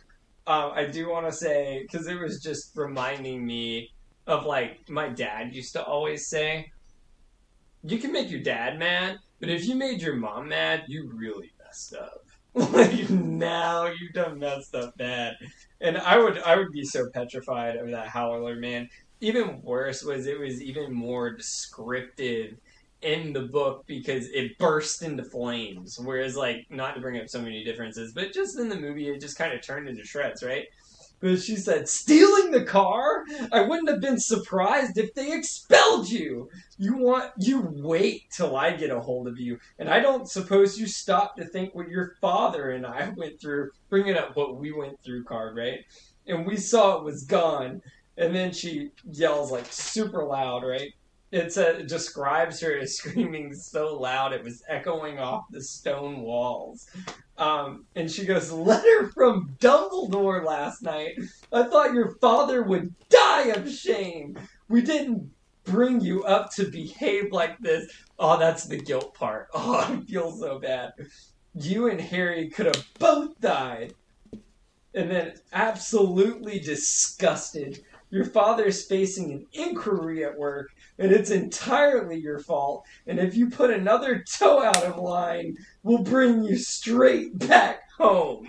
um, I do want to say, because it was just reminding me of, like, my dad used to always say, you can make your dad mad, but if you made your mom mad, you really messed up. Like, now you done messed up bad. And I would I would be so petrified of that Howler, man. Even worse was it was even more descriptive in the book because it burst into flames. Whereas, like, not to bring up so many differences, but just in the movie, it just kind of turned into shreds, right? But she said, stealing the car? I wouldn't have been surprised if they expelled you. You want, you wait till I get a hold of you. And I don't suppose you stop to think what your father and I went through, bringing up what we went through card, right? And we saw it was gone. And then she yells, like, super loud, right? It's a, it describes her as screaming so loud it was echoing off the stone walls. Um, and she goes, letter from Dumbledore last night. I thought your father would die of shame. We didn't bring you up to behave like this. Oh, that's the guilt part. Oh, I feel so bad. You and Harry could have both died. And then absolutely disgusted. Your father's facing an inquiry at work, and it's entirely your fault. And if you put another toe out of line, we'll bring you straight back home.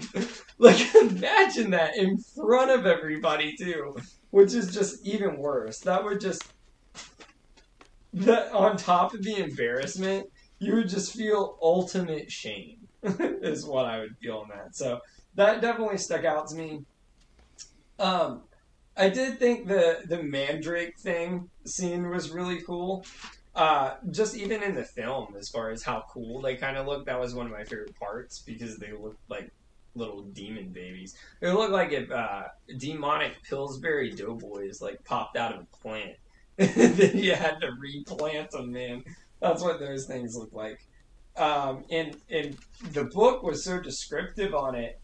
Like, imagine that in front of everybody, too, which is just even worse. That would just, that on top of the embarrassment, you would just feel ultimate shame, is what I would feel on that. So that definitely stuck out to me. Um... I did think the, the Mandrake thing scene was really cool. Uh, just even in the film, as far as how cool they kind of looked, that was one of my favorite parts because they looked like little demon babies. They looked like if uh, demonic Pillsbury Doughboys like popped out of a plant. Then you had to replant them, man. That's what those things looked like. Um, and, and the book was so descriptive on it.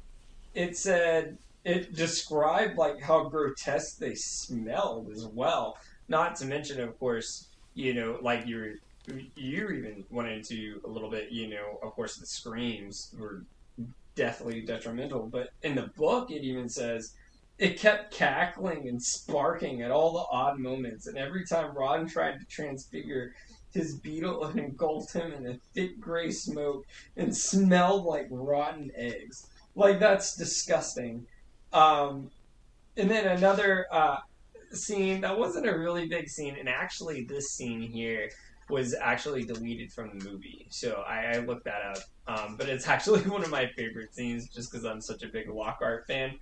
It said... It described, like, how grotesque they smelled as well. Not to mention, of course, you know, like you were, you even went into a little bit, you know, of course, the screams were deathly detrimental. But in the book, it even says it kept cackling and sparking at all the odd moments. And every time Ron tried to transfigure his beetle and engulfed him in a thick gray smoke and smelled like rotten eggs. Like, that's disgusting. Um, and then another, uh, scene that wasn't a really big scene. And actually this scene here was actually deleted from the movie. So I, I looked that up. Um, but it's actually one of my favorite scenes just cause I'm such a big Lockhart fan.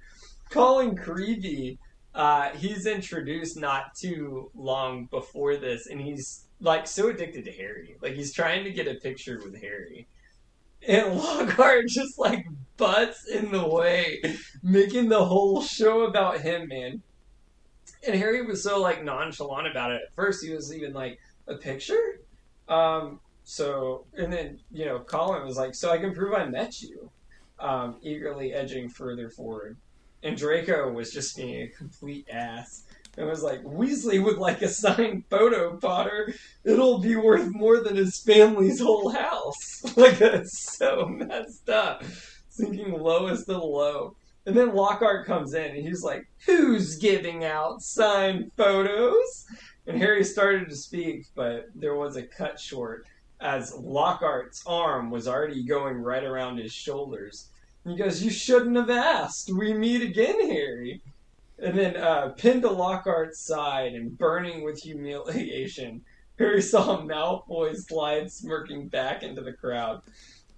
Colin Creevey, uh, he's introduced not too long before this. And he's like so addicted to Harry. Like he's trying to get a picture with Harry. And Lockhart just, like, butts in the way, making the whole show about him, man. And Harry was so, like, nonchalant about it. At first, he was even, like, a picture? Um, so, and then, you know, Colin was like, so I can prove I met you. Um, eagerly edging further forward. And Draco was just being a complete ass. And was like, Weasley would like a signed photo, Potter. It'll be worth more than his family's whole house. Like, that's so messed up. Thinking lowest of the low. And then Lockhart comes in and he's like, who's giving out signed photos? And Harry started to speak, but there was a cut short as Lockhart's arm was already going right around his shoulders. And he goes, you shouldn't have asked. We meet again, Harry. And then uh, pinned to Lockhart's side and burning with humiliation, Harry saw Malfoy slide smirking back into the crowd.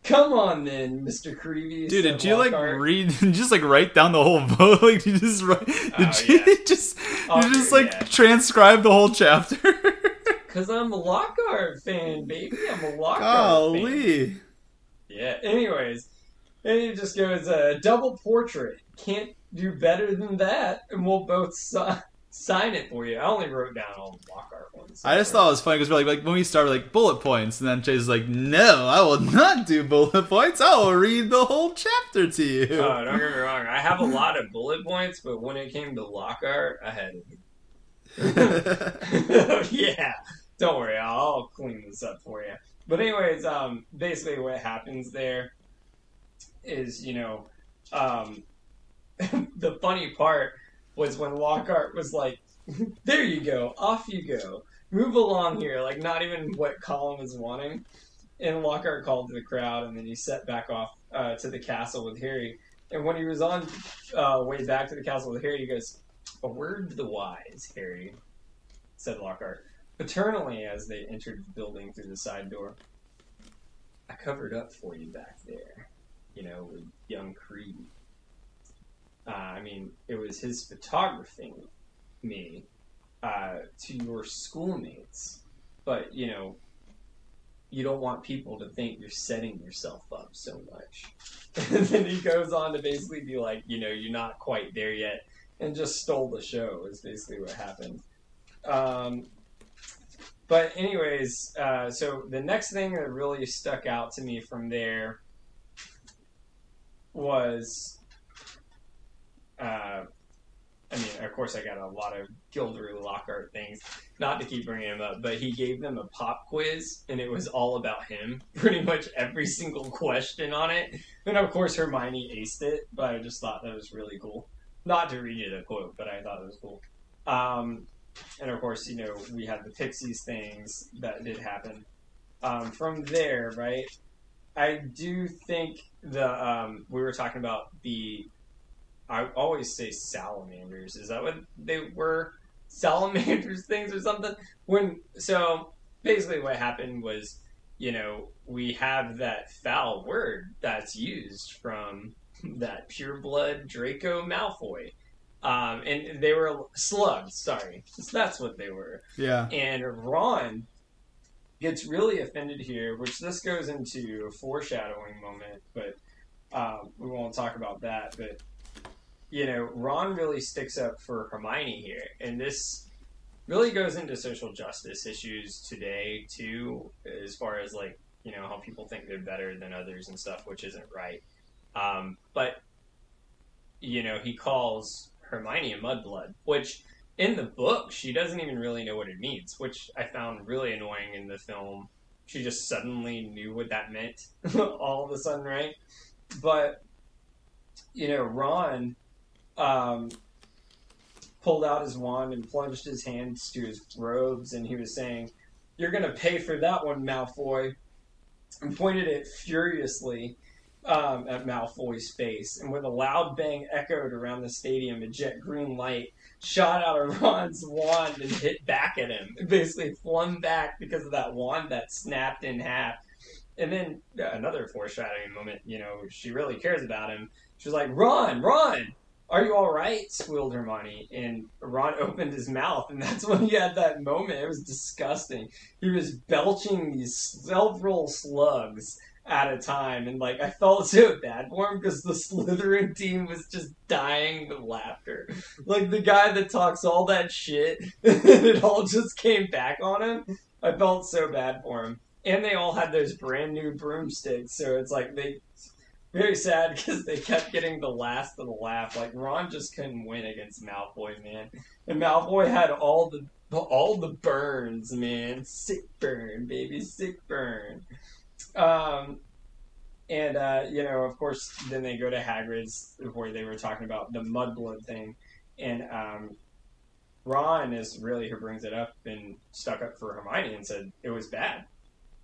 Come on then, Mister Creevey. Dude, did you Lockhart. like read, just like write down the whole vote? Like, did you just write, did oh, you yeah. just, oh, you just like yeah. transcribe the whole chapter? Because I'm a Lockhart fan, baby. I'm a Lockhart Golly. fan. Yeah, anyways. And he just goes, uh, double portrait. Can't do better than that. And we'll both sign. Sign it for you. I only wrote down all the Lockhart ones. I just thought it was funny because we're like, like when we started like bullet points, and then Jay's like, no, I will not do bullet points. I will read the whole chapter to you. Oh, don't get me wrong. I have a lot of bullet points, but when it came to Lockhart, I had it. Yeah. Don't worry. I'll clean this up for you. But anyways, um, basically what happens there is, you know, um, the funny part was when Lockhart was like, there you go, off you go, move along here, like not even what Colin was wanting. And Lockhart called to the crowd, and then he set back off uh, to the castle with Harry. And when he was on uh, way back to the castle with Harry, he goes, a word to the wise, Harry, said Lockhart, paternally as they entered the building through the side door. I covered up for you back there, you know, with young Creed. Uh, I mean, it was his photographing me uh, to your schoolmates. But, you know, you don't want people to think you're setting yourself up so much. And then he goes on to basically be like, you know, you're not quite there yet. And just stole the show is basically what happened. Um, but anyways, uh, so the next thing that really stuck out to me from there was... Uh, I mean, of course, I got a lot of Gilderoy Lockhart things, not to keep bringing him up, but he gave them a pop quiz, and it was all about him, pretty much every single question on it. And, of course, Hermione aced it, but I just thought that was really cool. Not to read you the quote, but I thought it was cool. Um, and, of course, you know, we had the Pixies things that did happen. Um, from there, right, I do think the, um, we were talking about the... I always say salamanders. Is that what they were? Salamanders things or something? When So basically what happened was, you know, we have that foul word that's used from that pureblood Draco Malfoy. Um, and they were slugs, sorry. That's what they were. Yeah. And Ron gets really offended here, which this goes into a foreshadowing moment, but uh, we won't talk about that, but you know, Ron really sticks up for Hermione here. And this really goes into social justice issues today, too, as far as, like, you know, how people think they're better than others and stuff, which isn't right. Um, but, you know, he calls Hermione a mudblood, which in the book, she doesn't even really know what it means, which I found really annoying in the film. She just suddenly knew what that meant all of a sudden, right? But, you know, Ron... Um, pulled out his wand and plunged his hands to his robes, and he was saying, "You're gonna pay for that one, Malfoy," and pointed it furiously um, at Malfoy's face. And with a loud bang echoed around the stadium, a jet green light shot out of Ron's wand and hit back at him. It basically flung back because of that wand that snapped in half. And then uh, another foreshadowing moment. You know, she really cares about him. She was like, "Ron, Ron! Are you all right?" squealed Hermione, and Ron opened his mouth, and that's when he had that moment. It was disgusting. He was belching these several slugs at a time, and like I felt so bad for him because the Slytherin team was just dying of laughter. Like the guy that talks all that shit, and it all just came back on him. I felt so bad for him, and they all had those brand new broomsticks, so it's like they. Very sad because they kept getting the last of the laugh. Like Ron just couldn't win against Malfoy, man. And Malfoy had all the all the burns, man. Sick burn, baby, sick burn. Um, And, uh, you know, of course, then they go to Hagrid's, where they were talking about the mudblood thing. And um, Ron is really who brings it up and stuck up for Hermione and said it was bad.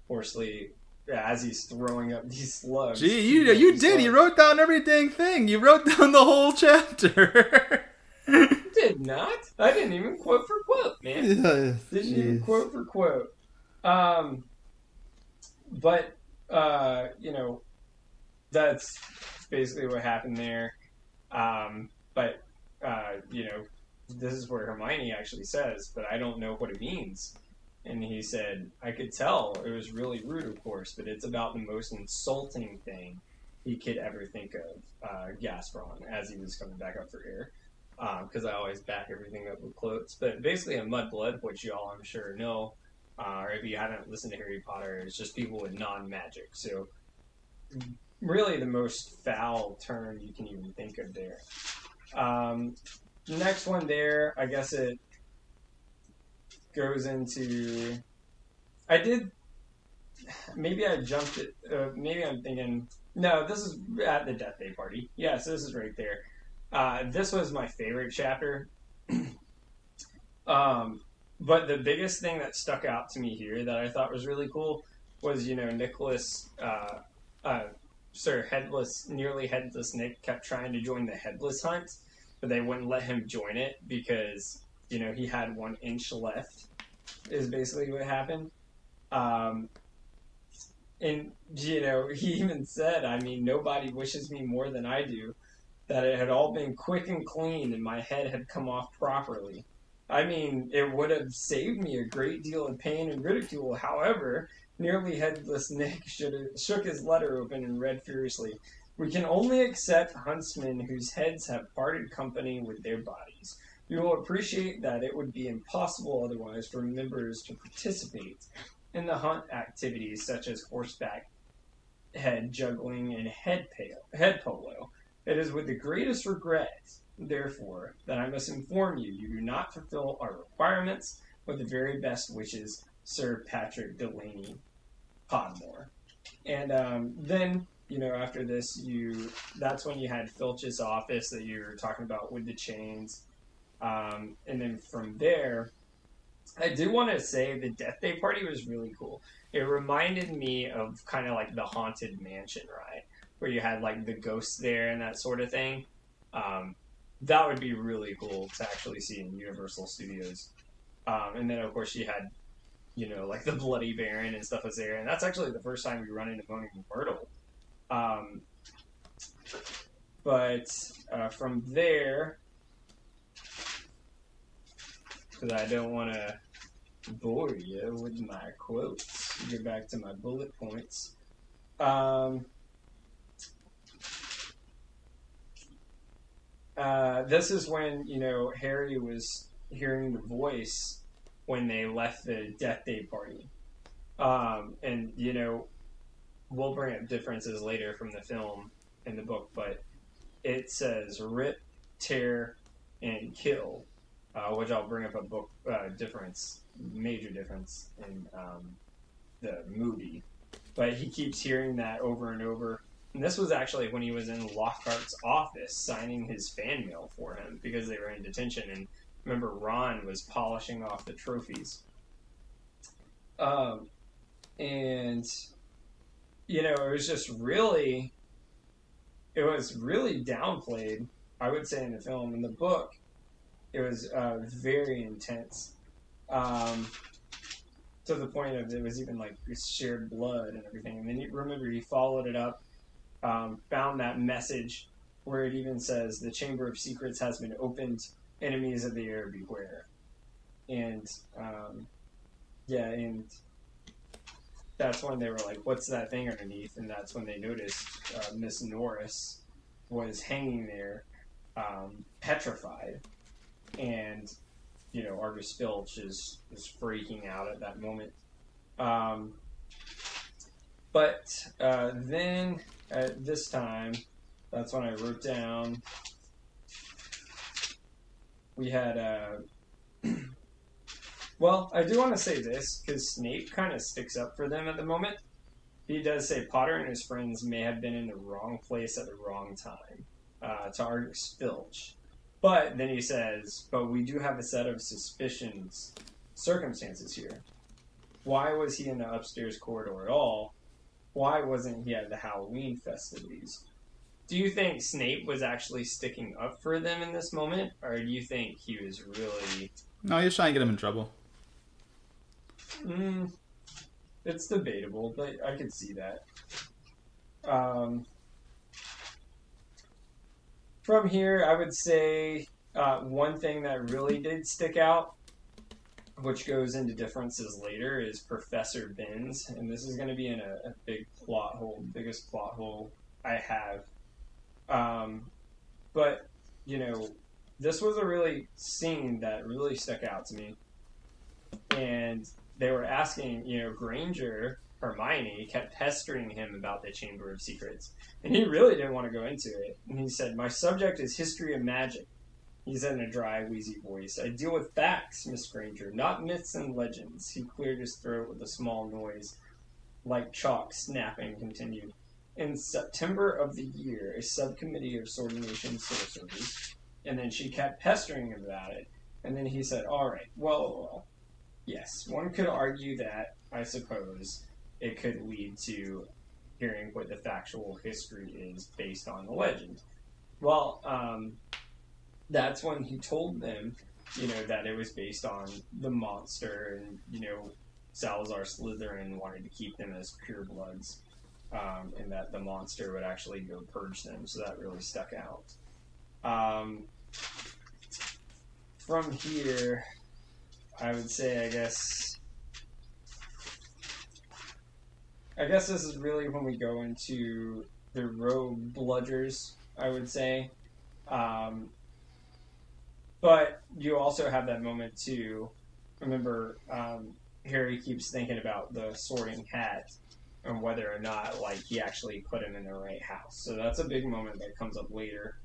Hoarsely, as he's throwing up these slugs. Gee, you, you did. Slugs. You wrote down every dang thing. You wrote down the whole chapter. You did not. I didn't even quote for quote, man. Yeah, didn't geez. even quote for quote. Um, but, uh, you know, that's basically what happened there. Um, but, uh, you know, this is where Hermione actually says, but I don't know what it means. And he said, I could tell. It was really rude, of course, but it's about the most insulting thing he could ever think of, uh, gasped Ron as he was coming back up for air. Because um, I always back everything up with quotes. But basically a mudblood, which y'all I'm sure know, uh, or if you haven't listened to Harry Potter, it's just people with non-magic. So really the most foul term you can even think of there. Um, next one there, I guess it goes into... I did... Maybe I jumped it. Uh, maybe I'm thinking... No, this is at the Death Day party. Yeah, so this is right there. Uh, this was my favorite chapter. um, but the biggest thing that stuck out to me here that I thought was really cool was, you know, Nicholas... Uh, uh, Sir Headless... Nearly Headless Nick kept trying to join the Headless Hunt, but they wouldn't let him join it because... You know, he had one inch left, is basically what happened. Um, and, you know, he even said, I mean, nobody wishes me more than I do, that it had all been quick and clean and my head had come off properly. I mean, it would have saved me a great deal of pain and ridicule. However, Nearly Headless Nick should have shook his letter open and read furiously, "We can only accept huntsmen whose heads have parted company with their bodies. You will appreciate that it would be impossible otherwise for members to participate in the hunt activities such as horseback head juggling and head, pale, head polo. It is with the greatest regret, therefore, that I must inform you you do not fulfill our requirements. With the very best wishes, Sir Patrick Delaney Podmore." And um, then... You know, after this, you that's when you had Filch's office that you were talking about with the chains. Um, and then from there, I do want to say the Death Day party was really cool. It reminded me of kind of like the Haunted Mansion ride, where you had like the ghosts there and that sort of thing. Um, that would be really cool to actually see in Universal Studios. Um, and then, of course, you had, you know, like the Bloody Baron and stuff was there. And that's actually the first time we run into Moaning Myrtle. Um, but, uh, from there, cause I don't want to bore you with my quotes, get back to my bullet points. Um, uh, this is when, you know, Harry was hearing the voice when they left the Death Day party. Um, and, you know, we'll bring up differences later from the film and the book, but it says rip, tear, and kill, uh, which I'll bring up a book uh, difference, major difference in um, the movie. But he keeps hearing that over and over. And this was actually when he was in Lockhart's office signing his fan mail for him because they were in detention. And remember, Ron was polishing off the trophies. Um, and... You know, it was just really, it was really downplayed, I would say, in the film. In the book, it was uh, very intense, um, to the point of it was even like shared blood and everything. And then you remember he followed it up, um, found that message where it even says, "The Chamber of Secrets has been opened. Enemies of the air, beware." And um, yeah, and. That's when they were like, "What's that thing underneath?" And that's when they noticed uh, Miss Norris was hanging there, um, petrified. And, you know, Argus Filch is, is freaking out at that moment. Um, but uh, then at this time, that's when I wrote down, we had... Uh, Well, I do want to say this, because Snape kind of sticks up for them at the moment. He does say Potter and his friends may have been in the wrong place at the wrong time, uh, to Argus Filch. But then he says, but we do have a set of suspicions circumstances here. Why was he in the upstairs corridor at all? Why wasn't he at the Halloween festivities? Do you think Snape was actually sticking up for them in this moment? Or do you think he was really... No, he was trying to get him in trouble. Mm, it's debatable, but I can see that. Um, from here, I would say uh, one thing that really did stick out, which goes into differences later, is Professor Binns. And this is going to be in a, a big plot hole, biggest plot hole I have. Um, but, you know, this was a really scene that really stuck out to me. And they were asking, you know, Granger, Hermione, kept pestering him about the Chamber of Secrets. And he really didn't want to go into it. And he said, my subject is history of magic. He said in a dry, wheezy voice, I deal with facts, Miss Granger, not myths and legends. He cleared his throat with a small noise, like chalk snapping, continued. In September of the year, a subcommittee of Sortimation Sorcerers, and then she kept pestering him about it. And then he said, all right, well, well, yes, one could argue that, I suppose, it could lead to hearing what the factual history is based on the legend. Well, um... that's when he told them, you know, that it was based on the monster and, you know, Salazar Slytherin wanted to keep them as purebloods, um, and that the monster would actually go purge them. So that really stuck out. Um, from here, I would say, I guess, I guess this is really when we go into the rogue bludgers, I would say. Um... But you also have that moment to remember, um, Harry keeps thinking about the sorting hat and whether or not, like, he actually put him in the right house. So that's a big moment that comes up later.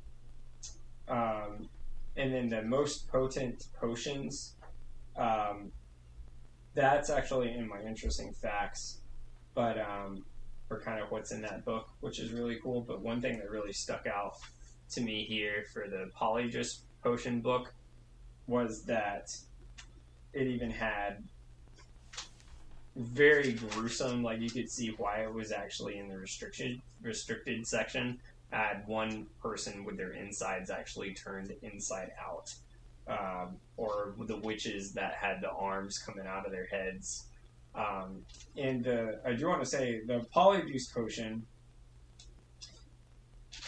Um, and then the most potent potions, um, that's actually in my interesting facts, but um, for kind of what's in that book, which is really cool. But one thing that really stuck out to me here for the Polyjuice Potion book was that it even had very gruesome, like, you could see why it was actually in the restricted restricted section. I had one person with their insides actually turned inside out, um, or the witches that had the arms coming out of their heads. Um, and the, I do want to say the Polyjuice Potion,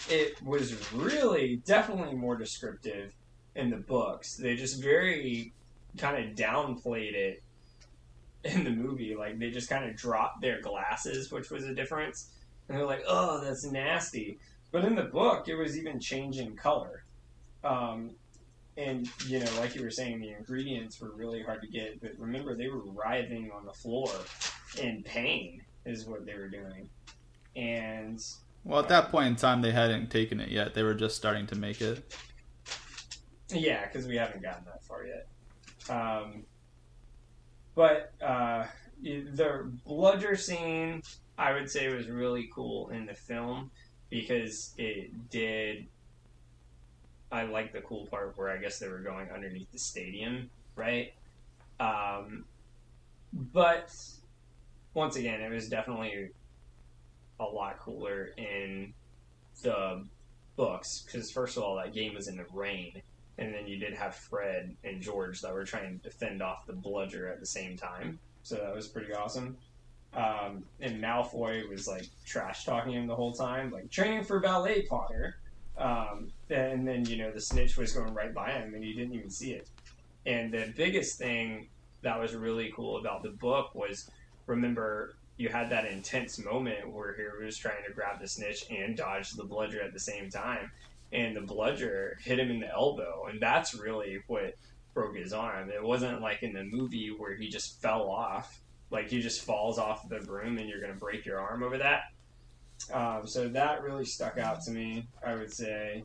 it was really definitely more descriptive in the books. They just very kind of downplayed it in the movie. Like, they just kind of dropped their glasses, which was a difference. And they're like, oh, that's nasty. But in the book, it was even changing color. Um, and, you know, like you were saying, the ingredients were really hard to get. But remember, they were writhing on the floor in pain is what they were doing. And... well, at that point in time, they hadn't taken it yet. They were just starting to make it. Yeah, because we haven't gotten that far yet. Um, but uh, the bludger scene, I would say, was really cool in the film because it did... I like the cool part where I guess they were going underneath the stadium, right? Um, but, once again, it was definitely... a lot cooler in the books because, first of all, that game was in the rain, and then you did have Fred and George that were trying to defend off the bludger at the same time, so that was pretty awesome. Um, and Malfoy was like trash talking him the whole time, like training for ballet, Potter. Um, and then, you know, the snitch was going right by him and he didn't even see it. And the biggest thing that was really cool about the book was, remember, you had that intense moment where he was trying to grab the snitch and dodge the bludger at the same time. And the bludger hit him in the elbow. And that's really what broke his arm. It wasn't like in the movie where he just fell off. Like, he just falls off the broom and you're going to break your arm over that. Um, so that really stuck out to me, I would say.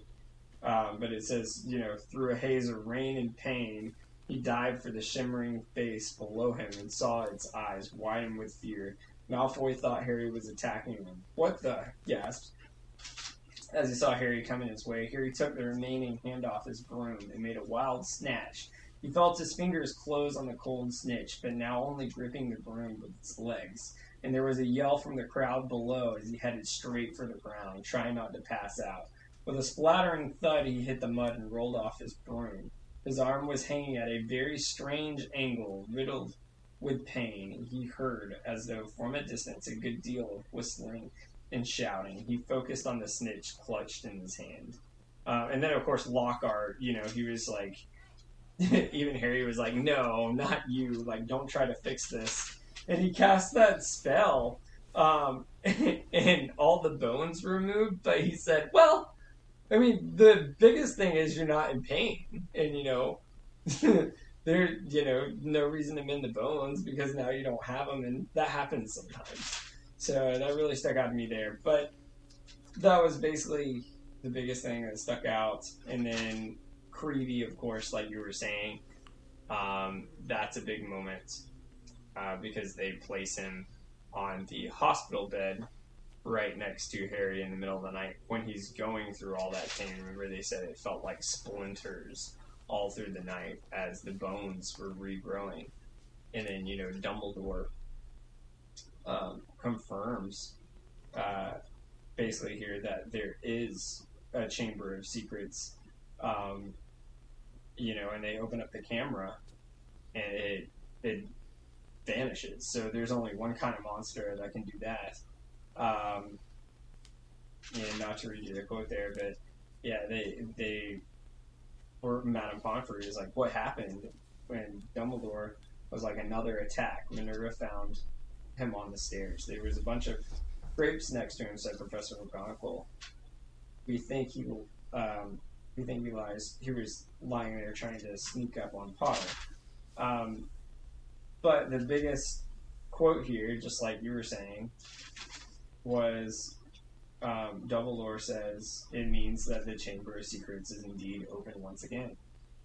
Um, but it says, you know, through a haze of rain and pain, He dived for the shimmering face below him and saw its eyes widen with fear. Malfoy thought Harry was attacking him. "What the?" gasped. As he saw Harry coming his way, Harry took the remaining hand off his broom and made a wild snatch. He felt his fingers close on the cold snitch, but now only gripping the broom with its legs. And there was a yell from the crowd below as he headed straight for the ground, trying not to pass out. With a splattering thud, he hit the mud and rolled off his broom. His arm was hanging at a very strange angle, riddled with pain. He heard, as though from a distance, a good deal of whistling and shouting. He focused on the snitch clutched in his hand. Uh, and then, of course, Lockhart, you know, he was like, even Harry was like, "No, not you. Like, don't try to fix this." And he cast that spell, um, and all the bones were removed, but he said, "Well, I mean, the biggest thing is you're not in pain, and, you know, there, you know, no reason to mend the bones because now you don't have them," and that happens sometimes. So that really stuck out to me there, but that was basically the biggest thing that stuck out. And then Creevey, of course, like you were saying, um, that's a big moment uh, because they place him on the hospital bed right next to Harry in the middle of the night when he's going through all that pain. Remember, they said it felt like splinters all through the night as the bones were regrowing. And then, you know, Dumbledore um, confirms uh, basically here that there is a Chamber of Secrets, um, you know, and they open up the camera and it, it vanishes. So there's only one kind of monster that can do that. Um, and not to read you the quote there, but yeah, they, they were, Madame Pomfrey is like, "What happened?" When Dumbledore was like, "Another attack. Minerva found him on the stairs. There was a bunch of grapes next to him," said Professor McGonagall. We think he will, um, we think he lies, he was lying there trying to sneak up on Potter. Um, but the biggest quote here, just like you were saying, was um, Dumbledore says, "It means that the Chamber of Secrets is indeed open once again."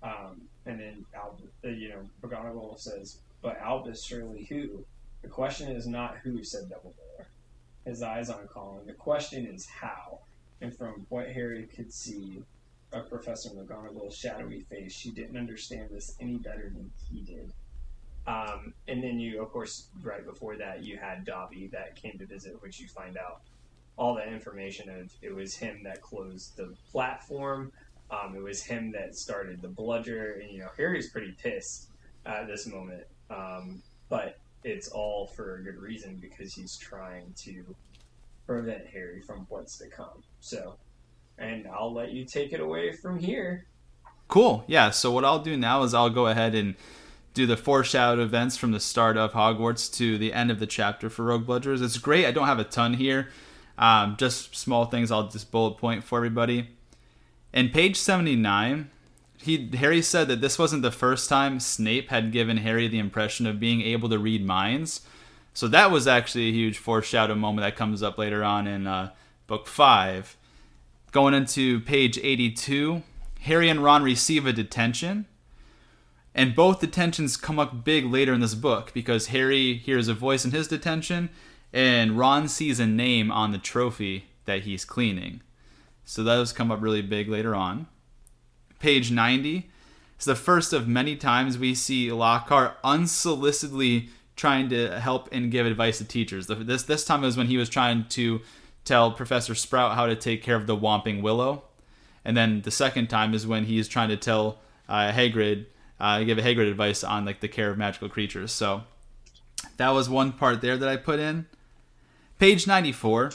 Um, and then, Albus, uh, you know, McGonagall says, "But Albus, surely who?" "The question is not who," said Dumbledore, his eyes on Colin. "The question is how." And from what Harry could see of Professor McGonagall's shadowy face, she didn't understand this any better than he did. Um, and then you, of course, right before that, you had Dobby that came to visit, which you find out all that information of. It was him that closed the platform. Um, it was him that started the bludger. And, you know, Harry's pretty pissed at this moment. Um, but it's all for a good reason because he's trying to prevent Harry from what's to come. So, and I'll let you take it away from here. Cool. Yeah. So what I'll do now is I'll go ahead and do the foreshadowed events from the start of Hogwarts to the end of the chapter for Rogue Bludgers. It's great. I don't have a ton here. Um, just small things I'll just bullet point for everybody. In page seventy-nine, he Harry said that this wasn't the first time Snape had given Harry the impression of being able to read minds. So that was actually a huge foreshadow moment that comes up later on in uh, book five. Going into page eighty-two, Harry and Ron receive a detention. And both detentions come up big later in this book because Harry hears a voice in his detention and Ron sees a name on the trophy that he's cleaning. So those come up really big later on. Page ninety is the first of many times we see Lockhart unsolicitedly trying to help and give advice to teachers. This, this time is when he was trying to tell Professor Sprout how to take care of the Whomping Willow. And then the second time is when he is trying to tell uh, Hagrid I uh, give Hagrid advice on like the care of magical creatures. So that was one part there that I put in. Page ninety-four,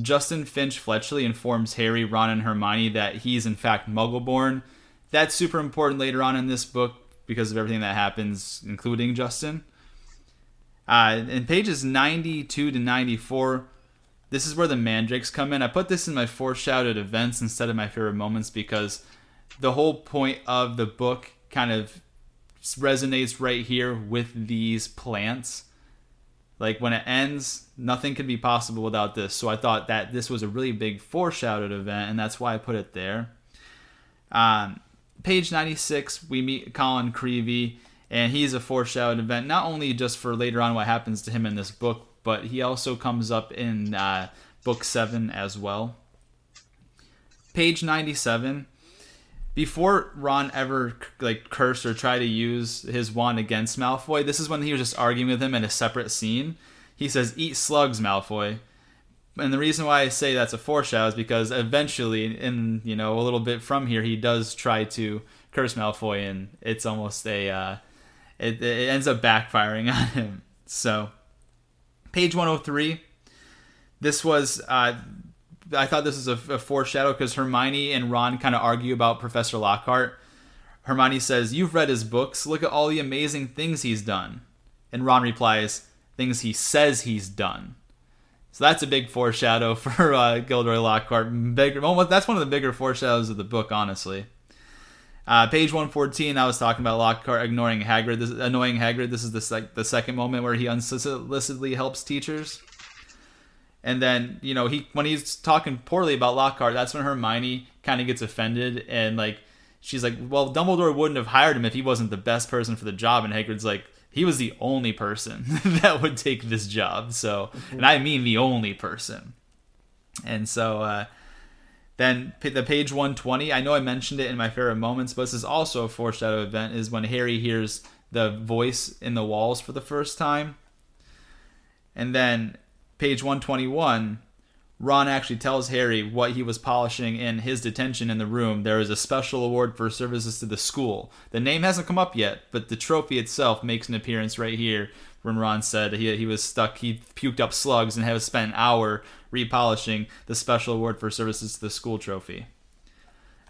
Justin Finch Fletchley informs Harry, Ron, and Hermione that he's in fact Muggle-born. That's super important later on in this book because of everything that happens, including Justin. Uh, in pages ninety-two to ninety-four, this is where the Mandrakes come in. I put this in my foreshadowed events instead of my favorite moments because the whole point of the book kind of resonates right here with these plants. Like when it ends, nothing could be possible without this. So I thought that this was a really big foreshadowed event, and that's why I put it there. Um, page ninety-six, we meet Colin Creevey, and he's a foreshadowed event, not only just for later on what happens to him in this book, but he also comes up in uh, book seven as well. Page ninety-seven. Before Ron ever like cursed or tried to use his wand against Malfoy, this is when he was just arguing with him in a separate scene. He says, "Eat slugs, Malfoy." And the reason why I say that's a foreshadow is because eventually, in you know a little bit from here, he does try to curse Malfoy, and it's almost a uh, it, it ends up backfiring on him. So, page one oh three. This was uh, I thought this was a, a foreshadow because Hermione and Ron kind of argue about Professor Lockhart. Hermione says, "You've read his books. Look at all the amazing things he's done." And Ron replies, "Things he says he's done." So that's a big foreshadow for uh, Gilderoy Lockhart. Big, well, that's one of the bigger foreshadows of the book, honestly. Uh, page one fourteen, I was talking about Lockhart ignoring Hagrid. This, annoying Hagrid. This is the, sec- the second moment where he unsolicitedly helps teachers. And then, you know, he when he's talking poorly about Lockhart, that's when Hermione kind of gets offended. And, like, she's like, well, Dumbledore wouldn't have hired him if he wasn't the best person for the job. And Hagrid's like, he was the only person that would take this job. So, and I mean the only person. And so uh, then the page one twenty, I know I mentioned it in my favorite moments, but this is also a foreshadow event, is when Harry hears the voice in the walls for the first time. And then page one twenty-one, Ron actually tells Harry what he was polishing in his detention in the room. There is a special award for services to the school. The name hasn't come up yet, but the trophy itself makes an appearance right here when Ron said he he was stuck, he puked up slugs and has spent an hour repolishing the special award for services to the school trophy.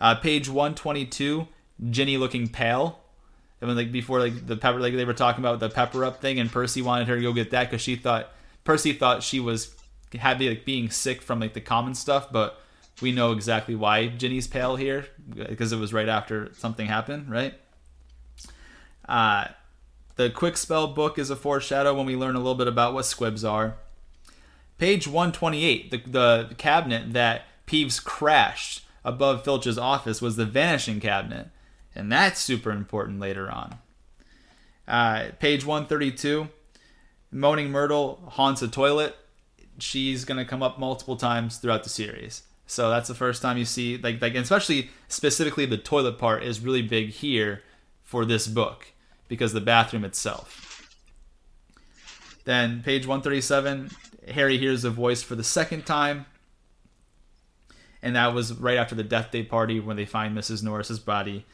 Uh, page one twenty-two, Ginny looking pale. I mean, like before, like the pepper, like they were talking about the pepper up thing, and Percy wanted her to go get that because she thought Percy thought she was had be like being sick from like the common stuff, but we know exactly why Ginny's pale here, because it was right after something happened, right? Uh, the quick spell book is a foreshadow when we learn a little bit about what squibs are. Page one twenty-eight, the, the cabinet that Peeves crashed above Filch's office was the vanishing cabinet, and that's super important later on. Uh, page one thirty-two, Moaning Myrtle haunts a toilet. She's going to come up multiple times throughout the series. So that's the first time you see, like, like, and especially specifically the toilet part is really big here for this book because the bathroom itself. Then page one thirty-seven, Harry hears a voice for the second time. And that was right after the Death Day party when they find Missus Norris's body.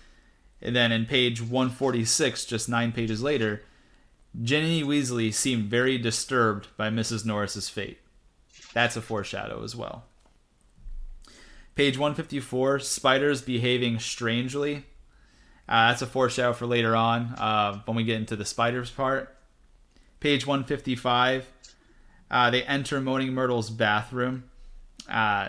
And then in page one forty-six, just nine pages later, Ginny Weasley seemed very disturbed by Missus Norris's fate. That's a foreshadow as well. Page one fifty-four, spiders behaving strangely. Uh, that's a foreshadow for later on uh, when we get into the spiders part. Page one fifty-five, uh, they enter Moaning Myrtle's bathroom. Uh,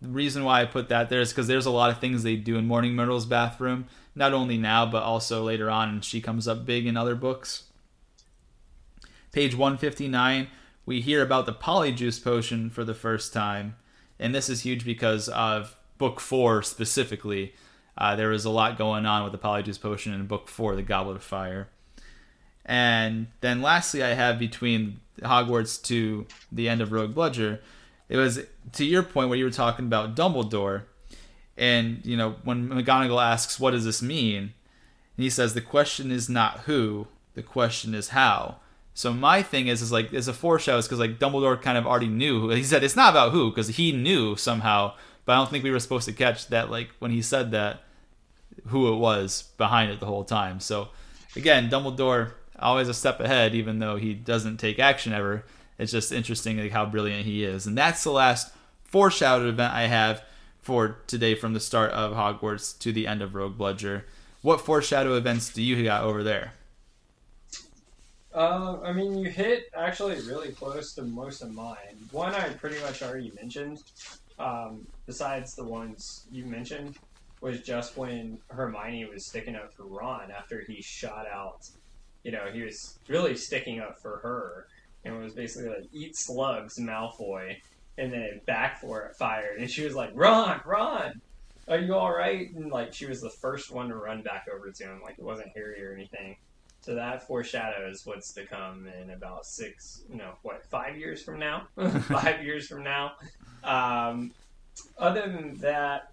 the reason why I put that there is because there's a lot of things they do in Moaning Myrtle's bathroom, not only now but also later on, and she comes up big in other books. Page one fifty-nine, we hear about the Polyjuice Potion for the first time. And this is huge because of Book four specifically. Uh, there was a lot going on with the Polyjuice Potion in Book four, The Goblet of Fire. And then lastly, I have between Hogwarts to the end of Rogue Bludger, it was to your point where you were talking about Dumbledore. And, you know, when McGonagall asks, what does this mean? And he says, the question is not who, the question is how. So my thing is, is like, is a foreshadow is because like Dumbledore kind of already knew. He said it's not about who because he knew somehow, but I don't think we were supposed to catch that like when he said that, who it was behind it the whole time. So again, Dumbledore always a step ahead, even though he doesn't take action ever. It's just interesting like how brilliant he is, and that's the last foreshadowed event I have for today from the start of Hogwarts to the end of Rogue Bludger. What foreshadow events do you got over there? Uh, I mean, you hit actually really close to most of mine. One I pretty much already mentioned, um, besides the ones you mentioned, was just when Hermione was sticking up for Ron after he shot out, you know, he was really sticking up for her and was basically like, eat slugs, Malfoy, and then it backfired, and she was like, Ron, Ron! are you all right? And, like, she was the first one to run back over to him. Like, it wasn't hairy or anything. So that foreshadows what's to come in about six, you know, what, five years from now? five years from now. Um, other than that,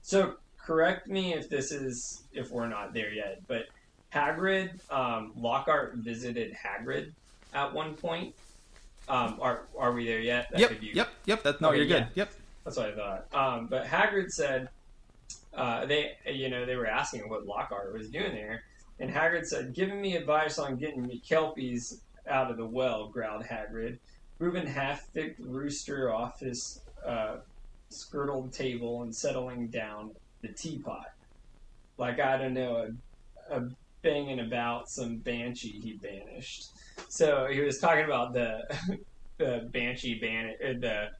so correct me if this is, if we're not there yet, but Hagrid, um, Lockhart visited Hagrid at one point. Um, are are we there yet? That yep, could be... yep, yep. That, no, okay, you're yeah. good. Yep. That's what I thought. Um, but Hagrid said, uh, they, you know, they were asking what Lockhart was doing there. And Hagrid said, "Giving me advice on getting me kelpies out of the well," growled Hagrid. Reuben half-thicked the rooster off his uh, skirtled table and settling down the teapot. Like, I don't know, a, a banging about some banshee he banished. So he was talking about the, the banshee ban- the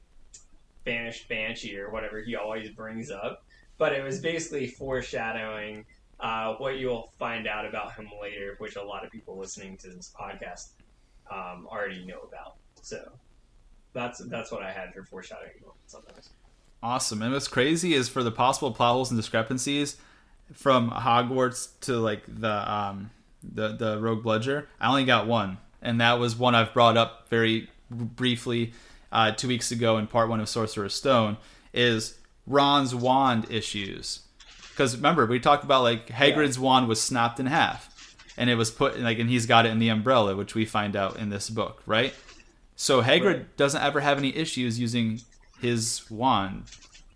banished banshee or whatever he always brings up. But it was basically foreshadowing... Uh, what you'll find out about him later, which a lot of people listening to this podcast um, already know about. So that's that's what I had for foreshadowing sometimes. Awesome. And what's crazy is for the possible plot holes and discrepancies from Hogwarts to like the um, the the Rogue Bludger, I only got one, and that was one I've brought up very briefly uh, two weeks ago in part one of Sorcerer's Stone, is Ron's wand issues. Because remember, we talked about like Hagrid's yeah. wand was snapped in half, and it was put like, and he's got it in the umbrella, which we find out in this book, right? So Hagrid right. doesn't ever have any issues using his wand,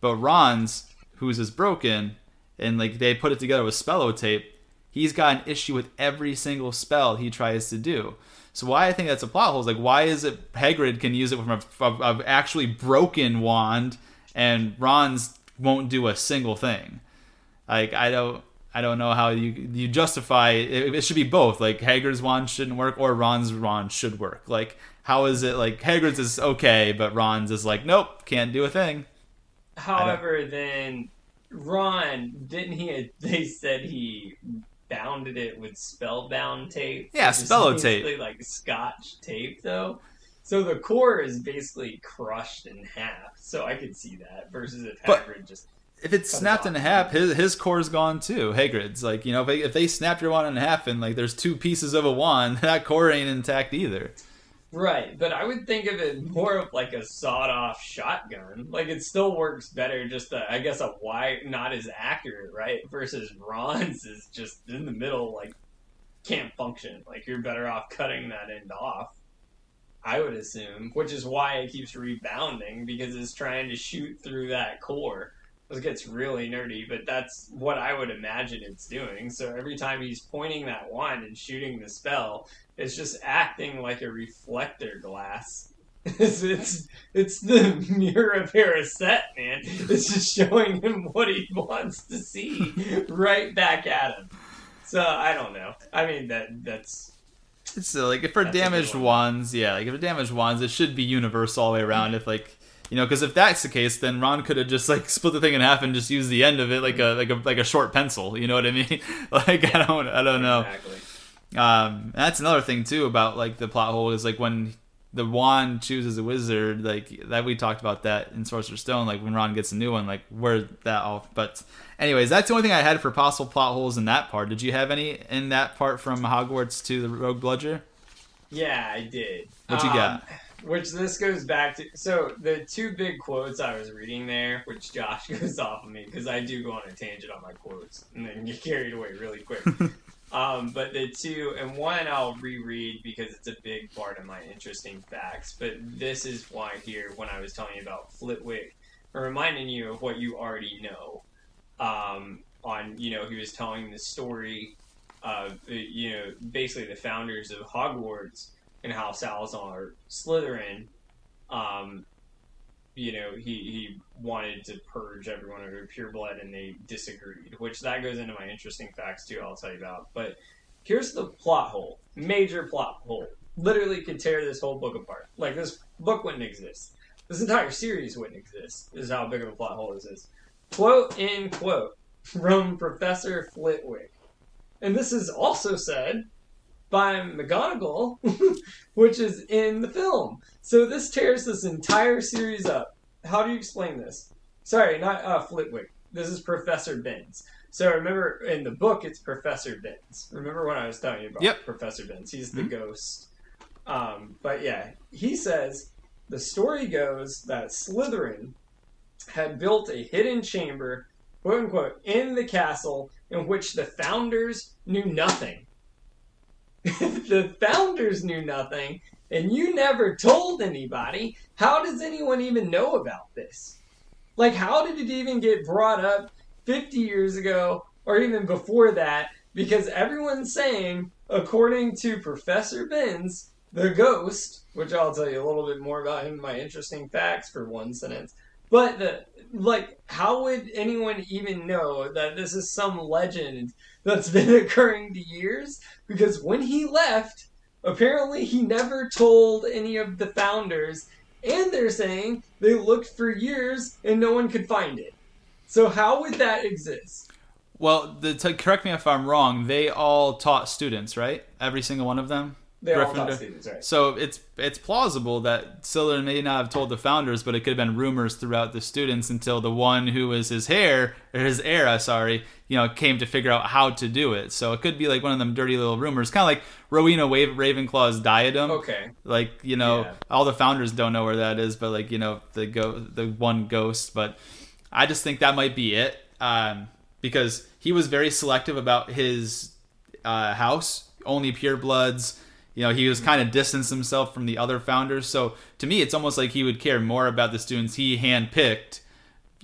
but Ron's, whose is broken, and like they put it together with Spello tape, he's got an issue with every single spell he tries to do. So why I think that's a plot hole is like, why is it Hagrid can use it from an actually broken wand, and Ron's won't do a single thing? Like, I don't I don't know how you you justify... It, it should be both. Like, Hagrid's wand shouldn't work, or Ron's wand should work. Like, how is it... Like, Hagrid's is okay, but Ron's is like, nope, can't do a thing. However, then, Ron, didn't he... They said he bounded it with spellbound tape. Yeah, Spello tape. Basically, like, Scotch tape, though. So the core is basically crushed in half. So I could see that, versus if Hagrid but, just... If it's snapped in half, his his core's gone too. Hagrid's like, you know, if they, if they snap your wand in half and like there's two pieces of a wand, that core ain't intact either. Right, but I would think of it more of like a sawed-off shotgun. Like it still works better, just a, I guess a wide, not as accurate, right? Versus Ron's is just in the middle, like can't function. Like you're better off cutting that end off, I would assume, which is why it keeps rebounding because it's trying to shoot through that core. This gets really nerdy, but that's what I would imagine it's doing. So every time he's pointing that wand and shooting the spell, it's just acting like a reflector glass. It's it's, it's the mirror of Harrisette, man. It's just showing him what he wants to see right back at him. So I don't know. I mean that that's. So like if for damaged wands, yeah, like if for damaged wands, it should be universal all the way around. Mm-hmm. If like. You know, because if that's the case, then Ron could have just like split the thing in half and just used the end of it like a like a like a short pencil. You know what I mean? like yeah, I don't I don't know. Exactly. Um, that's another thing too about like the plot hole is like when the wand chooses a wizard, like that we talked about that in Sorcerer's Stone. Like when Ron gets a new one, like where that all. But anyways, that's the only thing I had for possible plot holes in that part. Did you have any in that part from Hogwarts to the Rogue Bludger? Yeah, I did. What you um, got? Which this goes back to... So, the two big quotes I was reading there, which Josh goes off of me, because I do go on a tangent on my quotes, and then get carried away really quick. um, but the two... And one I'll reread, because it's a big part of my interesting facts. But this is why here, when I was telling you about Flitwick, reminding you of what you already know. Um, on, you know, he was telling the story of, you know, basically the founders of Hogwarts... And how Salazar Slytherin, um, you know, he, he wanted to purge everyone over pure blood, and they disagreed, which that goes into my interesting facts, too, I'll tell you about. But here's the plot hole. Major plot hole. Literally could tear this whole book apart. Like, this book wouldn't exist. This entire series wouldn't exist. This is how big of a plot hole this is. Quote in quote from Professor Flitwick. And this is also said... by McGonagall, which is in the film. So this tears this entire series up. How do you explain this? Sorry, not uh, Flitwick. This is Professor Binns. So remember, in the book, it's Professor Binns. Remember when I was telling you about yep. Professor Binns? He's the mm-hmm. ghost. Um, but yeah, he says, the story goes that Slytherin had built a hidden chamber, quote-unquote, in the castle in which the founders knew nothing. The founders knew nothing, and you never told anybody. How does anyone even know about this? Like, how did it even get brought up fifty years ago, or even before that? Because everyone's saying, according to Professor Binns, the ghost, which I'll tell you a little bit more about him in my interesting facts for one sentence, but, the, like, how would anyone even know that this is some legend that's been occurring to years? Because when he left, apparently he never told any of the founders, and they're saying they looked for years and no one could find it. So how would that exist? Well, the, to correct me if I'm wrong, they all taught students, right? Every single one of them? They Gryffindor. all taught students, right. So it's it's plausible that Slytherin may not have told the founders, but it could have been rumors throughout the students until the one who was his heir, or his heir, sorry, you know, came to figure out how to do it. So it could be like one of them dirty little rumors, kind of like Rowena Ravenclaw's diadem. Okay. Like, you know, yeah. all the founders don't know where that is, but like, you know, the go- the one ghost. But I just think that might be it, um, because he was very selective about his uh, house, only purebloods. You know, he was kind of distanced himself from the other founders. So to me, it's almost like he would care more about the students he handpicked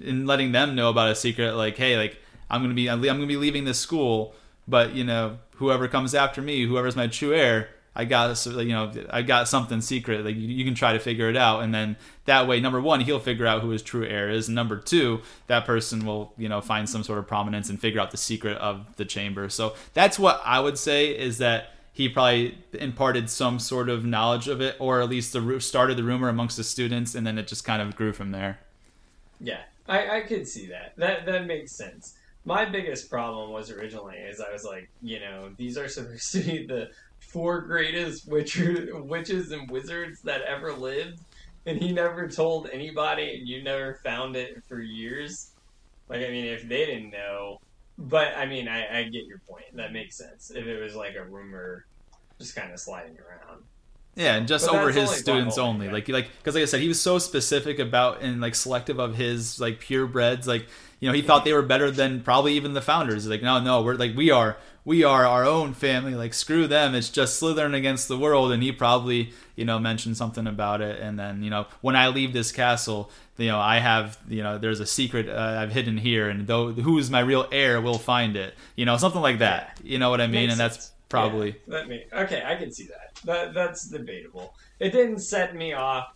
and letting them know about a secret. Like, hey, like I'm gonna be I'm gonna be leaving this school, but you know, whoever comes after me, whoever's my true heir, I got you know I got something secret. Like you can try to figure it out, and then that way, number one, he'll figure out who his true heir is, and number two, that person will you know find some sort of prominence and figure out the secret of the chamber. So that's what I would say is that he probably imparted some sort of knowledge of it, or at least the started the rumor amongst the students, and then it just kind of grew from there. Yeah, I, I could see that. That that makes sense. My biggest problem was originally is I was like, you know, these are supposed to be the four greatest witcher, witches and wizards that ever lived, and he never told anybody, and you never found it for years. Like, I mean, if they didn't know... But, I mean, I, I get your point. That makes sense. If it was like a rumor just kind of sliding around. Yeah, and just but over his students only. Like, like, because like I said, he was so specific about and, like, selective of his, like, purebreds. Like, you know, he thought they were better than probably even the founders. Like, no, no, we're, like, we are, we are our own family. Like, screw them. It's just Slytherin against the world. And he probably, you know, mentioned something about it. And then, you know, when I leave this castle... You know, I have, you know, there's a secret uh, I've hidden here, and though who's my real heir will find it. You know, something like that. You know what I mean? Makes and that's sense. Probably... Yeah. That mean, okay, I can see that. that. That's debatable. It didn't set me off.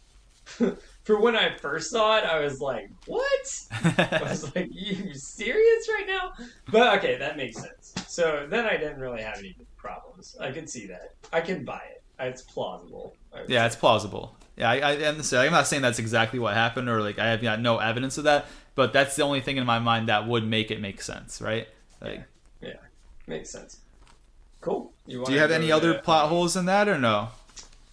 For when I first saw it, I was like, what? I was like, you serious right now? But okay, that makes sense. So then I didn't really have any problems. I could see that. I can buy it. It's plausible. Yeah, say. It's plausible. Yeah, I, I, I'm not saying that's exactly what happened, or like I have got no evidence of that, but that's the only thing in my mind that would make it make sense, right? Like, yeah. yeah, makes sense. Cool. You Do you have any other that? plot holes in that, or no?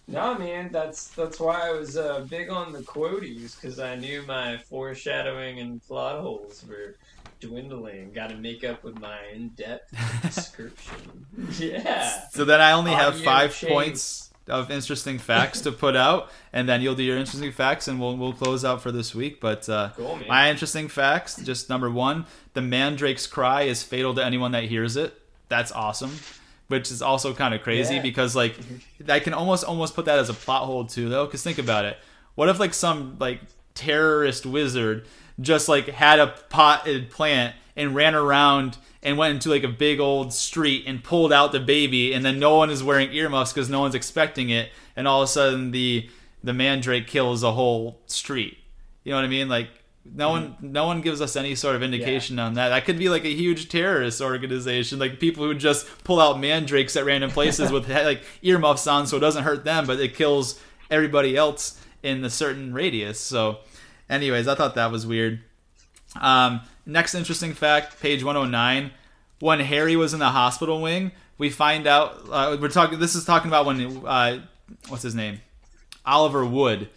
No, man. That's that's why I was uh, big on the quoties, because I knew my foreshadowing and plot holes were dwindling. Got to make up with my in-depth description. Yeah. So then I only have Audio five change. points. Of interesting facts to put out, and then you'll do your interesting facts, and we'll we'll close out for this week. But uh, cool, my interesting facts, just number one, the Mandrake's cry is fatal to anyone that hears it. That's awesome, which is also kind of crazy yeah. because like I can almost almost put that as a plot hole too, though. Because think about it, what if like some like terrorist wizard just like had a potted plant and ran around and went into like a big old street and pulled out the baby, and then no one is wearing earmuffs because no one's expecting it, and all of a sudden the the mandrake kills a whole street. You know what I mean? Like no mm-hmm. one no one gives us any sort of indication yeah. on that. That could be like a huge terrorist organization, like people who just pull out mandrakes at random places with like earmuffs on, so it doesn't hurt them, but it kills everybody else in a certain radius. So, anyways, I thought that was weird. Um, next interesting fact, page one oh nine, when Harry was in the hospital wing, we find out, uh, we're talking, this is talking about when, uh, what's his name? Oliver Wood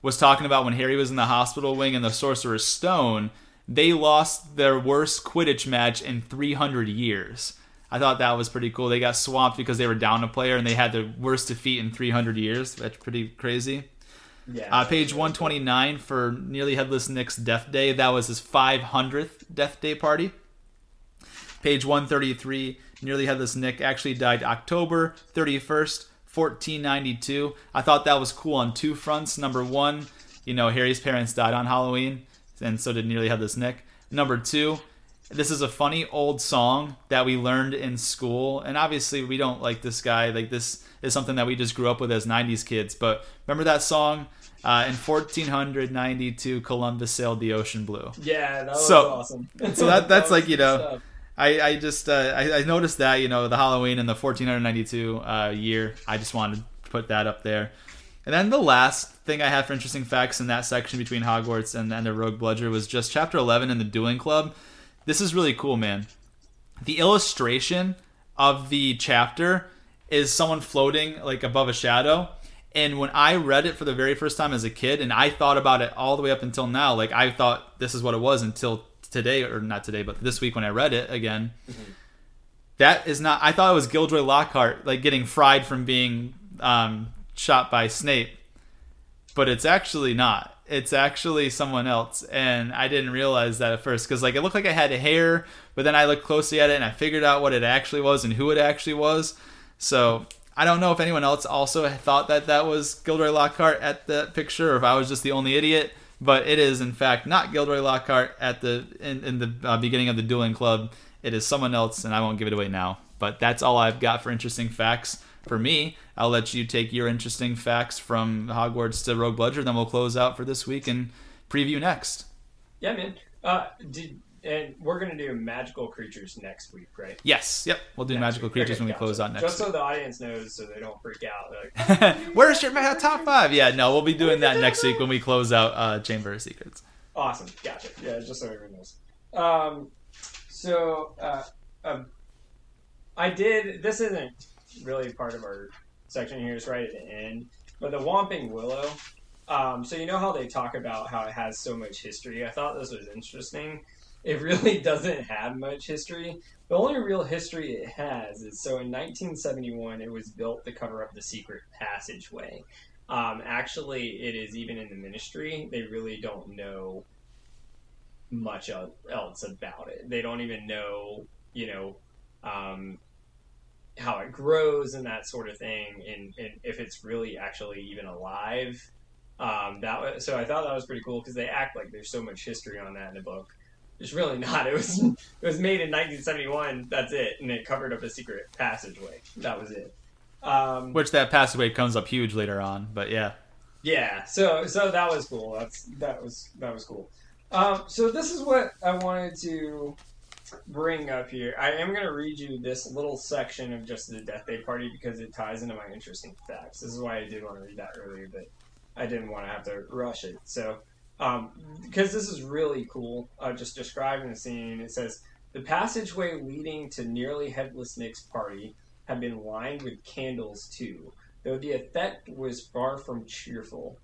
was talking about when Harry was in the hospital wing and the Sorcerer's Stone, they lost their worst Quidditch match in three hundred years. I thought that was pretty cool. They got swamped because they were down a player, and they had their worst defeat in three hundred years. That's pretty crazy. Yeah. Uh, page one twenty-nine for Nearly Headless Nick's death day. That was his five hundredth death day party. Page one thirty-three, Nearly Headless Nick actually died October thirty-first, fourteen ninety-two. I thought that was cool on two fronts. Number one, you know, Harry's parents died on Halloween, and so did Nearly Headless Nick. Number two, this is a funny old song that we learned in school, and obviously we don't like this guy. Like, this is something that we just grew up with as nineties kids, but remember that song? Uh, in fourteen ninety-two, Columbus sailed the ocean blue. Yeah, that was so awesome. So that that's that like, you know, stuff. I, I just uh, I, I noticed that, you know, the Halloween and the fourteen ninety-two uh, year. I just wanted to put that up there. And then the last thing I have for interesting facts in that section between Hogwarts and the end of Rogue Bludger was just Chapter eleven in the Dueling Club. This is really cool, man. The illustration of the chapter is someone floating like above a shadow. And when I read it for the very first time as a kid, and I thought about it all the way up until now, like I thought this is what it was until today, or not today, but this week when I read it again. Mm-hmm. That is not, I thought it was Gilderoy Lockhart, like getting fried from being um, shot by Snape, but it's actually not. It's actually someone else, and I didn't realize that at first, because like it looked like I had hair, but then I looked closely at it and I figured out what it actually was and who it actually was. So I don't know if anyone else also thought that that was Gilderoy Lockhart at that picture, or if I was just the only idiot. But it is, in fact, not Gilderoy Lockhart at the in, in the uh, beginning of the Dueling Club. It is someone else, and I won't give it away now. But that's all I've got for interesting facts for me. I'll let you take your interesting facts from Hogwarts to Rogue Bludger, then we'll close out for this week and preview next. Yeah, man. Uh, did, and we're going to do magical creatures next week, right? Yes. Yep. We'll do next magical week. creatures okay, when we gotcha. close out next Just week. So the audience knows so they don't freak out. Like, where's your top five? Yeah, no, we'll be doing that next week when we close out uh, Chamber of Secrets. Awesome. Gotcha. Yeah, just so everyone knows. Um, so uh, um, I did... This isn't really part of our section here. It's right at the end. But the Whomping Willow... Um, so you know how they talk about how it has so much history? I thought this was interesting. It really doesn't have much history. The only real history it has is, so in nineteen seventy-one, it was built to cover up the secret passageway. Um, actually, it is even in the Ministry. They really don't know much else about it. They don't even know, you know, um, how it grows and that sort of thing, and, and if it's really actually even alive. Um, that was, so I thought that was pretty cool because they act like there's so much history on that in the book. It's really not. It was it was made in nineteen seventy-one. That's it, and it covered up a secret passageway. That was it. Um, Which that passageway comes up huge later on, but yeah, yeah. So so that was cool. That's that was that was cool. Um, so this is what I wanted to bring up here. I am going to read you this little section of just the Death Day Party because it ties into my interesting facts. This is why I did want to read that earlier, but I didn't want to have to rush it. So. Um, because this is really cool, uh, just describing the scene. It says, the passageway leading to Nearly Headless Nick's party had been lined with candles too, though the effect was far from cheerful.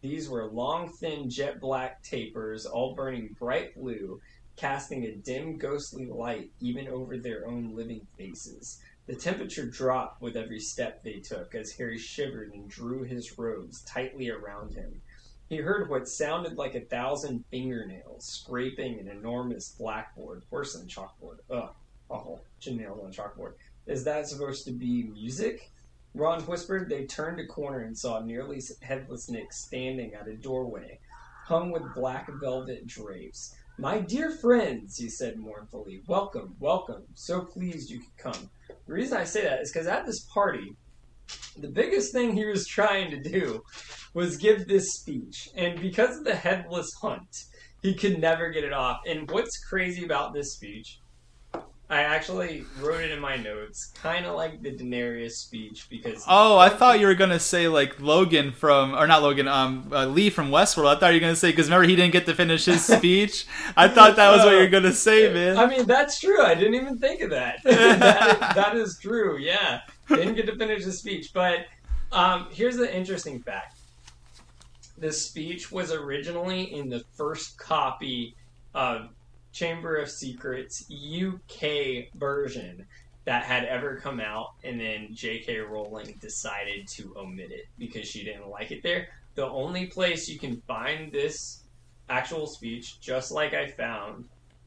These were long, thin, jet-black tapers, all burning bright blue, casting a dim, ghostly light even over their own living faces. The temperature dropped with every step they took as Harry shivered and drew his robes tightly around him. He heard what sounded like a thousand fingernails scraping an enormous blackboard, worse than chalkboard. Ugh, awful. Nailed on chalkboard. Is that supposed to be music? Ron whispered. They turned a corner and saw Nearly Headless Nick standing at a doorway, hung with black velvet drapes. My dear friends, he said mournfully, welcome, welcome. So pleased you could come. The reason I say that is because at this party, the biggest thing he was trying to do was give this speech, and because of the headless hunt, he could never get it off. And what's crazy about this speech, I actually wrote it in my notes, kind of like the Daenerys speech, because... Oh, I thought you were going to say, like, Logan from... Or not Logan, um, uh, Lee from Westworld. I thought you were going to say, because remember, he didn't get to finish his speech? I thought that was what you were going to say, man. I mean, that's true. I didn't even think of that. that, that is true, yeah. Didn't get to finish his speech, but um, here's the interesting fact. The speech was originally in the first copy uh, Chamber of Secrets U K version that had ever come out, and then J K Rowling decided to omit it because she didn't like it there. The only place you can find this actual speech, just like I found,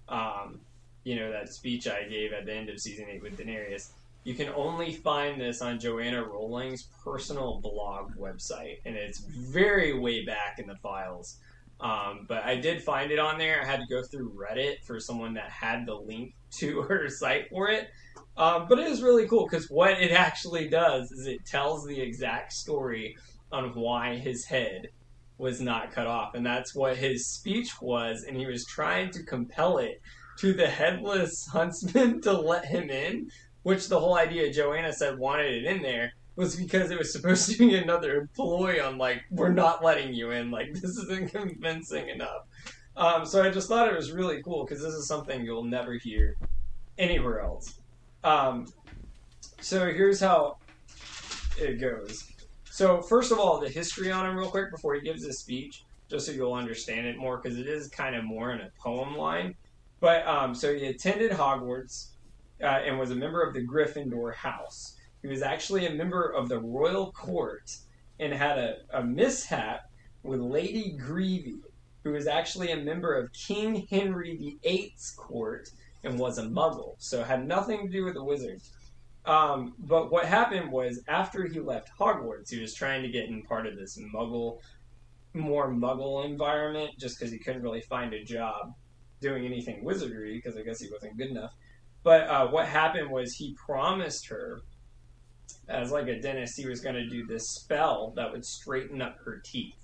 um, you know, that speech I gave at the end of season eight with Daenerys, you can only find this on Joanna Rowling's personal blog website, and it's very way back in the files. Um, but I did find it on there. I had to go through Reddit for someone that had the link to her site for it. Um, but it is really cool because what it actually does is it tells the exact story on why his head was not cut off. And that's what his speech was. And he was trying to compel it to the headless huntsman to let him in, which the whole idea Joanna said wanted it in there was because it was supposed to be another employee on, like, we're not letting you in. Like, this isn't convincing enough. Um, so I just thought it was really cool because this is something you'll never hear anywhere else. Um, so here's how it goes. So first of all, the history on him real quick before he gives his speech, just so you'll understand it more because it is kind of more in a poem line. But um, so he attended Hogwarts uh, and was a member of the Gryffindor house. He was actually a member of the royal court and had a, a mishap with Lady Creevey, who was actually a member of King Henry the eighth's court and was a muggle, so had nothing to do with the wizards. Um, but what happened was, after he left Hogwarts, he was trying to get in part of this muggle, more muggle environment, just because he couldn't really find a job doing anything wizardry, because I guess he wasn't good enough. But uh, what happened was he promised her, as like a dentist, he was going to do this spell that would straighten up her teeth.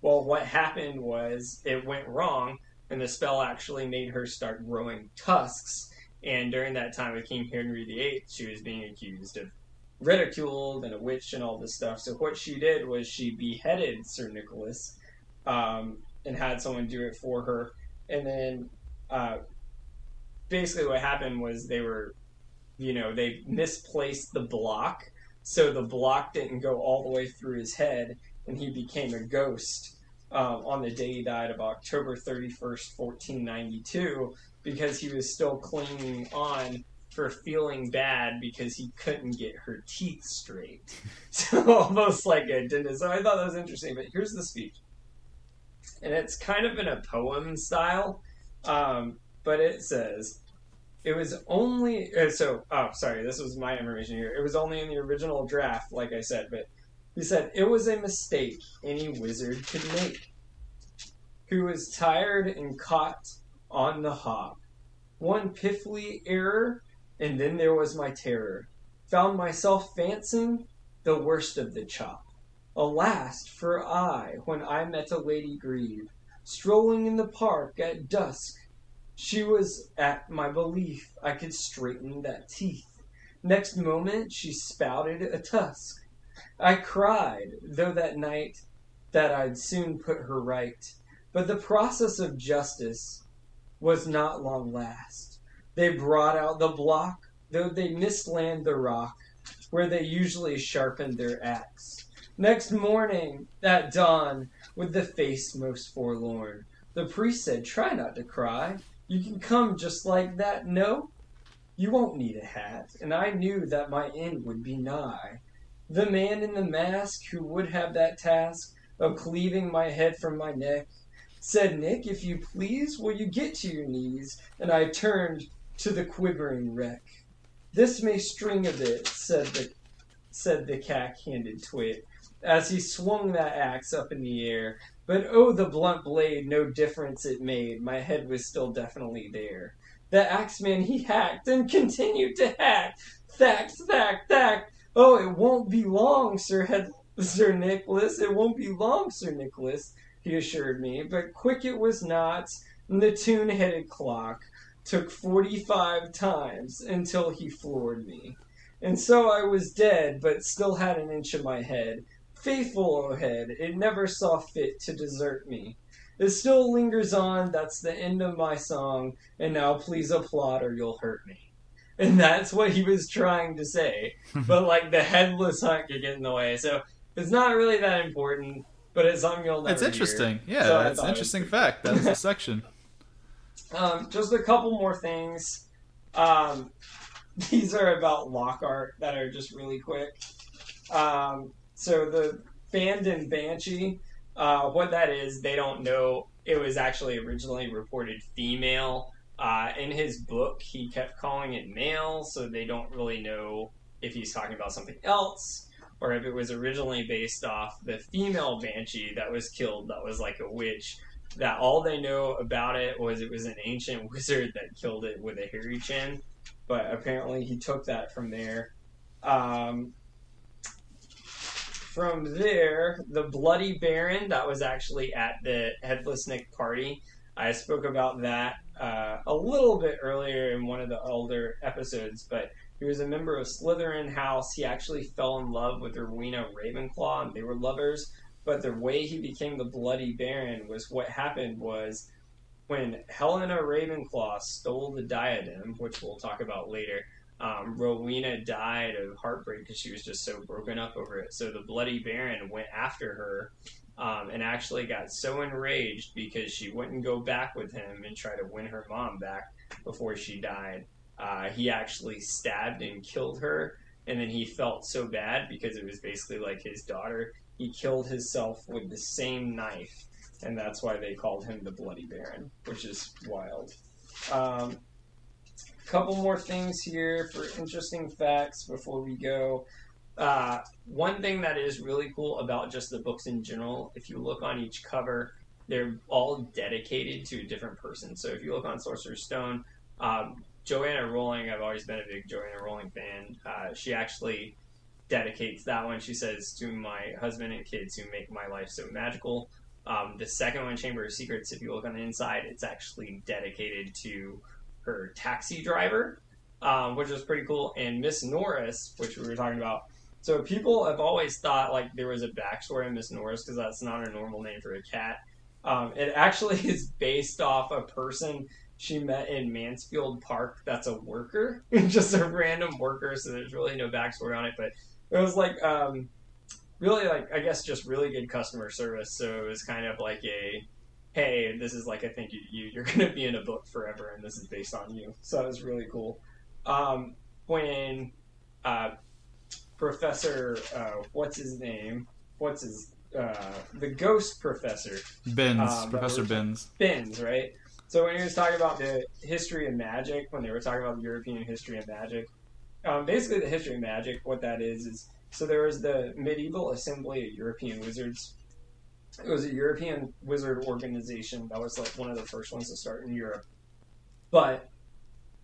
Well, what happened was it went wrong, and the spell actually made her start growing tusks. And during that time with King Henry the eighth, she was being accused of ridiculed and a witch and all this stuff. So what she did was she beheaded Sir Nicholas um, and had someone do it for her. And then uh, basically what happened was they were, you know, they misplaced the block. So the block didn't go all the way through his head, and he became a ghost um, on the day he died of October thirty-first, fourteen ninety-two, because he was still clinging on for feeling bad because he couldn't get her teeth straight. So almost like a dentist. So I thought that was interesting, but here's the speech. And it's kind of in a poem style, um, but it says... It was only, so, oh, sorry, this was my information here. It was only in the original draft, like I said, but he said, it was a mistake any wizard could make. Who was tired and caught on the hop. One piffly error, and then there was my terror. Found myself fancying the worst of the chop. Alas, for I, when I met a Lady Grieve, strolling in the park at dusk, she was at my belief I could straighten that teeth. Next moment she spouted a tusk. I cried, though that night, that I'd soon put her right. But the process of justice was not long last. They brought out the block, though they mislanded the rock, where they usually sharpened their axe. Next morning, at dawn, with the face most forlorn, the priest said, try not to cry. You can come just like that, no? You won't need a hat, and I knew that my end would be nigh. The man in the mask who would have that task of cleaving my head from my neck said, Nick, if you please, will you get to your knees? And I turned to the quivering wreck. This may string a bit, said the, said the cack-handed twit, as he swung that axe up in the air. But oh, the blunt blade, no difference it made. My head was still definitely there. The axeman, he hacked and continued to hack. Thack, thack, thack. Oh, it won't be long, Sir Head- Sir Nicholas. It won't be long, Sir Nicholas, he assured me. But quick it was not, and the tune-headed clock took forty-five times until he floored me. And so I was dead, but still had an inch of my head. Faithful, O head, it never saw fit to desert me. It still lingers on, that's the end of my song, and now please applaud or you'll hurt me. And that's what he was trying to say, but like the headless hunt could get in the way. So it's not really that important, but it's something you'll never hear. It's interesting. Yeah, so that's an interesting fact. That's the section. Um, just a couple more things. Um, these are about Lockhart that are just really quick. Um, so the Bandon Banshee, uh, what that is, they don't know. It was actually originally reported female. Uh, in his book, he kept calling it male, so they don't really know if he's talking about something else or if it was originally based off the female banshee that was killed that was like a witch. That all they know about it was it was an ancient wizard that killed it with a hairy chin, but apparently he took that from there. Um, from there, the Bloody Baron, that was actually at the Headless Nick party. I spoke about that uh, a little bit earlier in one of the older episodes, but he was a member of Slytherin House. He actually fell in love with Rowena Ravenclaw, and they were lovers. But the way he became the Bloody Baron was what happened was when Helena Ravenclaw stole the diadem, which we'll talk about later, um, Rowena died of heartbreak because she was just so broken up over it. So the Bloody Baron went after her um, and actually got so enraged because she wouldn't go back with him and try to win her mom back before she died. Uh, he actually stabbed and killed her, and then he felt so bad because it was basically like his daughter. He killed himself with the same knife, and that's why they called him the Bloody Baron, which is wild. Um, a couple more things here for interesting facts before we go. Uh, one thing that is really cool about just the books in general, if you look on each cover, they're all dedicated to a different person. So if you look on Sorcerer's Stone, um, Joanna Rowling, I've always been a big Joanna Rowling fan. Uh, she actually dedicates that one. She says, to my husband and kids who make my life so magical. Um, the second one, Chamber of Secrets, if you look on the inside, it's actually dedicated to her taxi driver, um, which is pretty cool. And Miss Norris, which we were talking about. So people have always thought like there was a backstory in Miss Norris because that's not a normal name for a cat. Um, it actually is based off a person she met in Mansfield Park that's a worker, just a random worker. So there's really no backstory on it, but it was like, um, really, like, I guess just really good customer service. So it was kind of like a, hey, this is like, I think you, you, you're going to be in a book forever, and this is based on you. So it was really cool. Um, when uh, Professor, uh, what's his name? What's his, uh, the ghost professor? Binns, um, Professor Binns. Binns, right? So when he was talking about the history of magic, when they were talking about the European history of magic, Um, basically the history of magic, what that is, is so there was the medieval assembly of European wizards. It was a European wizard organization that was like one of the first ones to start in Europe. But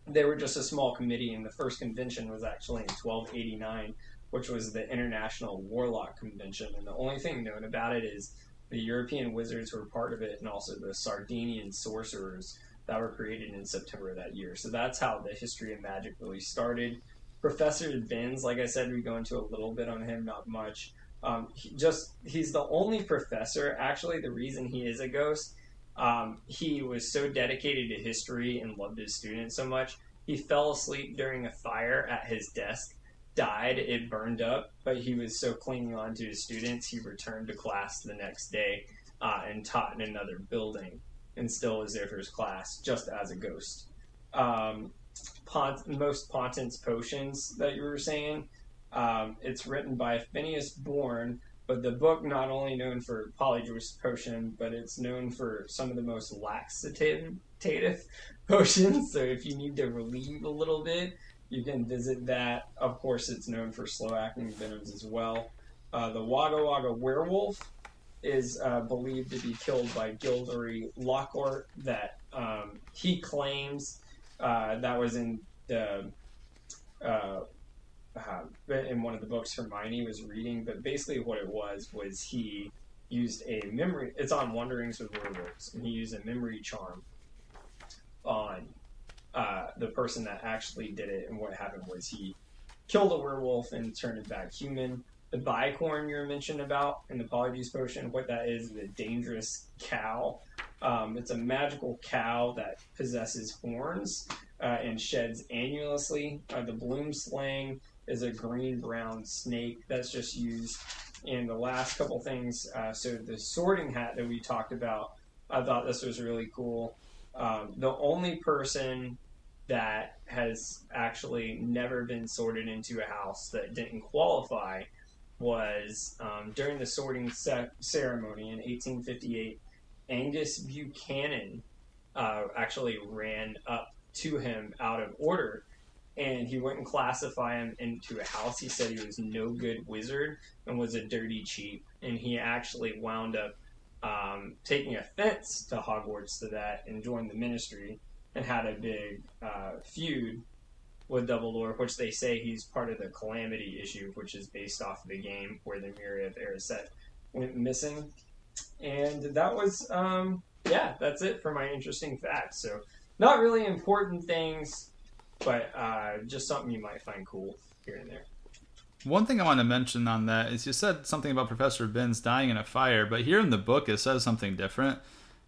they were just a small committee, and the first convention was actually in twelve eighty-nine, which was the International Warlock Convention. And the only thing known about it is the European wizards were part of it, and also the Sardinian sorcerers that were created in September of that year. So that's how the history of magic really started. Professor Binns, like I said, we go into a little bit on him, not much. Um, he just he's the only professor. Actually, the reason he is a ghost, um, he was so dedicated to history and loved his students so much. He fell asleep during a fire at his desk, died, it burned up, but he was so clinging on to his students, he returned to class the next day uh, and taught in another building and still was there for his class, just as a ghost. Um... Pont- most Potence potions that you were saying. Um, it's written by Phineas Bourne, but the book not only known for Polyjuice Potion, but it's known for some of the most laxative potions. So if you need to relieve a little bit, you can visit that. Of course, it's known for slow-acting venoms as well. Uh, the Wagga Wagga werewolf is uh, believed to be killed by Gilderoy Lockhart. That um, he claims. Uh, that was in the uh, uh, in one of the books Hermione was reading, but basically what it was was he used a memory. It's on Wanderings with Werewolves, and he used a memory charm on uh, the person that actually did it. And what happened was he killed a werewolf and turned it back human. The bicorn you were mentioned about in the Polyjuice Potion, what that is, the dangerous cow. Um, it's a magical cow that possesses horns uh, and sheds annuously. Uh, the bloom slang is a green-brown snake that's just used. And the last couple things, uh, so the sorting hat that we talked about, I thought this was really cool. Um, the only person that has actually never been sorted into a house that didn't qualify was um, during the sorting ce- ceremony in eighteen fifty-eight, Angus Buchanan uh, actually ran up to him out of order, and he wouldn't classify him into a house. He said he was no good wizard and was a dirty cheat, and he actually wound up um, taking offense to Hogwarts to that and joined the ministry and had a big uh, feud with Dumbledore, which they say he's part of the Calamity issue, which is based off of the game where the Mirror of Erised went missing. And that was, um, yeah, that's it for my interesting facts. So not really important things, but uh, just something you might find cool here and there. One thing I want to mention on that is you said something about Professor Binns dying in a fire, but here in the book it says something different.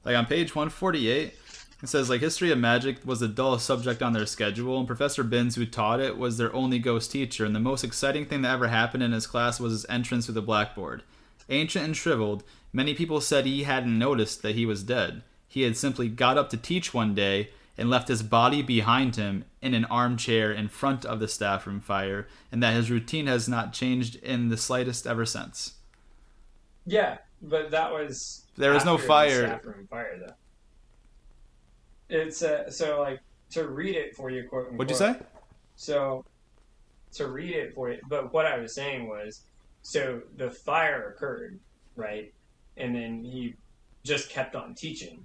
Like on page one forty-eight... It says, like, history of magic was the dullest subject on their schedule, and Professor Binns, who taught it, was their only ghost teacher, and the most exciting thing that ever happened in his class was his entrance through the blackboard. Ancient and shriveled, many people said he hadn't noticed that he was dead. He had simply got up to teach one day and left his body behind him in an armchair in front of the staff room fire, and that his routine has not changed in the slightest ever since. Yeah, but that was... There was no fire. The staff room fire, though. It's uh, so like to read it for you. Quote, what'd you say? So to read it for you. But what I was saying was, so the fire occurred, right? And then he just kept on teaching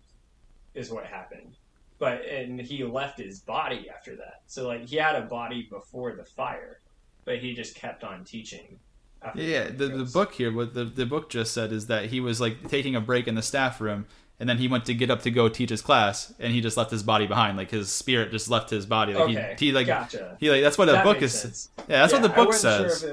is what happened. But and he left his body after that. So like he had a body before the fire, but he just kept on teaching. After yeah, the, the book here, what the, the book just said is that he was like taking a break in the staff room. And then he went to get up to go teach his class, and he just left his body behind. Like his spirit just left his body. Like okay, he, he like, gotcha. He like that's what the book is. Sense. Yeah, that's yeah, what the book I says.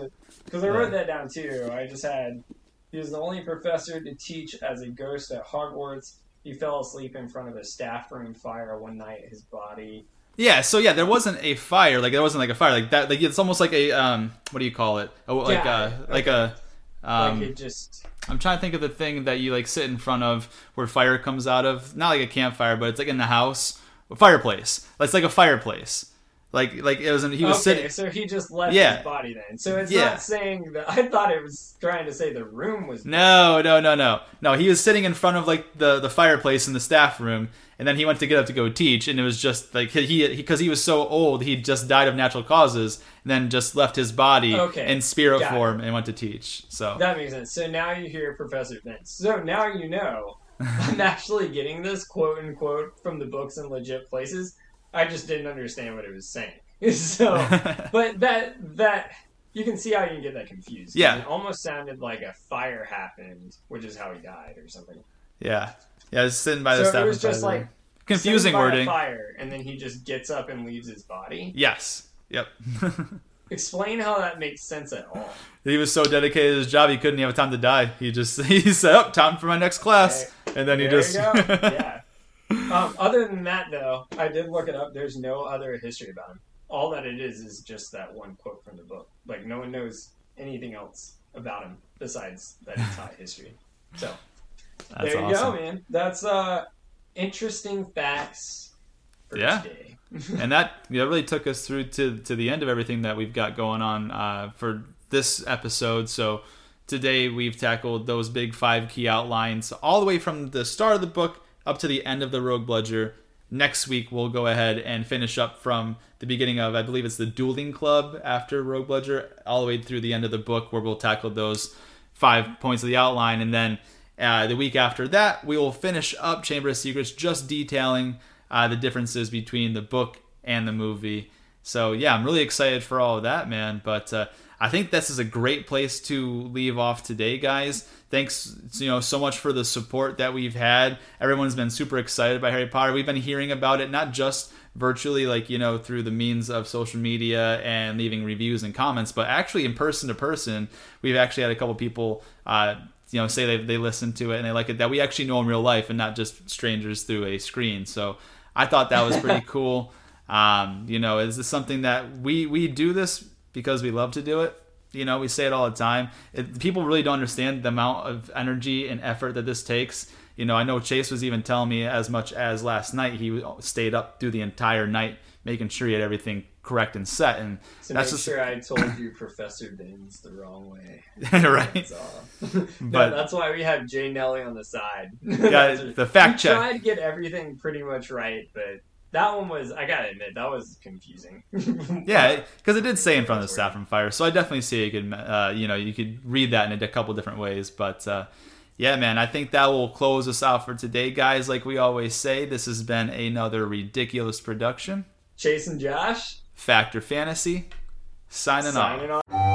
Because sure I yeah. wrote that down too. I just had he was the only professor to teach as a ghost at Hogwarts. He fell asleep in front of a staff room fire one night. His body. Yeah. So yeah, there wasn't a fire. Like there wasn't like a fire. Like that. Like it's almost like a um. What do you call it? A, like yeah, a okay. like a. Um, like it just. I'm trying to think of the thing that you like sit in front of where fire comes out of. Not like a campfire, but it's like in the house, a fireplace. It's like a fireplace. Like like it was. He was okay, sitting. Okay, so he just left yeah. his body then. So it's yeah. not saying that. I thought it was trying to say the room was. No, no, no, no, no. He was sitting in front of like the, the fireplace in the staff room, and then he went to get up to go teach, and it was just like he because he, he was so old, he just died of natural causes, and then just left his body okay, in spirit form it. and went to teach. So that makes sense. So now you hear Professor Binns. So now you know I'm actually getting this quote unquote from the books in legit places. I just didn't understand what it was saying. So, but that, that you can see how you can get that confused. Yeah. It almost sounded like a fire happened, which is how he died or something. Yeah. Yeah, just sitting by the so staff. So it was just like room. Confusing wording. Fire, and then he just gets up and leaves his body. Yes. Yep. Explain how that makes sense at all. He was so dedicated to his job, he couldn't have time to die. He just, he said, oh, time for my next class. Okay. And then he there just. You go. Yeah. Um, other than that, though, I did look it up. There's no other history about him. All that it is is just that one quote from the book. Like, no one knows anything else about him besides that it's hot history. So, that's there you awesome. Go, man. That's uh, interesting facts for yeah. today. And that you know, really took us through to, to the end of everything that we've got going on uh, for this episode. So, today we've tackled those big five key outlines all the way from the start of the book up to the end of the Rogue Bludger. Next week, we'll go ahead and finish up from the beginning of, I believe it's the Dueling Club after Rogue Bludger, all the way through the end of the book where we'll tackle those five points of the outline. And then uh, the week after that, we will finish up Chamber of Secrets, just detailing uh, the differences between the book and the movie. So yeah, I'm really excited for all of that, man. But uh, I think this is a great place to leave off today, guys. Thanks, you know, so much for the support that we've had. Everyone's been super excited by Harry Potter. We've been hearing about it, not just virtually, like, you know, through the means of social media and leaving reviews and comments, but actually in person to person. We've actually had a couple people, uh, you know, say they they listen to it and they like it, that we actually know in real life and not just strangers through a screen. So I thought that was pretty cool. Um, you know, is this something that we, we do this because we love to do it? You know, we say it all the time. It, people really don't understand the amount of energy and effort that this takes. you know, I know Chase was even telling me as much as last night, he stayed up through the entire night making sure he had everything correct and set. And so that's make just... sure I told you Professor Binns the wrong way. Right. That's all. But no, that's why we have Jay Nelly on the side. Yeah, the fact check. We tried to get everything pretty much right, but that one was, I gotta admit, that was confusing. Yeah, because it did say in front of the Saffron Fire, so I definitely see you could, uh, you know, you could read that in a couple different ways, but... Uh, yeah, man, I think that will close us out for today, guys. Like we always say, this has been another ridiculous production. Chase and Josh. Factor Fantasy. Signing off. Signing off.